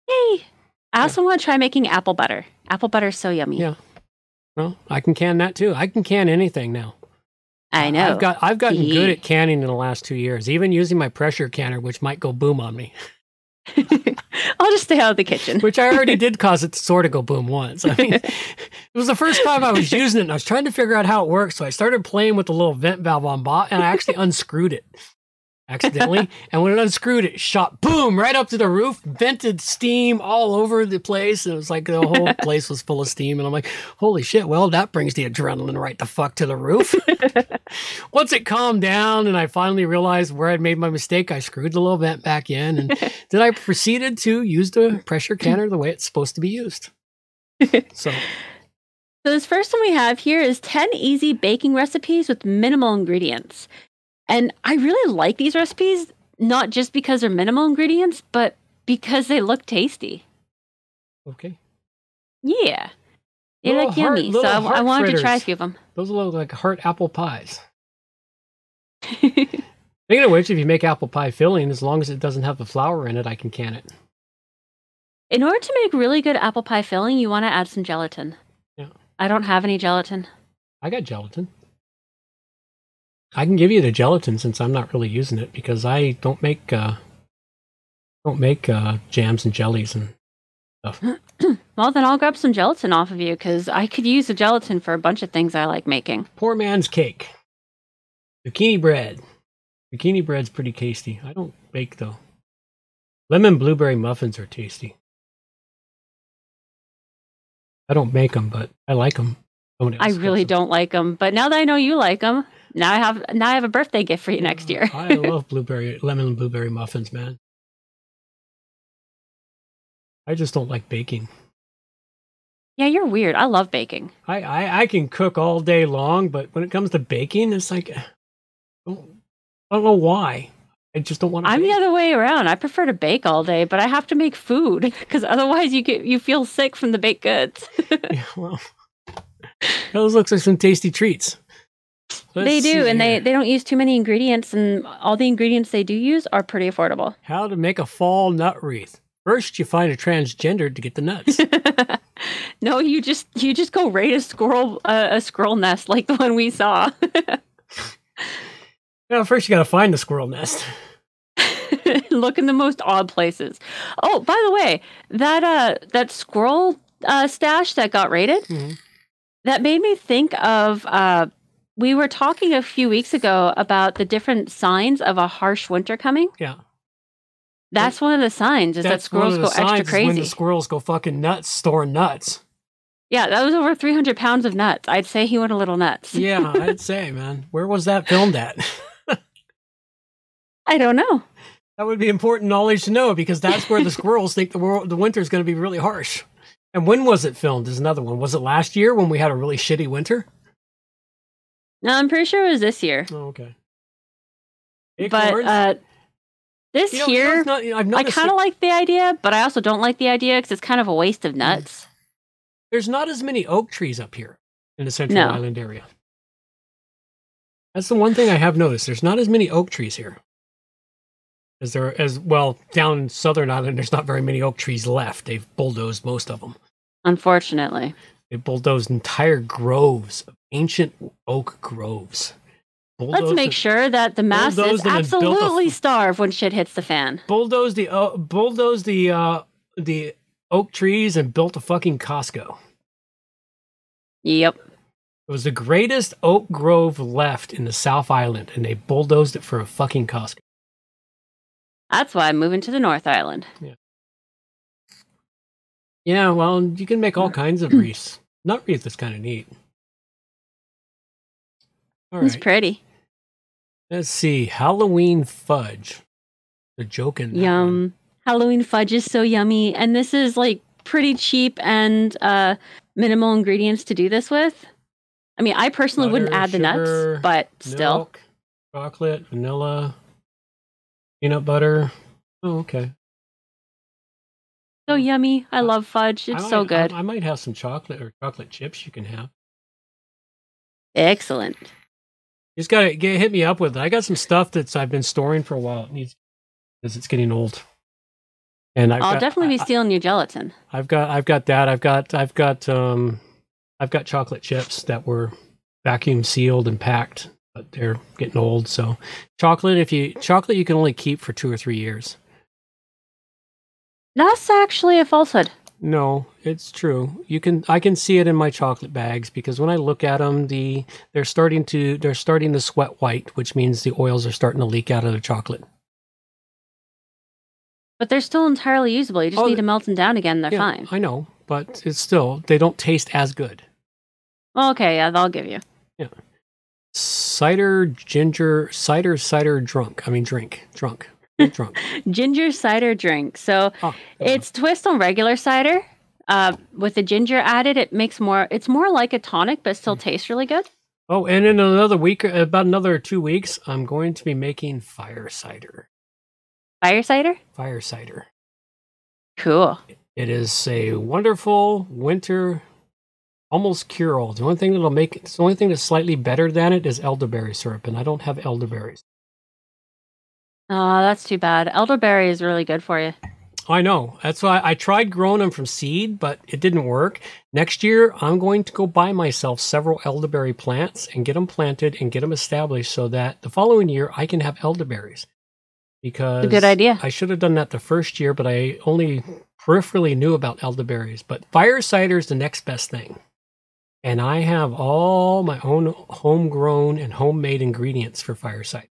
Yay! I also yeah. want to try making apple butter. Apple butter is so yummy. Yeah. Well, I can can that too. I can can anything now. I know. I've got I've gotten See? good at canning in the last two years, even using my pressure canner, which might go boom on me. I'll just stay out of the kitchen. Which I already did cause it to sort of go boom once. I mean, it was the first time I was using it, and I was trying to figure out how it works. So I started playing with the little vent valve on bot, and I actually unscrewed it accidentally. And when it unscrewed, it shot boom right up to the roof, vented steam all over the place. And it was like the whole place was full of steam. And I'm like, holy shit, well, that brings the adrenaline right the fuck to the roof. Once it calmed down and I finally realized where I'd made my mistake, I screwed the little vent back in. And then I proceeded to use the pressure canner the way it's supposed to be used. So. So this first one we have here is ten easy baking recipes with minimal ingredients. And I really like these recipes, not just because they're minimal ingredients, but because they look tasty. Okay. Yeah. They look yummy, so I, I wanted fritters. to try a few of them. Those look like heart apple pies. Thinking of which, if you make apple pie filling, as long as it doesn't have the flour in it, I can can it. In order to make really good apple pie filling, you want to add some gelatin. Yeah. I don't have any gelatin. I got gelatin. I can give you the gelatin since I'm not really using it because I don't make uh, don't make uh, jams and jellies and stuff. Well, then I'll grab some gelatin off of you because I could use the gelatin for a bunch of things I like making. Poor man's cake. Zucchini bread. Zucchini bread's pretty tasty. I don't bake, though. Lemon blueberry muffins are tasty. I don't make them, but I like them. I really don't like them, but now that I know you like them, now I have now I have a birthday gift for you next year. I love blueberry lemon and blueberry muffins, man. I just don't like baking. Yeah, you're weird. I love baking. I, I, I can cook all day long, but when it comes to baking, it's like I don't, I don't know why. I just don't want to. I'm bake. The other way around. I prefer to bake all day, but I have to make food because otherwise you get you feel sick from the baked goods. Yeah, well. Those look like some tasty treats. Let's they do, and they, they don't use too many ingredients, and all the ingredients they do use are pretty affordable. How to make a fall nut wreath. First, you find a transgender to get the nuts. No, you just you just go raid a squirrel uh, a squirrel nest like the one we saw. Now, first you got to find the squirrel nest. Look in the most odd places. Oh, by the way, that uh that squirrel uh, stash that got raided. Mm-hmm. That made me think of, uh, we were talking a few weeks ago about the different signs of a harsh winter coming. Yeah. That's but, one of the signs is that squirrels go extra crazy. When the squirrels go fucking nuts, store nuts. Yeah, that was over three hundred pounds of nuts. I'd say he went a little nuts. Yeah, I'd say, man. Where was that filmed at? I don't know. That would be important knowledge to know because that's where the squirrels think the, world, the winter is going to be really harsh. And when was it filmed is another one. Was it last year when we had a really shitty winter? No, I'm pretty sure it was this year. Oh, okay. Acorns? But uh, this you year, know, not, I kind of like the idea, but I also don't like the idea because it's kind of a waste of nuts. There's not as many oak trees up here in the Central no. Island area. That's the one thing I have noticed. There's not as many oak trees here. As there as well down in Southern Ireland, there's not very many oak trees left. They've bulldozed most of them. Unfortunately, they bulldozed entire groves, ancient oak groves. Bulldozed Let's make sure that the masses absolutely f- starve when shit hits the fan. Bulldoze the uh, bulldoze the uh, the oak trees and built a fucking Costco. Yep, it was the greatest oak grove left in the South Island, and they bulldozed it for a fucking Costco. That's why I'm moving to the North Island. Yeah. Yeah, well, you can make all kinds of wreaths. Nut wreath is kind of neat. All it's right. pretty. Let's see. Halloween fudge. They're joking. Yum. One. Halloween fudge is so yummy. And this is like pretty cheap and uh, minimal ingredients to do this with. I mean, I personally Butter, wouldn't add sugar, the nuts, but still. Milk, chocolate, vanilla. Peanut butter. Oh, okay. So yummy. I love fudge. It's might, so good. I, I might have some chocolate or chocolate chips you can have. Excellent. You just got to hit me up with it. I got some stuff that's I've been storing for a while. It needs because it's getting old. And I've I'll got, definitely be I, stealing your gelatin. I've got, I've got that. I've got, I've got, um, I've got chocolate chips that were vacuum sealed and packed, but they're getting old. So chocolate, if you chocolate, you can only keep for two or three years. That's actually a falsehood. No, it's true. You can, I can see it in my chocolate bags because when I look at them, the they're starting to they're starting to sweat white, which means the oils are starting to leak out of the chocolate. But they're still entirely usable. You just oh, need to melt them down again. They're yeah, fine. I know, but it's still, they don't taste as good. Well, okay, yeah, I'll give you. Yeah. Cider, ginger, cider, cider, drunk. I mean, drink, drunk, drunk. Ginger cider drink. So oh, it's twist on regular cider. Uh, with the ginger added, it makes more, it's more like a tonic, but still mm. tastes really good. Oh, and in another week, about another two weeks, I'm going to be making fire cider. Fire cider? Fire cider. Cool. It is a wonderful winter, almost cure-all. The only thing that'll make it, the only thing that's slightly better than it is elderberry syrup, and I don't have elderberries. Oh, that's too bad. Elderberry is really good for you. I know. That's why I tried growing them from seed, but it didn't work. Next year, I'm going to go buy myself several elderberry plants and get them planted and get them established so that the following year I can have elderberries. Because good idea. I should have done that the first year, but I only peripherally knew about elderberries. But fire cider is the next best thing. And I have all my own homegrown and homemade ingredients for fire cider.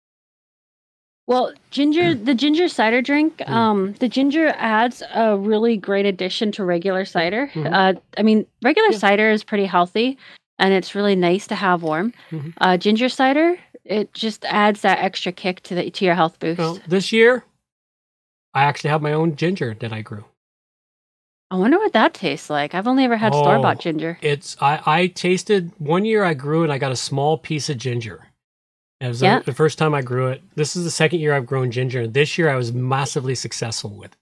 Well, ginger, mm. the ginger cider drink, mm. um, the ginger adds a really great addition to regular cider. Mm-hmm. Uh, I mean, regular yeah. cider is pretty healthy, and it's really nice to have warm. Mm-hmm. Uh, ginger cider... It just adds that extra kick to the to your health boost. Well, this year, I actually have my own ginger that I grew. I wonder what that tastes like. I've only ever had oh, store-bought ginger. It's I, I tasted, one year I grew and I got a small piece of ginger. And it was yeah. the, the first time I grew it. This is the second year I've grown ginger. This year I was massively successful with it.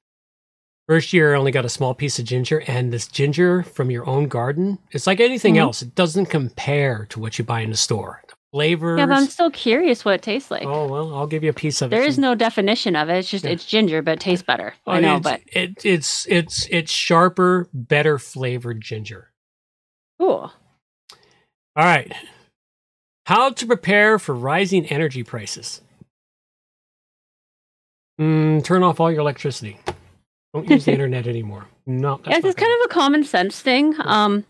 First year I only got a small piece of ginger, and this ginger from your own garden, it's like anything mm-hmm. else. It doesn't compare to what you buy in the store. Flavors. Yeah, but I'm still curious what it tastes like. Oh, well, I'll give you a piece of it. There is no definition of it. It's just, yeah. it's ginger, but it tastes better. Oh, I know, it's, but. It, it's, it's, it's sharper, better flavored ginger. Cool. All right. How to prepare for rising energy prices. Mm, turn off all your electricity. Don't use the internet anymore. No, that's yes, it's kind of a common sense thing. Um,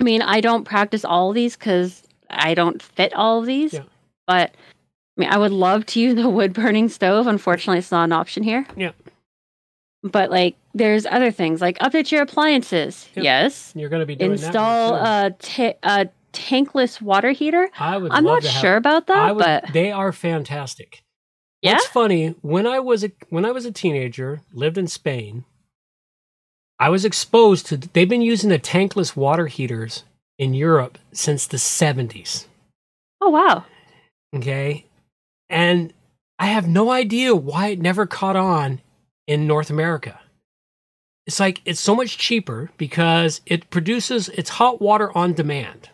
I mean, I don't practice all of these because I don't fit all of these, yeah. but I mean, I would love to use a wood burning stove. Unfortunately, it's not an option here. Yeah. But like, there's other things like update your appliances. Yep. Yes. You're going to be doing install that a, ta- a tankless water heater. I would. I'm love not to sure have, about that, I would, but they are fantastic. Yeah. It's funny. When I was a when I was a teenager, lived in Spain. I was exposed to. They've been using the tankless water heaters in Europe since the seventies. Oh, wow. Okay. And I have no idea why it never caught on in North America. It's like, it's so much cheaper because it produces, it's hot water on demand.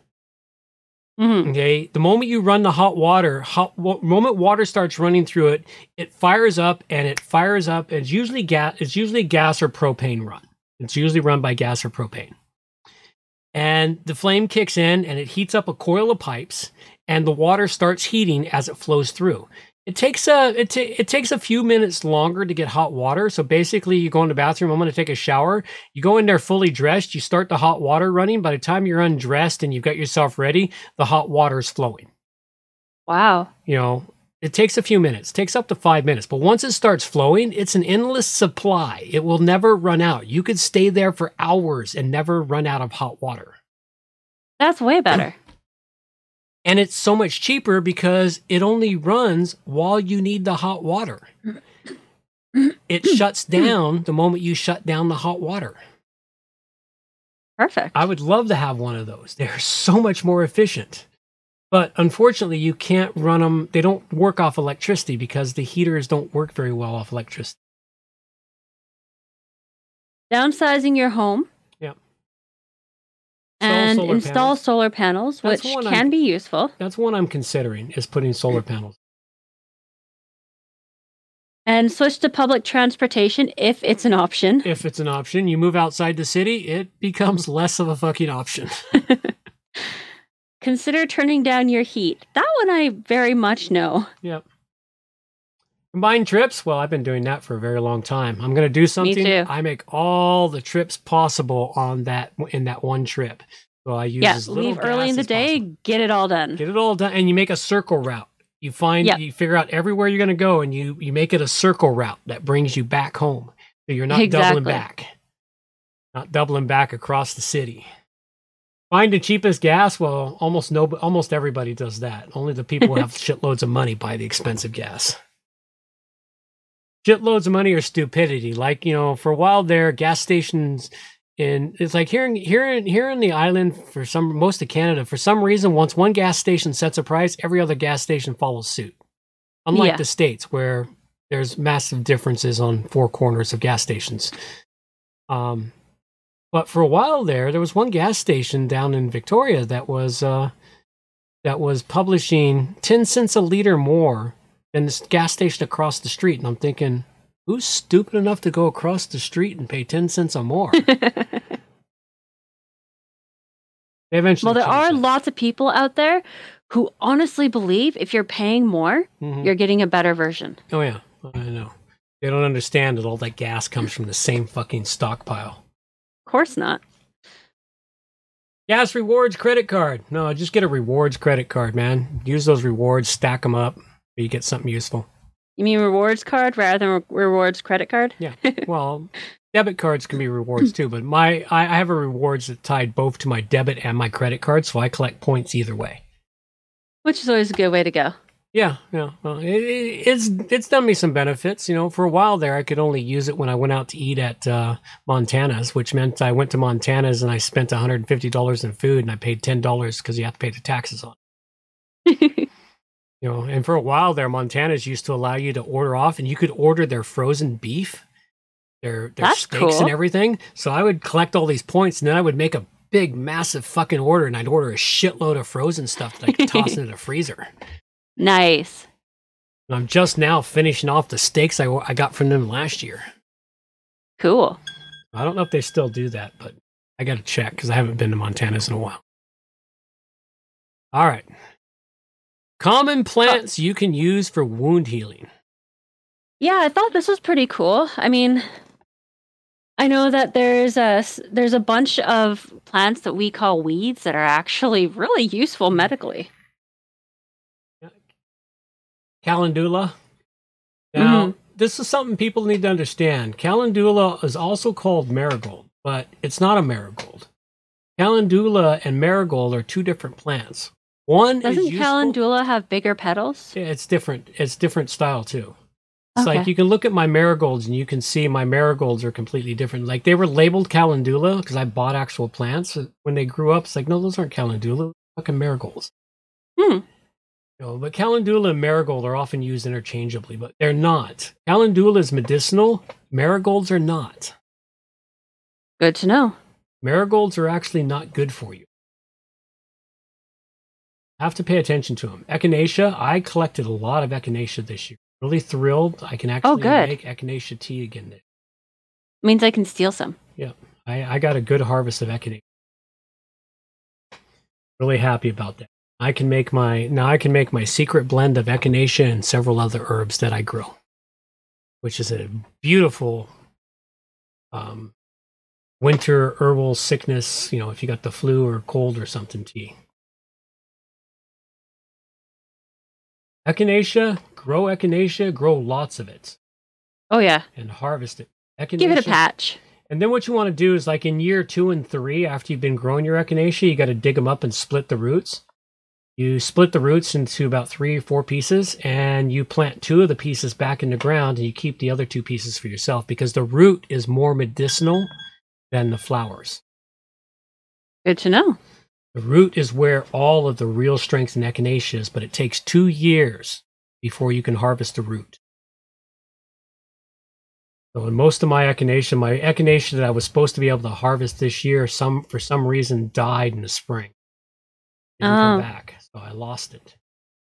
Mm-hmm. Okay. The moment you run the hot water, hot wa- moment water starts running through it, it fires up and it fires up. It's usually gas, it's usually gas or propane run. It's usually run by gas or propane. And the flame kicks in and it heats up a coil of pipes and the water starts heating as it flows through. It takes a it, t- it takes a few minutes longer to get hot water. So basically you go in the bathroom, I'm going to take a shower. You go in there fully dressed. You start the hot water running. By the time you're undressed and you've got yourself ready, the hot water is flowing. Wow. You know, it takes a few minutes. It takes up to five minutes. But once it starts flowing, it's an endless supply. It will never run out. You could stay there for hours and never run out of hot water. That's way better. And it's so much cheaper because it only runs while you need the hot water. It shuts down the moment you shut down the hot water. Perfect. I would love to have one of those. They're so much more efficient. But unfortunately, you can't run them. They don't work off electricity because the heaters don't work very well off electricity. Downsizing your home. Yeah. And install solar panels, which can be useful. That's one I'm considering, is putting solar panels. And switch to public transportation if it's an option. If it's an option. You move outside the city, it becomes less of a fucking option. Consider turning down your heat. That one I very much know. Yep. Combined trips? Well, I've been doing that for a very long time. I'm going to do something. Me too. I make all the trips possible on that in that one trip. So I use yeah, as little leave early in the day, possible. Get it all done. Get it all done. And you make a circle route. You find, yep. you figure out everywhere you're going to go, and you, you make it a circle route that brings you back home. So you're not exactly. doubling back, not doubling back across the city. Find the cheapest gas. Well, almost no, almost everybody does that. Only the people who have shitloads of money buy the expensive gas. Shitloads of money or stupidity. Like, you know, for a while there, gas stations, and it's like here, here, here in the island, for some, most of Canada, for some reason, once one gas station sets a price, every other gas station follows suit. Unlike yeah. the States, where there's massive differences on four corners of gas stations. Um, but for a while there, there was one gas station down in Victoria that was uh, that was publishing ten cents a liter more than this gas station across the street, and I'm thinking, who's stupid enough to go across the street and pay ten cents or more? They eventually well, there are it. lots of people out there who honestly believe if you're paying more, mm-hmm. you're getting a better version. Oh, yeah. I know. They don't understand that all that gas comes from the same fucking stockpile. Of course not. Gas rewards credit card. No, just get a rewards credit card, man. Use those rewards, stack them up, or you get something useful. You mean rewards card rather than re- rewards credit card? Yeah. Well, debit cards can be rewards too, but my I, I have a rewards that tied both to my debit and my credit card, so I collect points either way. Which is always a good way to go. Yeah, yeah. Well, it, it, it's it's done me some benefits. You know, for a while there, I could only use it when I went out to eat at uh, Montana's, which meant I went to Montana's and I spent one hundred fifty dollars in food and I paid ten dollars because you have to pay the taxes on it. You know, and for a while there, Montana's used to allow you to order off, and you could order their frozen beef, their their That's steaks cool. and everything. So I would collect all these points, and then I would make a big, massive fucking order, and I'd order a shitload of frozen stuff that I could toss into the freezer. Nice. And I'm just now finishing off the steaks I, I got from them last year. Cool. I don't know if they still do that, but I got to check because I haven't been to Montana's in a while. All right. Common plants you can use for wound healing. Yeah, I thought this was pretty cool. I mean, I know that there's a, there's a bunch of plants that we call weeds that are actually really useful medically. Calendula. Now, mm-hmm. this is something people need to understand. Calendula is also called marigold, but it's not a marigold. Calendula and marigold are two different plants. One Doesn't is calendula have bigger petals? Yeah, it's different. It's different style, too. It's okay. Like you can look at my marigolds and you can see my marigolds are completely different. Like they were labeled calendula because I bought actual plants. When they grew up, it's like, no, those aren't calendula. Fucking marigolds. Hmm. You know, but calendula and marigold are often used interchangeably, but they're not. Calendula is medicinal. Marigolds are not. Good to know. Marigolds are actually not good for you. Have to pay attention to them. Echinacea, I collected a lot of echinacea this year. Really thrilled I can actually oh, good. make echinacea tea again. It means I can steal some. Yeah, I, I got a good harvest of echinacea. Really happy about that. I can make my now I can make my secret blend of echinacea and several other herbs that I grow, which is a beautiful um, winter herbal sickness. You know, if you got the flu or cold or something, tea. Echinacea, grow echinacea, grow lots of it. Oh, yeah. And harvest it. Echinacea, give it a patch. And then what you want to do is like in year two and three, after you've been growing your echinacea, you got to dig them up and split the roots. You split the roots into about three or four pieces, and you plant two of the pieces back in the ground, and you keep the other two pieces for yourself because the root is more medicinal than the flowers. Good to know. The root is where all of the real strength in echinacea is, but it takes two years before you can harvest the root. So in most of my echinacea, my echinacea that I was supposed to be able to harvest this year, some for some reason died in the spring. Didn't oh. come back, so I lost it.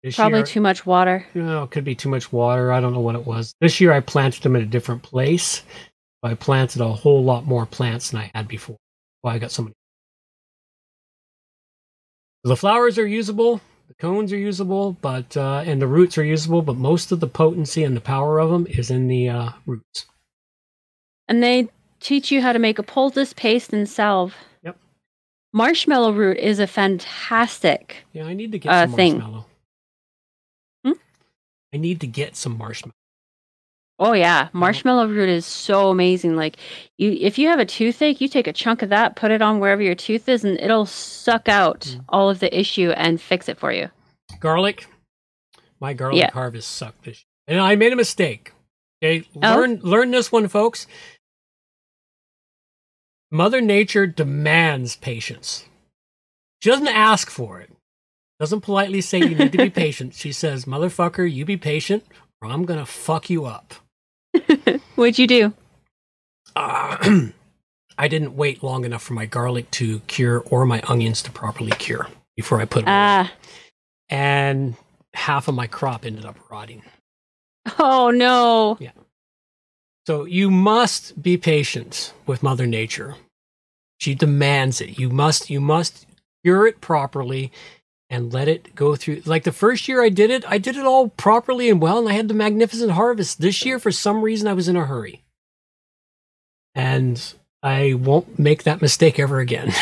This Probably year, too much water. You know, it could be too much water. I don't know what it was. This year I planted them in a different place. I planted a whole lot more plants than I had before. Well, I got so many. The flowers are usable. The cones are usable, but uh, and the roots are usable. But most of the potency and the power of them is in the uh, roots. And they teach you how to make a poultice, paste, and salve. Yep. Marshmallow root is a fantastic. Yeah, I need to get uh, some marshmallow. Hmm? I need to get some marshmallow. Oh yeah, marshmallow root is so amazing. Like, you, if you have a toothache, you take a chunk of that, put it on wherever your tooth is, and it'll suck out mm. all of the issue and fix it for you. Garlic, my garlic yeah. harvest sucked this, and I made a mistake. Okay, learn oh. learn this one, folks. Mother Nature demands patience. She doesn't ask for it. Doesn't politely say you need to be patient. She says, "Motherfucker, you be patient, or I'm gonna fuck you up." What'd you do? Uh, I didn't wait long enough for my garlic to cure or my onions to properly cure before I put them uh, in. And half of my crop ended up rotting. Oh, no. Yeah. So you must be patient with Mother Nature. She demands it. You must, you must cure it properly and let it go through. Like the first year I did it, I did it all properly and well, and I had the magnificent harvest. This year, for some reason, I was in a hurry. And I won't make that mistake ever again.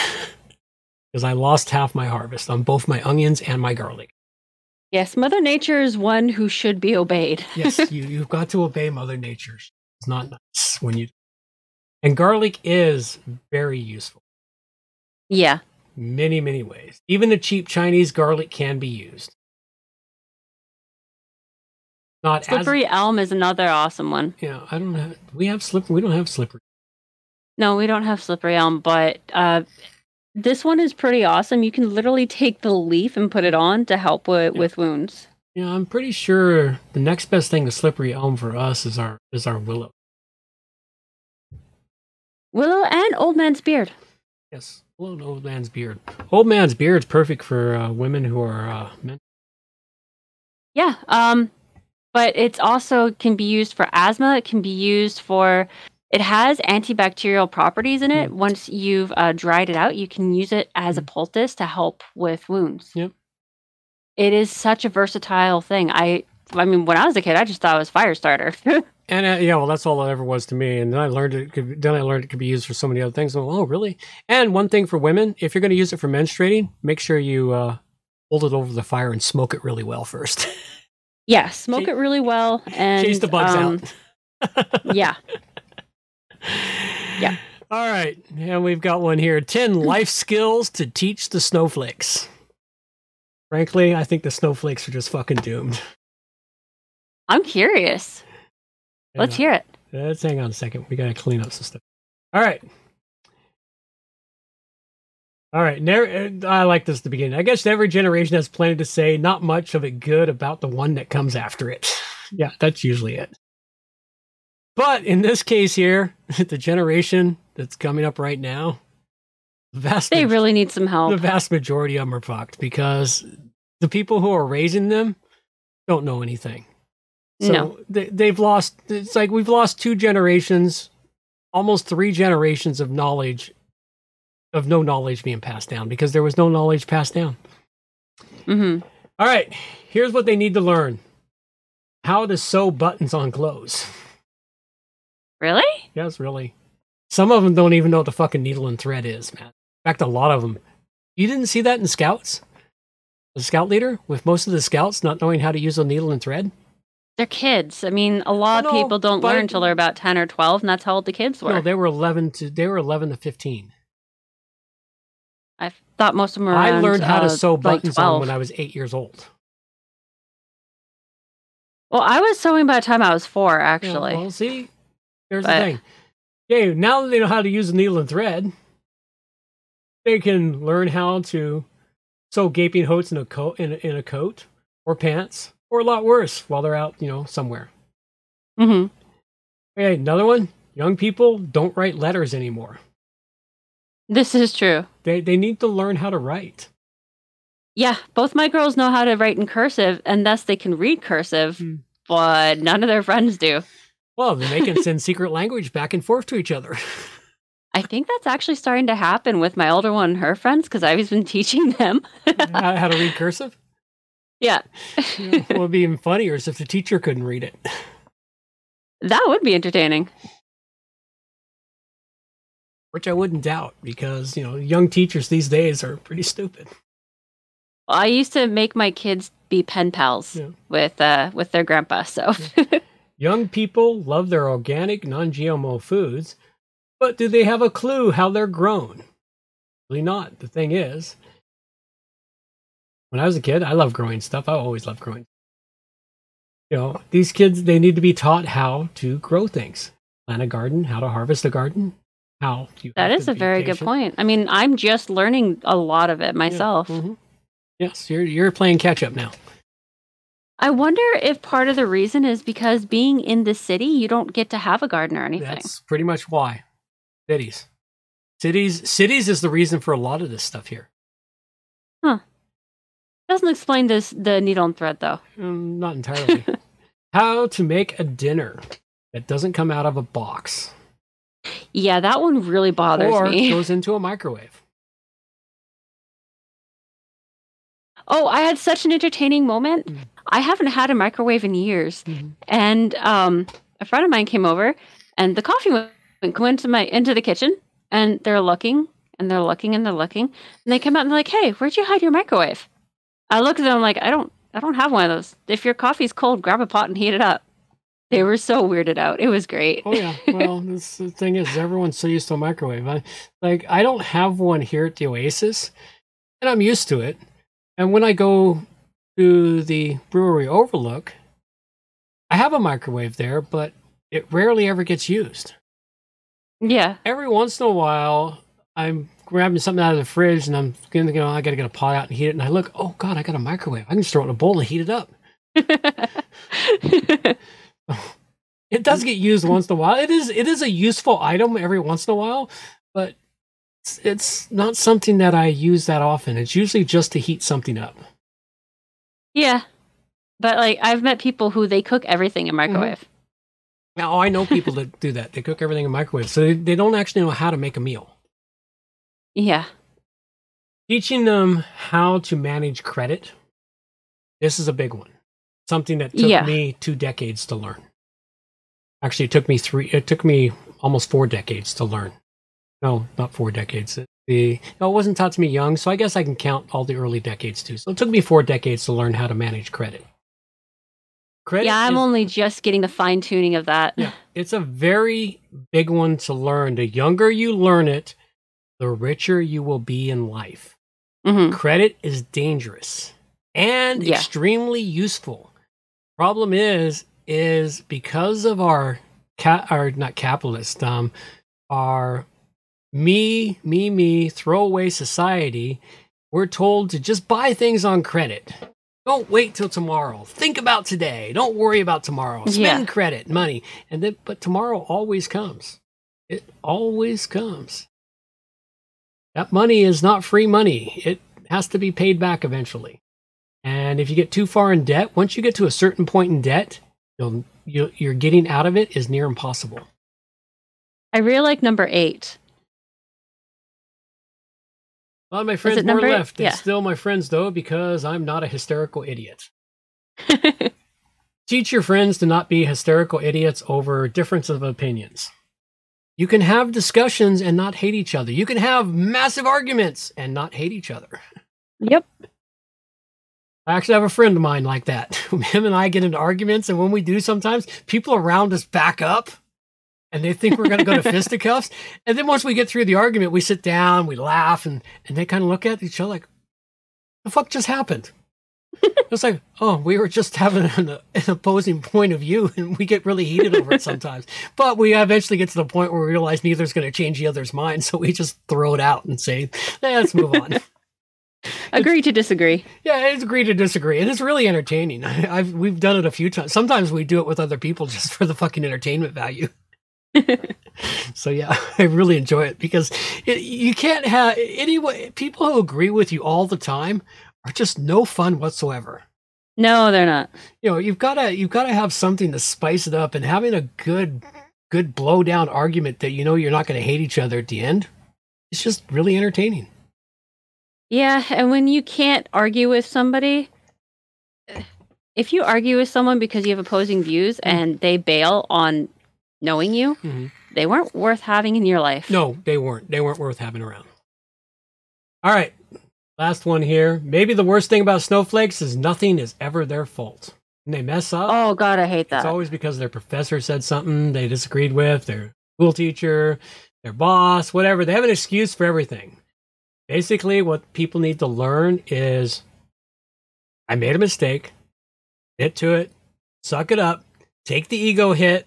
Because I lost half my harvest on both my onions and my garlic. Yes, Mother Nature is one who should be obeyed. Yes, you, you've got to obey Mother Nature. It's not nice when you... And garlic is very useful. Yeah. Many, many ways. Even the cheap Chinese garlic can be used. Not slippery as, elm is another awesome one. Yeah, I don't have. We have slippery. We don't have slippery. No, we don't have slippery elm, but uh, this one is pretty awesome. You can literally take the leaf and put it on to help with, yeah. with wounds. Yeah, I'm pretty sure the next best thing to slippery elm for us is our is our willow. Willow and old man's beard. Yes. Old, old man's beard. Old man's beard's perfect for uh, women who are uh, men. Yeah, um, but it's also can be used for asthma. It can be used for. It has antibacterial properties in it. Mm. Once you've uh, dried it out, you can use it as mm. a poultice to help with wounds. Yep. It is such a versatile thing. I, I mean, when I was a kid, I just thought it was fire starter. And uh, yeah, well, that's all it ever was to me. And then I learned it. Could be, then I learned it could be used for so many other things. Like, oh, really? And one thing for women: if you're going to use it for menstruating, make sure you uh, hold it over the fire and smoke it really well first. Yeah, smoke Ch- it really well and chase the bugs um, out. yeah, yeah. All right, and we've got one here: ten life skills to teach the snowflakes. Frankly, I think the snowflakes are just fucking doomed. I'm curious. Let's hear it. Let's hang on a second. We got to clean up some stuff. All right. All right. I like this at the beginning. I guess every generation has plenty to say, not much of it good about the one that comes after it. Yeah, that's usually it. But in this case here, the generation that's coming up right now, the vast they ma- really need some help. The vast majority of them are fucked because the people who are raising them don't know anything. So no. they, they've lost, it's like we've lost two generations, almost three generations of knowledge, of no knowledge being passed down because there was no knowledge passed down. Mm-hmm. All right, here's what they need to learn. How to sew buttons on clothes. Really? Yes, really. Some of them don't even know what the fucking needle and thread is, man. In fact, a lot of them. You didn't see that in Scouts? The Scout leader, with most of the Scouts not knowing how to use a needle and thread? They're kids. I mean, a lot of no, people don't learn until they're about ten or twelve, and that's how old the kids were. No, they were eleven to they were eleven to fifteen. I thought most of them were. I around, learned how uh, to sew buttons like on when I was eight years old. Well, I was sewing by the time I was four, actually. Yeah, well, see, here's but... the thing. Okay, now that they know how to use a needle and thread, they can learn how to sew gaping holes in a coat in, in a coat or pants. Or a lot worse while they're out, you know, somewhere. Mm-hmm. Okay, another one. Young people don't write letters anymore. This is true. They they need to learn how to write. Yeah, both my girls know how to write in cursive, and thus they can read cursive, mm. but none of their friends do. Well, then they can send secret language back and forth to each other. I think that's actually starting to happen with my older one and her friends, because Ivy's been teaching them. how, how to read cursive? Yeah. You know, what would be even funnier is if the teacher couldn't read it. That would be entertaining. Which I wouldn't doubt, because, you know, young teachers these days are pretty stupid. Well, I used to make my kids be pen pals yeah. with uh, with their grandpa, so... Yeah. Young people love their organic, non-G M O foods, but do they have a clue how they're grown? Really not. The thing is, when I was a kid, I loved growing stuff. I always loved growing. You know, these kids, they need to be taught how to grow things. Plant a garden, how to harvest a garden, how you That is a very patient. Good point. I mean, I'm just learning a lot of it myself. Yeah. Mm-hmm. Yes, you're you're playing catch up now. I wonder if part of the reason is because being in the city, you don't get to have a garden or anything. That's pretty much why. Cities. Cities cities is the reason for a lot of this stuff here. Huh. Doesn't explain this the needle and thread, though. Mm, not entirely. How to make a dinner that doesn't come out of a box. Yeah, that one really bothers or me. Or goes into a microwave. Oh, I had such an entertaining moment. Mm-hmm. I haven't had a microwave in years. Mm-hmm. And um, a friend of mine came over, and the coffee went, went into, my, into the kitchen, and they're looking, and they're looking, and they're looking. And they come out, and they're like, hey, where'd you hide your microwave? I look at them, I'm like, I don't I don't have one of those. If your coffee's cold, grab a pot and heat it up. They were so weirded out. It was great. Oh, yeah. Well, this, the thing is, everyone's so used to a microwave. I, like, I don't have one here at the Oasis, and I'm used to it. And when I go to the Brewery Overlook, I have a microwave there, but it rarely ever gets used. Yeah. Every once in a while, I'm grabbing something out of the fridge, and I'm thinking, you know, I got to get a pot out and heat it. And I look, oh, God, I got a microwave. I can just throw it in a bowl and heat it up. It does get used once in a while. It is, it is a useful item every once in a while, but... it's not something that I use that often. It's usually just to heat something up. Yeah. But like I've met people who they cook everything in microwave. Mm-hmm. Now I know people that do that. They cook everything in microwave. So they, they don't actually know how to make a meal. Yeah. Teaching them how to manage credit. This is a big one. Something that took yeah. me two decades to learn. Actually, it took me three. It took me almost four decades to learn. No, not four decades. The no, it wasn't taught to me young, so I guess I can count all the early decades too. So it took me four decades to learn how to manage credit. Credit yeah, I'm is, only just getting the fine tuning of that. Yeah, it's a very big one to learn. The younger you learn it, the richer you will be in life. Mm-hmm. Credit is dangerous and yeah. extremely useful. Problem is, is because of our ca- our not capitalist, um, our Me, me, me, throwaway society, we're told to just buy things on credit. Don't wait till tomorrow. Think about today. Don't worry about tomorrow. Spend yeah. credit, money. And then, but tomorrow always comes. It always comes. That money is not free money. It has to be paid back eventually. And if you get too far in debt, once you get to a certain point in debt, you'll, you'll, you're getting out of it is near impossible. I really like number eight. A lot of my friends were left. Yeah. It's still my friends, though, because I'm not a hysterical idiot. Teach your friends to not be hysterical idiots over difference of opinions. You can have discussions and not hate each other. You can have massive arguments and not hate each other. Yep. I actually have a friend of mine like that. Him and I get into arguments, and when we do sometimes, people around us back up. And they think we're going to go to fisticuffs. And then once we get through the argument, we sit down, we laugh, and, and they kind of look at each other like, the fuck just happened? It's like, oh, we were just having an, an opposing point of view, and we get really heated over it sometimes. But we eventually get to the point where we realize neither's going to change the other's mind, so we just throw it out and say, eh, let's move on. Agree to disagree. Yeah, it's agree to disagree. And it's really entertaining. I, I've, we've done it a few times. Sometimes we do it with other people just for the fucking entertainment value. So yeah, I really enjoy it because it, you can't have anyway. People who agree with you all the time are just no fun whatsoever. No, they're not. You know, you've got to you've got to have something to spice it up, and having a good good blow down argument that you know you're not going to hate each other at the end, it's just really entertaining. Yeah, and when you can't argue with somebody, if you argue with someone because you have opposing views and they bail on knowing you, mm-hmm. they weren't worth having in your life. No, they weren't. They weren't worth having around. All right, last one here. Maybe the worst thing about snowflakes is nothing is ever their fault. And they mess up. Oh, God, I hate that. It's always because their professor said something they disagreed with, their school teacher, their boss, whatever. They have an excuse for everything. Basically, what people need to learn is, I made a mistake, admit to it, suck it up, take the ego hit,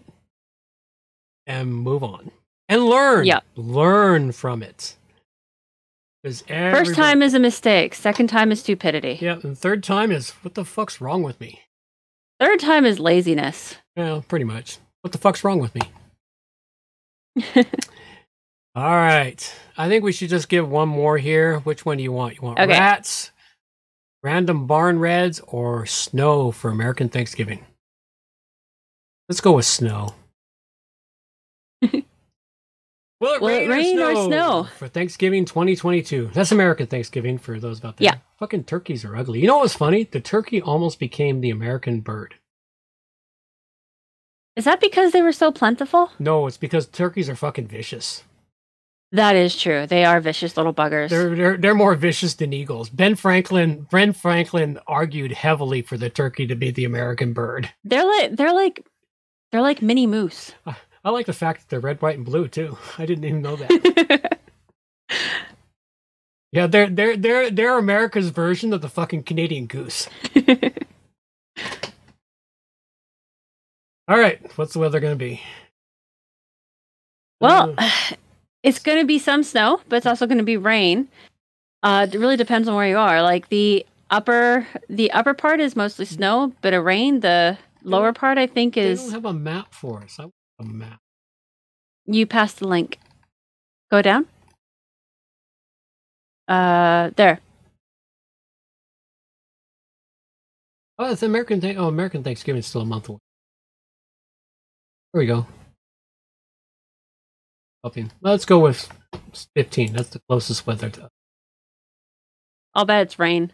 and move on. And learn. Yep. Learn from it. Everybody... First time is a mistake. Second time is stupidity. Yeah, and third time is, what the fuck's wrong with me? Third time is laziness. Well, pretty much. What the fuck's wrong with me? All right. I think we should just give one more here. Which one do you want? You want okay. Rats, random barn reds, or snow for American Thanksgiving? Let's go with snow. Will it, Will rain, it rain or snow? Or snow for Thanksgiving twenty twenty-two? That's American Thanksgiving for those about that. Yeah. Fucking turkeys are ugly. You know what's funny? The turkey almost became the American bird. Is that because they were so plentiful? No, it's because turkeys are fucking vicious. That is true. They are vicious little buggers. They're they're, they're more vicious than eagles. Ben Franklin, Ben Franklin argued heavily for the turkey to be the American bird. They're like they're like they're like mini moose. Uh, I like the fact that they're red, white, and blue too. I didn't even know that. Yeah, they're they're they're they're America's version of the fucking Canadian goose. All right, what's the weather going to be? Well, uh, it's going to be some snow, but it's also going to be rain. Uh, it really depends on where you are. Like the upper the upper part is mostly snow, but a rain. The lower part, I think, is. They don't have a map for us. I- Map. You passed the link. Go down. Uh, there. Oh, it's American. Th- oh, American Thanksgiving is still a month away. There we go. Helping. Let's go with fifteen. That's the closest weather to. I'll bet it's rain.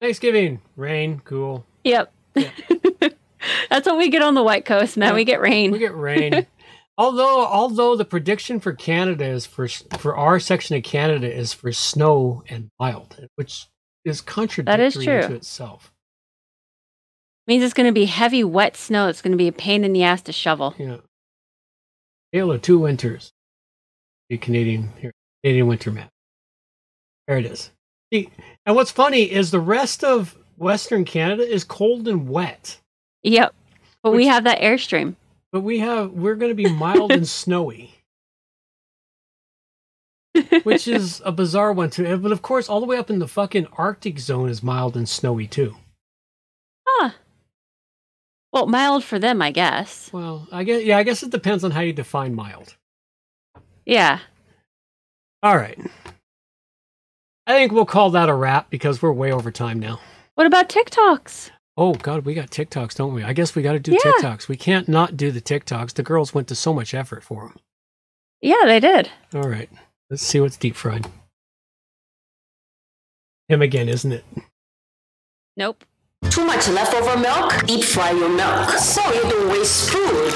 Thanksgiving, rain, cool. Yep. Yeah. That's what we get on the White Coast, man. Yeah, we get rain. We get rain. although, although the prediction for Canada is for for our section of Canada is for snow and mild, which is contradictory that is true. To itself. It means it's going to be heavy, wet snow. It's going to be a pain in the ass to shovel. Yeah. Tale of two winters. The Canadian here, Canadian winter map. There it is. See, and what's funny is the rest of Western Canada is cold and wet. Yep, but Which, we have that airstream. But we have we're going to be mild and snowy, which is a bizarre one too. But of course, all the way up in the fucking Arctic zone is mild and snowy too. Huh. Well, mild for them, I guess. Well, I guess yeah, I guess it depends on how you define mild. Yeah. All right. I think we'll call that a wrap because we're way over time now. What about TikToks? Oh, God, we got TikToks, don't we? I guess we got to do yeah. TikToks. We can't not do the TikToks. The girls went to so much effort for them. Yeah, they did. All right. Let's see what's deep fried. Him again, isn't it? Nope. Too much leftover milk? Deep fry your milk so you don't waste food.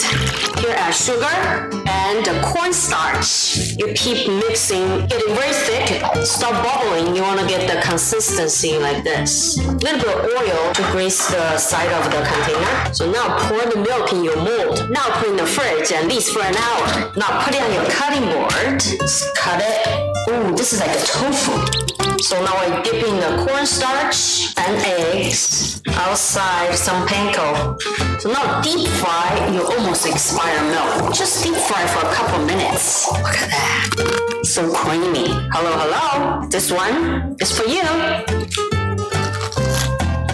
Here are sugar and the cornstarch. You keep mixing, getting very thick. Stop bubbling. You want to get the consistency like this. A little bit of oil to grease the side of the container. So now pour the milk in your mold. Now put in the fridge at least for an hour. Now put it on your cutting board. Just cut it. Ooh, this is like a tofu. So now I dip in the cornstarch and eggs, outside some panko. So now deep fry your almost expired milk. Just deep fry for a couple minutes. Look at that. So creamy. Hello, hello. This one is for you.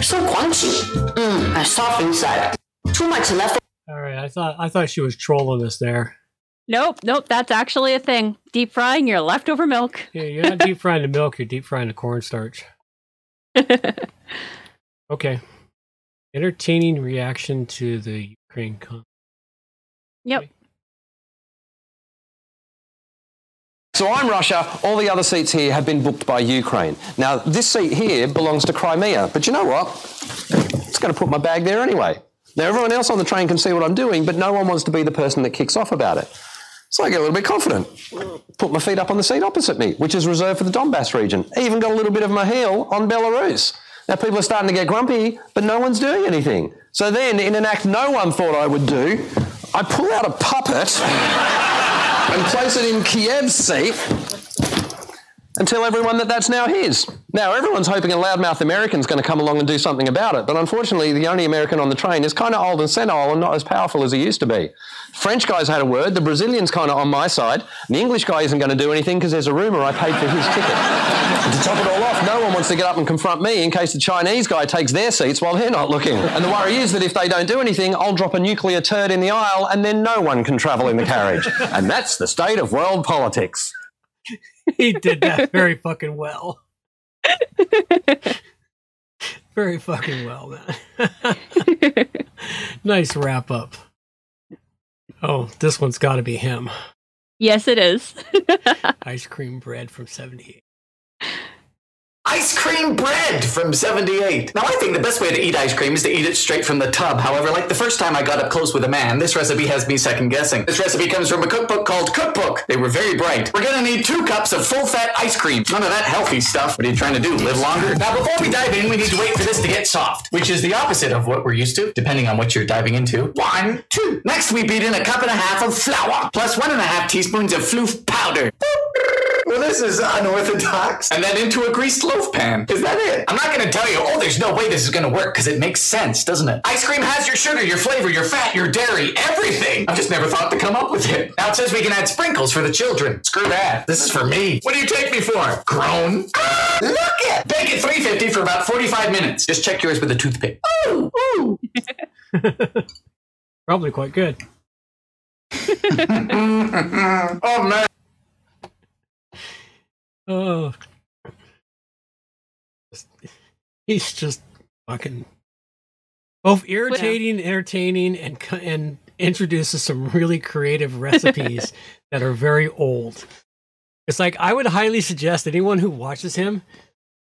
So crunchy. Mmm, and soft inside. Too much left. All right, I thought I thought she was trolling us there. Nope, nope, that's actually a thing. Deep frying your leftover milk. Yeah, you're not deep frying the milk, you're deep frying the cornstarch. Okay. Entertaining reaction to the Ukraine conflict. Yep. So I'm Russia. All the other seats here have been booked by Ukraine. Now, this seat here belongs to Crimea. But you know what? It's going to put my bag there anyway. Now, everyone else on the train can see what I'm doing, but no one wants to be the person that kicks off about it. So I get a little bit confident. Put my feet up on the seat opposite me, which is reserved for the Donbass region. Even got a little bit of my heel on Belarus. Now, people are starting to get grumpy, but no one's doing anything. So then, in an act no one thought I would do, I pull out a puppet and place it in Kiev's seat and tell everyone that that's now his. Now, everyone's hoping a loudmouth American's going to come along and do something about it, but unfortunately, the only American on the train is kind of old and senile and not as powerful as he used to be. French guy's had a word, the Brazilian's kind of on my side, and the English guy isn't going to do anything because there's a rumour I paid for his ticket. To top it all off, no one wants to get up and confront me in case the Chinese guy takes their seats while they're not looking. And the worry is that if they don't do anything, I'll drop a nuclear turd in the aisle and then no one can travel in the carriage. And that's the state of world politics. He did that very fucking well. Very fucking well, man. Nice wrap up. Oh, this one's got to be him. Yes, it is. Ice cream bread from seventy-eight. Ice cream bread from seventy-eight. Now, I think the best way to eat ice cream is to eat it straight from the tub. However, like the first time I got up close with a man, this recipe has me second-guessing. This recipe comes from a cookbook called Cookbook. They were very bright. We're going to need two cups of full-fat ice cream. None of that healthy stuff. What are you trying to do, live longer? Now, before we dive in, we need to wait for this to get soft, which is the opposite of what we're used to, depending on what you're diving into. One, two. Next, we beat in a cup and a half of flour, plus one and a half teaspoons of floof powder. Well, this is unorthodox. And then into a greased loaf pan. Is that it? I'm not going to tell you, oh, there's no way this is going to work, because it makes sense, doesn't it? Ice cream has your sugar, your flavor, your fat, your dairy, everything. I've just never thought to come up with it. Now it says we can add sprinkles for the children. Screw that. This is for me. What do you take me for? Grown? Ah, look it. Bake at three fifty for about forty-five minutes. Just check yours with a toothpick. Ooh, ooh. Probably quite good. Oh, man. Oh, he's just fucking both irritating, entertaining, and and introduces some really creative recipes that are very old. It's like, I would highly suggest anyone who watches him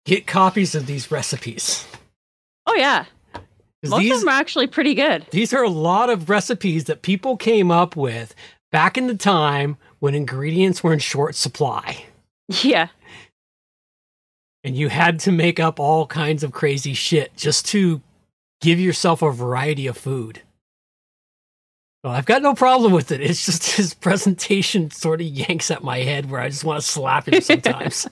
get copies of these recipes. Oh yeah, most these, of them are actually pretty good. These are a lot of recipes that people came up with back in the time when ingredients were in short supply. Yeah. And you had to make up all kinds of crazy shit just to give yourself a variety of food. Well, I've got no problem with it. It's just his presentation sort of yanks at my head where I just want to slap him sometimes.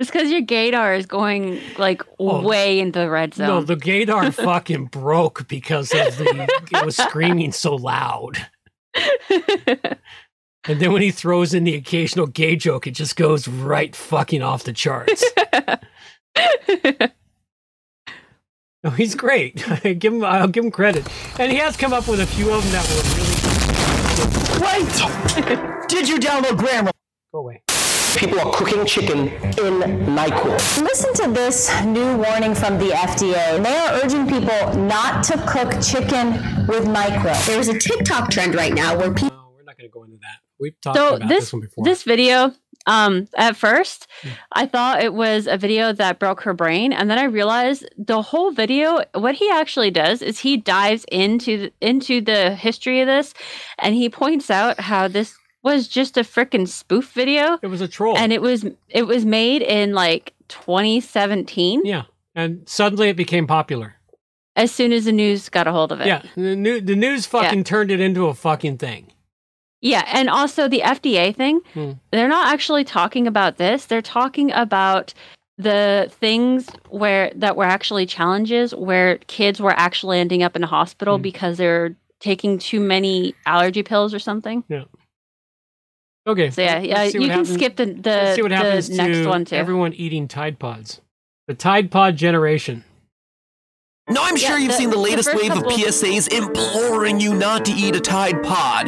It's because your gaydar is going like oh, way into the red zone. No, the gaydar fucking broke because of the, it was screaming so loud. And then when he throws in the occasional gay joke, it just goes right fucking off the charts. No, he's great. I give him, I'll give him credit. And he has come up with a few of them that were really... Wait! Did you download Grammar? Go away. People are cooking chicken in NyQuil. Listen to this new warning from the F D A. They are urging people not to cook chicken with NyQuil. There's a TikTok trend right now where people... No, we're not going to go into that. We've talked so about this, this one before. This video, um, at first, yeah. I thought it was a video that broke her brain. And then I realized the whole video, what he actually does is he dives into the, into the history of this. And he points out how this was just a freaking spoof video. It was a troll. And it was it was made in like twenty seventeen. Yeah. And suddenly it became popular. As soon as the news got a hold of it. Yeah. The, new, the news fucking yeah. turned it into a fucking thing. Yeah, and also the F D A thing, hmm. they're not actually talking about this. They're talking about the things where that were actually challenges where kids were actually ending up in a hospital hmm. because they're taking too many allergy pills or something. Yeah. Okay. So yeah, yeah you can happens. skip the, the, see what happens the next to one too. Everyone eating Tide Pods. The Tide Pod generation. Now, I'm yeah, sure you've the, seen the latest the wave of P S A's imploring you not to eat a Tide Pod.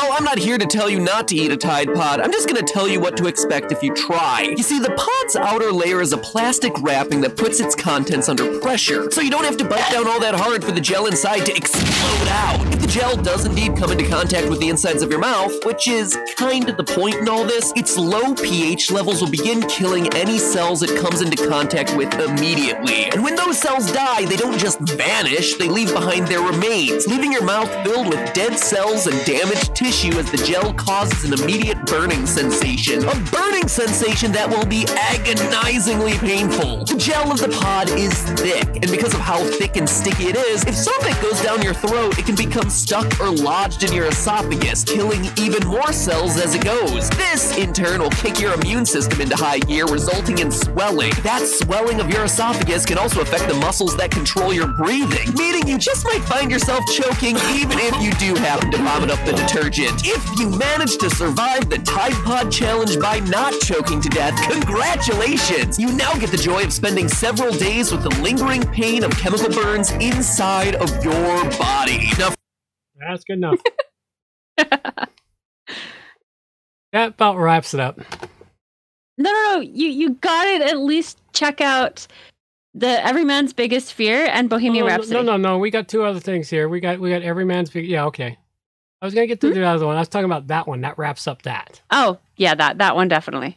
Well, I'm not here to tell you not to eat a Tide Pod. I'm just gonna tell you what to expect if you try. You see, the pod's outer layer is a plastic wrapping that puts its contents under pressure, so you don't have to bite down all that hard for the gel inside to explode out. If the gel does indeed come into contact with the insides of your mouth, which is kind of the point in all this, its low pH levels will begin killing any cells it comes into contact with immediately. And when those cells die, they don't just vanish, they leave behind their remains, leaving your mouth filled with dead cells and damaged tissue as the gel causes an immediate burning sensation. A burning sensation that will be agonizingly painful. The gel of the pod is thick, and because of how thick and sticky it is, if something goes down your throat, it can become stuck or lodged in your esophagus, killing even more cells as it goes. This, in turn, will kick your immune system into high gear, resulting in swelling. That swelling of your esophagus can also affect the muscles that control your breathing, meaning you just might find yourself choking even if you do happen to vomit up the detergent. If you manage to survive the Tide Pod Challenge by not choking to death, congratulations! You now get the joy of spending several days with the lingering pain of chemical burns inside of your body. Now, that's good enough. That about wraps it up. No, no, no. You, you got it. At least check out the Every Man's Biggest Fear and Bohemian no, no, Rhapsody. No, no, no. We got two other things here. We got we got Every Man's Big. Yeah, okay. I was gonna get to hmm? the other one. I was talking about that one. That wraps up that. Oh yeah, that that one definitely.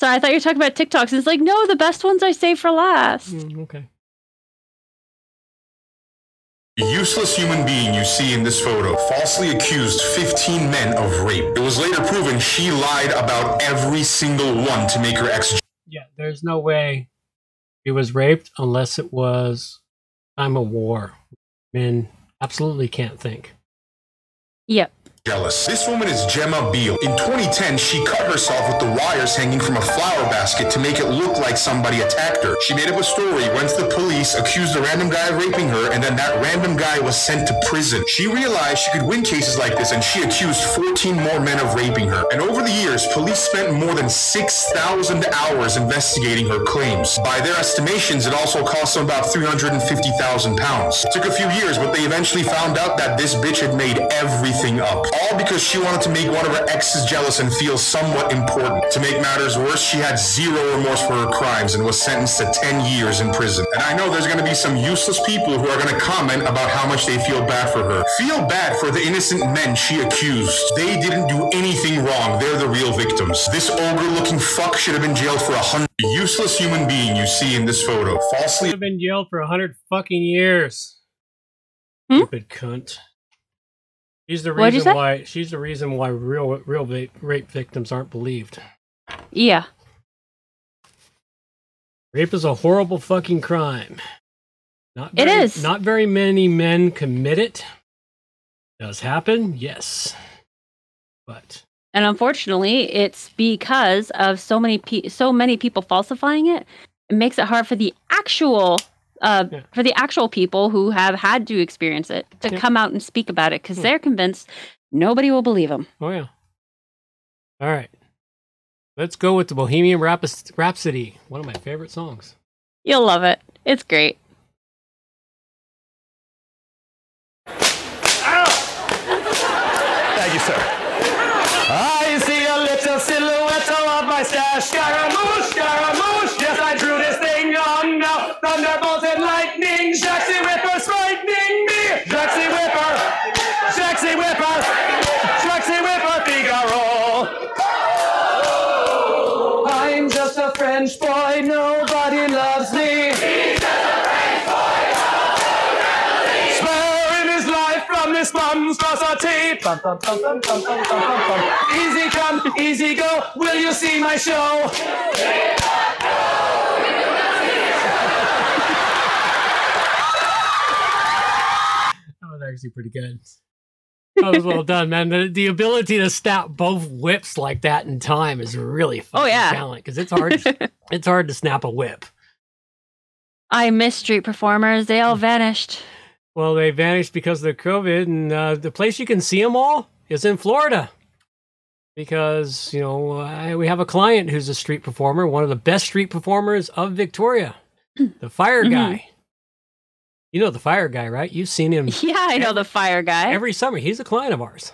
Sorry, I thought you were talking about TikToks. It's like, no, the best ones I save for last. Mm, okay. The useless human being you see in this photo falsely accused fifteen men of rape. It was later proven she lied about every single one to make her ex. Yeah, there's no way she was raped unless it was time of war. Men absolutely can't think. Yep. Jealous. This woman is Gemma Beale. In twenty ten, she cut herself with the wires hanging from a flower basket to make it look like somebody attacked her. She made up a story, went to the police, accused a random guy of raping her, and then that random guy was sent to prison. She realized she could win cases like this, and she accused fourteen more men of raping her. And over the years, police spent more than six thousand hours investigating her claims. By their estimations, it also cost them about three hundred fifty thousand pounds. It took a few years, but they eventually found out that this bitch had made everything up. All because she wanted to make one of her exes jealous and feel somewhat important. To make matters worse, she had zero remorse for her crimes and was sentenced to ten years in prison. And I know there's going to be some useless people who are going to comment about how much they feel bad for her. Feel bad for the innocent men she accused. They didn't do anything wrong. They're the real victims. This ogre-looking fuck should have been jailed for a hundred... Useless human being you see in this photo. Falsely... Should have been jailed for a hundred fucking years. Hmm? Stupid cunt. She's the reason why. She's the reason why real, real va- rape victims aren't believed. Yeah. Rape is a horrible fucking crime. Not very, it is. Not very many men commit it. It does happen, yes, but and unfortunately, it's because of so many pe- so many people falsifying it. It makes it hard for the actual. Uh, yeah. For the actual people who have had to experience it to yeah. come out and speak about it because hmm. they're convinced nobody will believe them. Oh, yeah. All right. Let's go with the Bohemian Rhapsody, one of my favorite songs. You'll love it. It's great. Ow! Thank you, sir. I see a little silhouette of my stash. Scaramouche, Scaramouche. Yes, I drew this thing on now. Thunderbolts and lightning, Jaxie Whipper frightening me. Jaxie Whipper, Jaxie Whipper, Jaxie Whipper, Figaro. I'm just a French boy, nobody loves me. He's just a French boy, nobody loves me. Sparing his life from this monstrosity. Bum, bum, bum, bum, bum, bum, bum, bum. Easy come, easy go, will you see my show? Actually pretty good. That was well done, man. The, the ability to snap both whips like that in time is really fucking oh, yeah. talent because it's hard. To, it's hard to snap a whip. I miss street performers. They all vanished. Well, they vanished because of the COVID, and uh, the place you can see them all is in Florida. Because you know I, we have a client who's a street performer, one of the best street performers of Victoria, the fire mm-hmm. guy. You know the fire guy, right? You've seen him. Yeah, I know every, the fire guy. Every summer. He's a client of ours.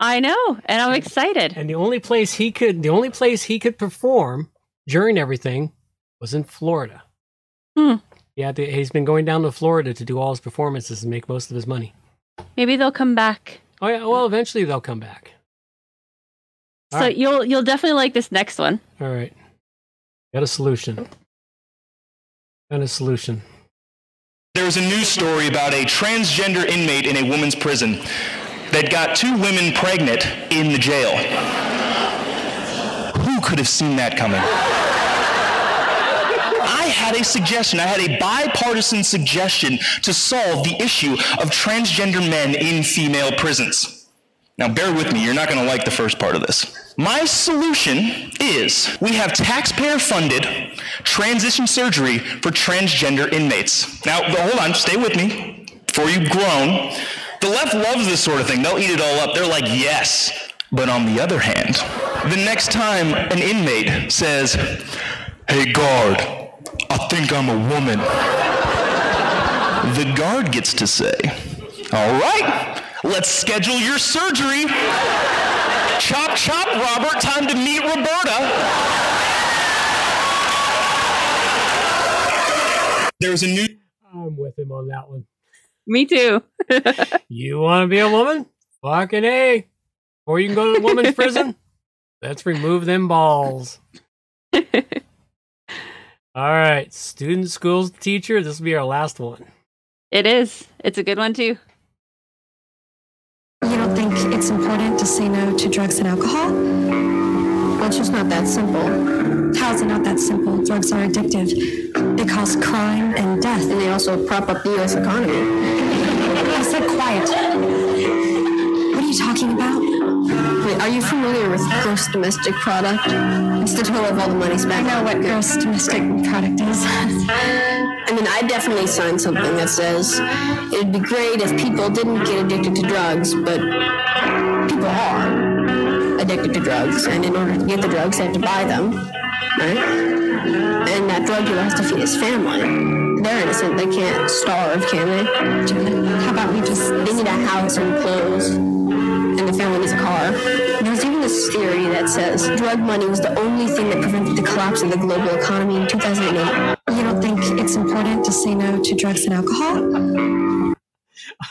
I know, and I'm excited. And the only place he could, the only place he could perform during everything was in Florida. Hmm. Yeah, he he's been going down to Florida to do all his performances and make most of his money. Maybe they'll come back. Oh yeah, well, eventually they'll come back. All so right. you'll you'll definitely like this next one. All right, got a solution. Got a solution. There was a news story about a transgender inmate in a woman's prison that got two women pregnant in the jail. Who could have seen that coming? I had a suggestion. I had a bipartisan suggestion to solve the issue of transgender men in female prisons. Now, bear with me. You're not going to like the first part of this. My solution is we have taxpayer-funded transition surgery for transgender inmates. Now, hold on. Stay with me before you groan. The left loves this sort of thing. They'll eat it all up. They're like, yes. But on the other hand, the next time an inmate says, hey, guard, I think I'm a woman, the guard gets to say, all right, let's schedule your surgery. Chop, chop, Robert, time to meet Roberta. There's a new... I'm with him on that one. Me too. You want to be a woman? Fucking A. Or you can go to the woman's prison. Let's remove them balls. All right. Student, schools, teacher. This will be our last one. It is. It's a good one too. You don't think it's important to say no to drugs and alcohol? Well, it's just not that simple. How's it not that simple? Drugs are addictive. They cause crime and death. And they also prop up the U S economy. I said quiet. What are you talking about? Wait, are you familiar with gross domestic product? It's the total of all the money spent. I know what gross domestic product is. I mean, I definitely signed something that says it'd be great if people didn't get addicted to drugs, but people are addicted to drugs, and in order to get the drugs, they have to buy them, right? And that drug dealer has to feed his family. They're innocent. They can't starve, can they? How about we just... They need a house and clothes, and the family needs a car. There's even this theory that says drug money was the only thing that prevented the collapse of the global economy in two thousand eight. You don't think it's important to say no to drugs and alcohol?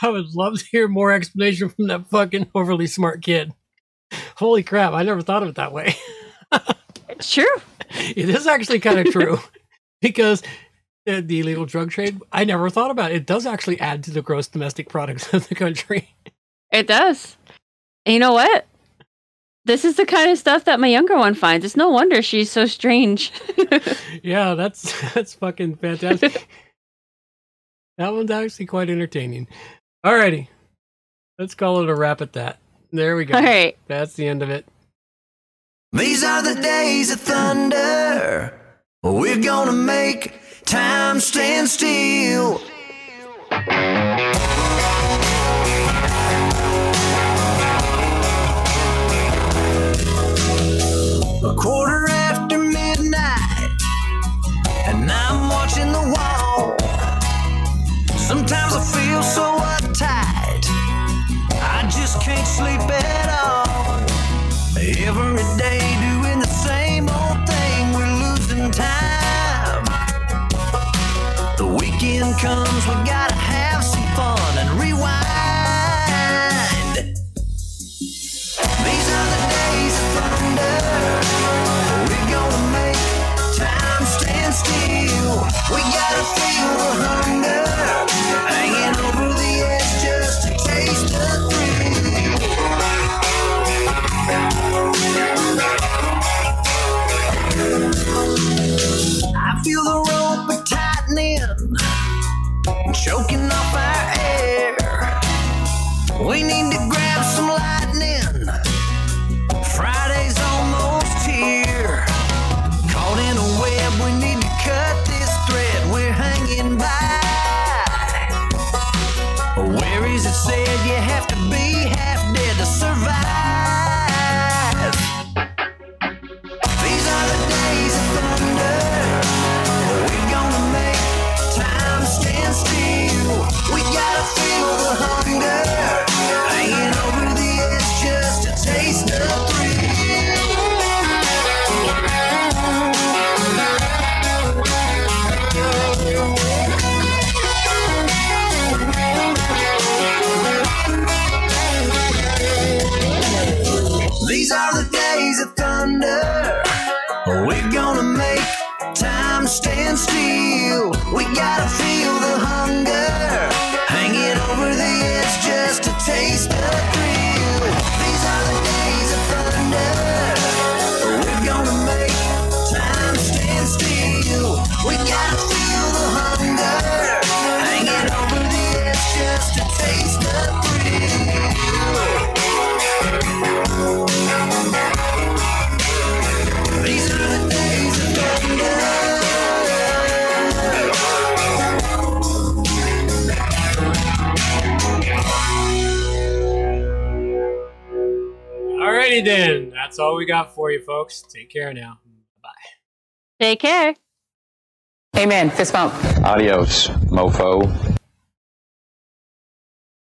I would love to hear more explanation from that fucking overly smart kid. Holy crap, I never thought of it that way. It's true. It is actually kind of true. Because... the illegal drug trade, I never thought about it. It does actually add to the gross domestic products of the country. It does. And you know what? This is the kind of stuff that my younger one finds. It's no wonder she's so strange. Yeah, that's that's fucking fantastic. That one's actually quite entertaining. Alrighty. Let's call it a wrap at that. There we go. All right. That's the end of it. These are the days of thunder. We're gonna make... time stand still. A quarter after midnight, and I'm watching the wall. Sometimes I feel so uptight, I just can't sleep at all. Every day doing the same old thing, we're losing time. Weekend comes, we gotta have some fun and rewind. These are the days of thunder. We're gonna make time stand still. We gotta feel the hunger, hanging over the edge just to taste the thrill. I feel the rope tightening, choking off our air. We need to grab some lightning. Friday's almost here. Caught in a web, we need to cut this thread. We're hanging by. Where is it said you have to be half dead to survive? These are the days of thunder. We're gonna make time stand still. We gotta feel the hunger, hanging over the edge just Alrighty then. That's all we got for you, folks. Take care now. Bye. Take care. Amen. Fist bump. Adios, mofo.